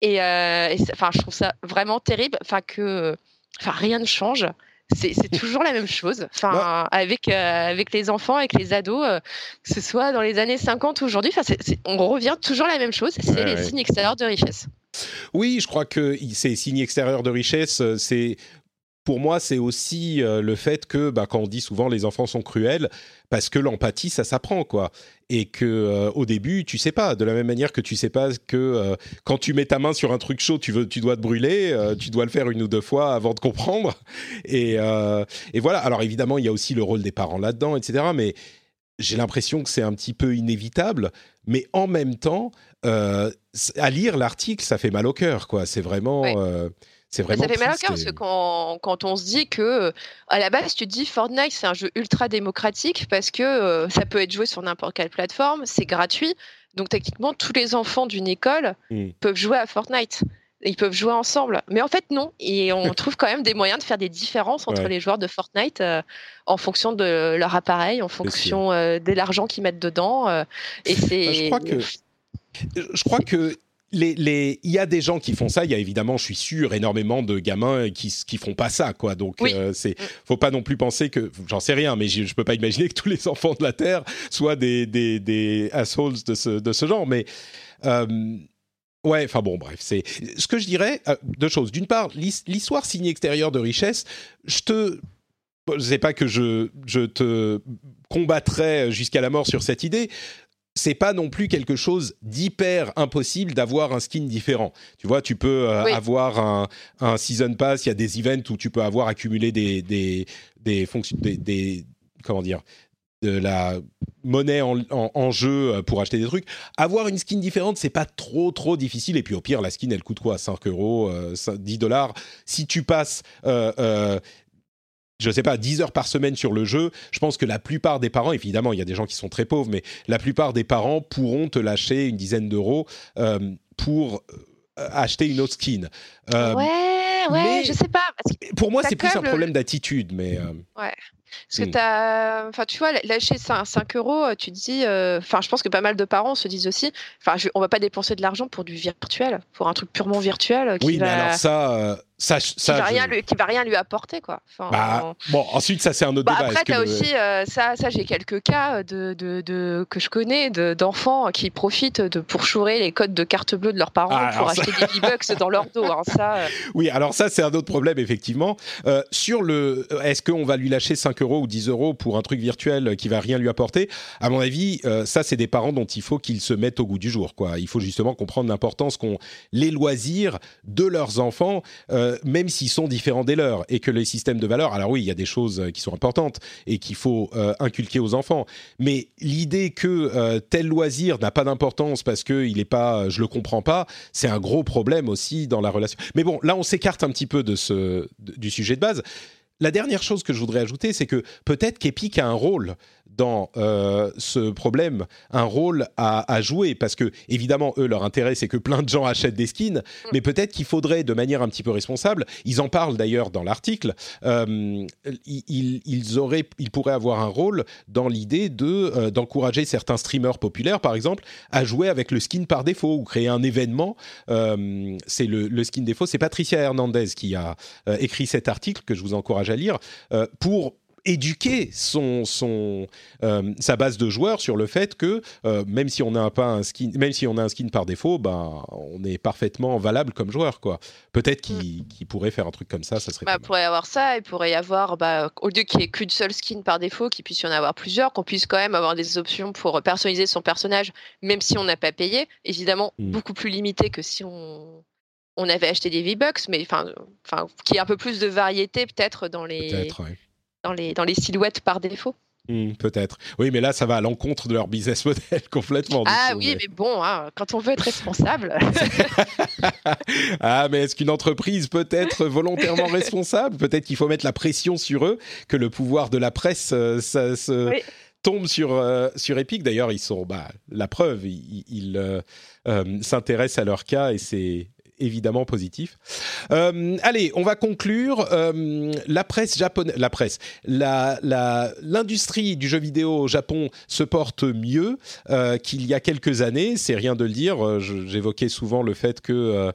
Et enfin, euh, je trouve ça vraiment terrible. Enfin que, enfin rien ne change. C'est, c'est toujours la même chose. Enfin, ouais. avec euh, avec les enfants, avec les ados, euh, que ce soit dans les années cinquante ou aujourd'hui, enfin, on revient toujours à la même chose. C'est ouais, les ouais. signes extérieurs de richesse. Oui, je crois que ces signes extérieurs de richesse, c'est pour moi, c'est aussi le fait que, bah, quand on dit souvent les enfants sont cruels, parce que l'empathie, ça s'apprend, quoi. Et que euh, au début, tu sais pas. De la même manière que tu sais pas que euh, quand tu mets ta main sur un truc chaud, tu veux, tu dois te brûler. Euh, tu dois le faire une ou deux fois avant de comprendre. Et, euh, et voilà. Alors évidemment, il y a aussi le rôle des parents là-dedans, et cetera. Mais j'ai l'impression que c'est un petit peu inévitable. Mais en même temps, euh, à lire l'article, ça fait mal au cœur, quoi. C'est vraiment. Oui. Euh, C'est vraiment ça fait mal au cœur, parce que quand, quand on se dit que, à la base, tu te dis Fortnite, c'est un jeu ultra démocratique parce que euh, ça peut être joué sur n'importe quelle plateforme, c'est gratuit. Donc, techniquement, tous les enfants d'une école mmh. peuvent jouer à Fortnite. Ils peuvent jouer ensemble. Mais en fait, non. Et on trouve quand même des moyens de faire des différences entre ouais. les joueurs de Fortnite euh, en fonction de leur appareil, en fonction euh, de l'argent qu'ils mettent dedans. Euh, et c'est... Je crois que... Je crois que... Les, les, il y a des gens qui font ça. Il y a évidemment, je suis sûr, énormément de gamins qui qui font pas ça, quoi. Donc, oui. euh, c'est, faut pas non plus penser que, j'en sais rien, mais je, je peux pas imaginer que tous les enfants de la terre soient des des des assholes de ce de ce genre. Mais euh, ouais, enfin bon, bref, c'est ce que je dirais. Euh, deux choses. D'une part, l'histoire signe extérieur de richesse. Je te c'est pas que je je te combattrai jusqu'à la mort sur cette idée. C'est pas non plus quelque chose d'hyper impossible d'avoir un skin différent. Tu vois, tu peux euh, oui. avoir un, un season pass, il y a des events où tu peux avoir accumulé des, des, des fonctions, des, des, comment dire, de la monnaie en, en, en jeu pour acheter des trucs. Avoir une skin différente, c'est pas trop, trop difficile. Et puis au pire, la skin, elle coûte quoi ? cinq euros, euh, dix dollars. Si tu passes... Euh, euh, je ne sais pas, dix heures par semaine sur le jeu, je pense que la plupart des parents, évidemment, il y a des gens qui sont très pauvres, mais la plupart des parents pourront te lâcher une dizaine d'euros euh, pour acheter une autre skin. Euh, ouais, ouais, je ne sais pas. Parce que pour moi, c'est plus un problème le... d'attitude. Mais, euh... ouais. Parce que hmm. t'as, enfin, tu vois, lâcher cinq euros, tu te dis... Enfin, euh, je pense que pas mal de parents se disent aussi, enfin, on ne va pas dépenser de l'argent pour du virtuel, pour un truc purement virtuel. Qui oui, va... mais alors ça... Euh... Ça, ça, qui va rien je... lui, qui va rien lui apporter, quoi. Enfin, bah, on... bon, ensuite ça c'est un autre bah, débat. Après t'as que... aussi euh, ça, ça j'ai quelques cas de, de, de que je connais de, d'enfants qui profitent de pour chourer les codes de carte bleue de leurs parents ah, pour acheter ça... des V-Bucks dans leur dos. Hein, ça. Euh... Oui, alors ça c'est un autre problème effectivement. Euh, sur le, est-ce qu'on va lui lâcher cinq euros ou dix euros pour un truc virtuel qui va rien lui apporter ? À mon avis, euh, ça c'est des parents dont il faut qu'ils se mettent au goût du jour, quoi. Il faut justement comprendre l'importance qu'ont les loisirs de leurs enfants. Euh, même s'ils sont différents des leurs et que les systèmes de valeurs, alors oui, il y a des choses qui sont importantes et qu'il faut euh, inculquer aux enfants, mais l'idée que euh, tel loisir n'a pas d'importance parce que il est pas, je le comprends pas, c'est un gros problème aussi dans la relation. Mais bon, là on s'écarte un petit peu de ce, de, du sujet de base. La dernière chose que je voudrais ajouter, c'est que peut-être qu'Epic a un rôle dans euh, ce problème, un rôle à, à jouer, parce que évidemment, eux, leur intérêt, c'est que plein de gens achètent des skins, mais peut-être qu'il faudrait, de manière un petit peu responsable, ils en parlent d'ailleurs dans l'article, euh, ils, ils, auraient, ils pourraient avoir un rôle dans l'idée de, euh, d'encourager certains streamers populaires, par exemple, à jouer avec le skin par défaut, ou créer un événement. Euh, c'est le, le skin défaut, c'est Patricia Hernandez qui a euh, écrit cet article, que je vous encourage à lire, euh, pour... éduquer son, son, euh, sa base de joueurs sur le fait que euh, même si on n'a pas un skin, même si on a un skin par défaut, ben on est parfaitement valable comme joueur, quoi. Peut-être qu'il, qu'il pourrait faire un truc comme ça, ça serait. Bah, pourrait y avoir ça, il pourrait y avoir, bah, au lieu qu'il n'y ait qu'une seule skin par défaut, qu'il puisse y en avoir plusieurs, qu'on puisse quand même avoir des options pour personnaliser son personnage, même si on n'a pas payé. Évidemment, mmh. beaucoup plus limité que si on. on avait acheté des V-Bucks, mais enfin, enfin, qu'il y ait un peu plus de variété peut-être dans les. Peut-être, oui. Dans les, dans les silhouettes par défaut. Mmh, peut-être. Oui, mais là, ça va à l'encontre de leur business model complètement. Ah coup, oui, mais, mais bon, hein, quand on veut être responsable. Ah, mais est-ce qu'une entreprise peut être volontairement responsable ? Peut-être qu'il faut mettre la pression sur eux, que le pouvoir de la presse euh, ça, se oui. tombe sur, euh, sur Epic. D'ailleurs, ils sont, bah, la preuve, ils, ils euh, euh, s'intéressent à leur cas et c'est évidemment positif. Euh, allez, on va conclure. Euh, la presse japonaise, la presse, la, la, l'industrie du jeu vidéo au Japon se porte mieux euh, qu'il y a quelques années. C'est rien de le dire. Je, j'évoquais souvent le fait que euh,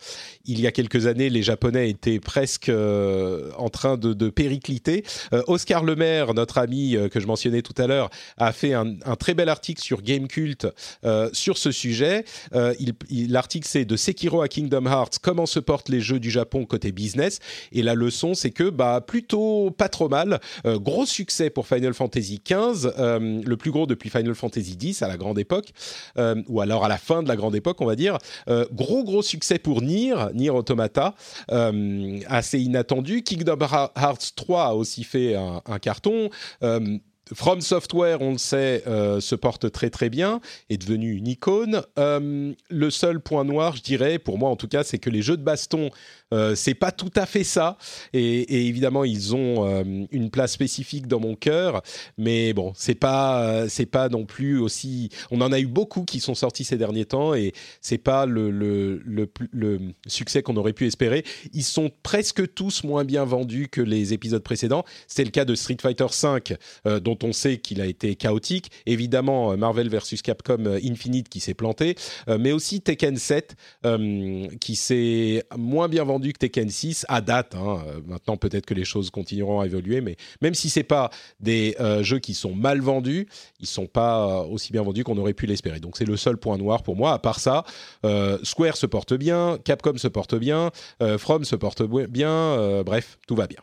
il y a quelques années, les Japonais étaient presque euh, en train de, de péricliter. Euh, Oscar Lemaire, notre ami euh, que je mentionnais tout à l'heure, a fait un, un très bel article sur Gamekult euh, sur ce sujet. Euh, il, il, l'article, c'est de Sekiro à Kingdom Hearts. Comment se portent les jeux du Japon côté business ? Et la leçon, c'est que bah, plutôt pas trop mal. Euh, gros succès pour Final Fantasy quinze, euh, le plus gros depuis Final Fantasy dix à la grande époque, euh, ou alors à la fin de la grande époque, on va dire. Euh, gros, gros succès pour Nier, Nier Automata, euh, assez inattendu. Kingdom Hearts trois a aussi fait un, un carton. Euh, From Software, on le sait, euh, se porte très très bien, est devenu une icône. Euh, le seul point noir, je dirais, pour moi en tout cas, c'est que les jeux de baston, euh, c'est pas tout à fait ça. Et, et évidemment, ils ont euh, une place spécifique dans mon cœur, mais bon, c'est pas euh, c'est pas non plus aussi. On en a eu beaucoup qui sont sortis ces derniers temps, et c'est pas le le le, le succès qu'on aurait pu espérer. Ils sont presque tous moins bien vendus que les épisodes précédents. C'est le cas de Street Fighter cinq, euh, dont on sait qu'il a été chaotique. Évidemment, Marvel versus Capcom Infinite qui s'est planté, mais aussi Tekken sept euh, qui s'est moins bien vendu que Tekken six à date. Hein. Maintenant, peut-être que les choses continueront à évoluer, mais même si c'est pas des euh, jeux qui sont mal vendus, ils sont pas aussi bien vendus qu'on aurait pu l'espérer. Donc, c'est le seul point noir pour moi. À part ça, euh, Square se porte bien, Capcom se porte bien, euh, From se porte bien. Euh, bref, tout va bien.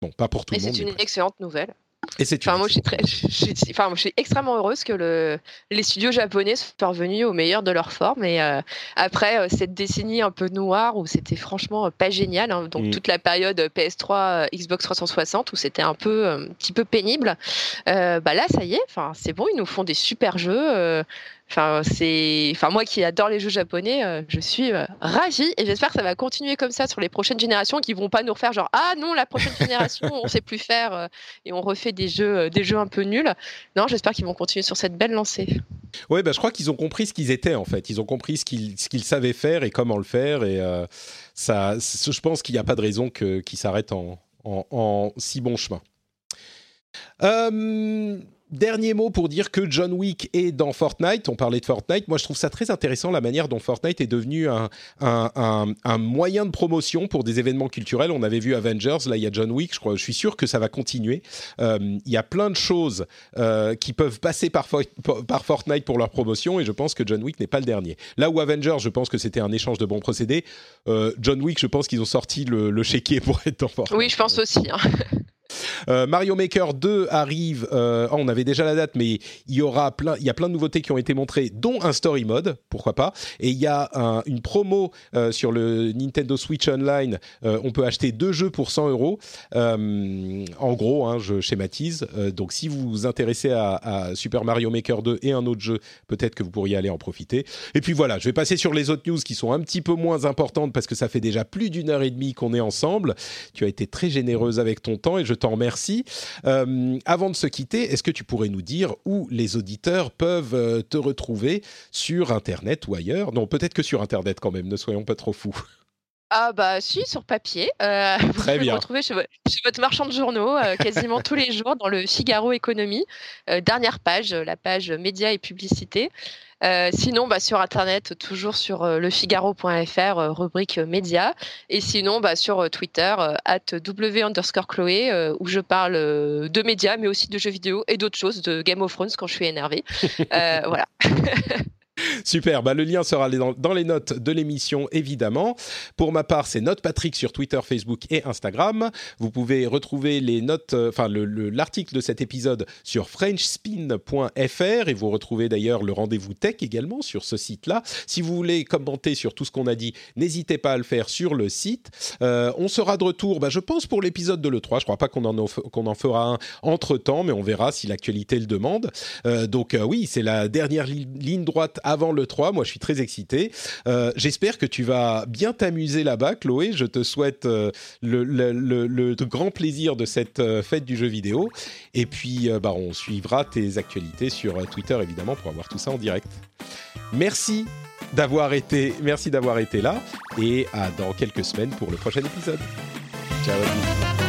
Bon, pas pour tout le monde. C'est une excellente nouvelle. Et c'est enfin, moi, je suis très, je, je, enfin, moi, je suis extrêmement heureuse que le, les studios japonais soient parvenus au meilleur de leur forme. Et euh, après euh, cette décennie un peu noire où c'était franchement pas génial, hein, donc mmh. toute la période P S trois, euh, Xbox trois cent soixante où c'était un peu, un petit peu pénible, euh, bah là, ça y est, c'est bon, ils nous font des super jeux. Euh, Enfin, c'est, enfin moi qui adore les jeux japonais, euh, je suis euh, ravie et j'espère que ça va continuer comme ça sur les prochaines générations, qui vont pas nous refaire genre ah non la prochaine génération on sait plus faire euh, et on refait des jeux, euh, des jeux un peu nuls. Non, j'espère qu'ils vont continuer sur cette belle lancée. Ouais, bah je crois qu'ils ont compris ce qu'ils étaient en fait, ils ont compris ce qu'ils, ce qu'ils savaient faire et comment le faire et euh, ça, je pense qu'il n'y a pas de raison que qu'ils s'arrêtent en, en, en si bon chemin. Euh... Dernier mot pour dire que John Wick est dans Fortnite. On parlait de Fortnite. Moi, je trouve ça très intéressant, la manière dont Fortnite est devenu un, un, un, un moyen de promotion pour des événements culturels. On avait vu Avengers, là, il y a John Wick. Je, crois, je suis sûr que ça va continuer. Euh, il y a plein de choses euh, qui peuvent passer par, par Fortnite pour leur promotion et je pense que John Wick n'est pas le dernier. Là où Avengers, je pense que c'était un échange de bons procédés. Euh, John Wick, je pense qu'ils ont sorti le, le chéquier pour être dans Fortnite. Oui, je pense aussi, hein. Euh, Mario Maker deux arrive, euh, oh, on avait déjà la date, mais il y aura plein, il y a plein de nouveautés qui ont été montrées, dont un story mode, pourquoi pas, et il y a un, une promo euh, sur le Nintendo Switch Online, euh, on peut acheter deux jeux pour cent euros, euh, en gros, hein, je schématise, euh, donc si vous vous intéressez à, à Super Mario Maker deux et un autre jeu, peut-être que vous pourriez aller en profiter, et puis voilà, je vais passer sur les autres news qui sont un petit peu moins importantes, parce que ça fait déjà plus d'une heure et demie qu'on est ensemble, tu as été très généreuse avec ton temps, et je t'en remercie. Euh, avant de se quitter, est-ce que tu pourrais nous dire où les auditeurs peuvent te retrouver sur Internet ou ailleurs ? Non, peut-être que sur Internet quand même, ne soyons pas trop fous. Ah bah si, sur papier. Euh, vous Très pouvez bien. Me retrouver chez, chez votre marchand de journaux euh, quasiment tous les jours dans le Figaro Économie. Euh, dernière page, la page médias et publicités. Euh, sinon, bah, sur Internet, toujours sur euh, lefigaro point f r, euh, rubrique euh, médias. Et sinon, bah, sur euh, Twitter, euh, at w underscore Chloé, euh, où je parle euh, de médias, mais aussi de jeux vidéo et d'autres choses, de Game of Thrones quand je suis énervée. Euh, voilà. Super, bah le lien sera dans, dans les notes de l'émission, évidemment. Pour ma part, c'est NotePatrick sur Twitter, Facebook et Instagram. Vous pouvez retrouver les notes, enfin le, le, l'article de cet épisode sur frenchspin point fr et vous retrouvez d'ailleurs le rendez-vous tech également sur ce site-là. Si vous voulez commenter sur tout ce qu'on a dit, n'hésitez pas à le faire sur le site. Euh, on sera de retour, bah, je pense, pour l'épisode de l'E trois. Je ne crois pas qu'on en, off- qu'on en fera un entre-temps, mais on verra si l'actualité le demande. Euh, donc euh, oui, c'est la dernière li- ligne droite avant l'E trois. Moi, je suis très excité. Euh, j'espère que tu vas bien t'amuser là-bas, Chloé. Je te souhaite euh, le, le, le, le grand plaisir de cette euh, fête du jeu vidéo. Et puis, euh, bah, on suivra tes actualités sur euh, Twitter, évidemment, pour avoir tout ça en direct. Merci d'avoir été, merci d'avoir été là et à dans quelques semaines pour le prochain épisode. Ciao à vous.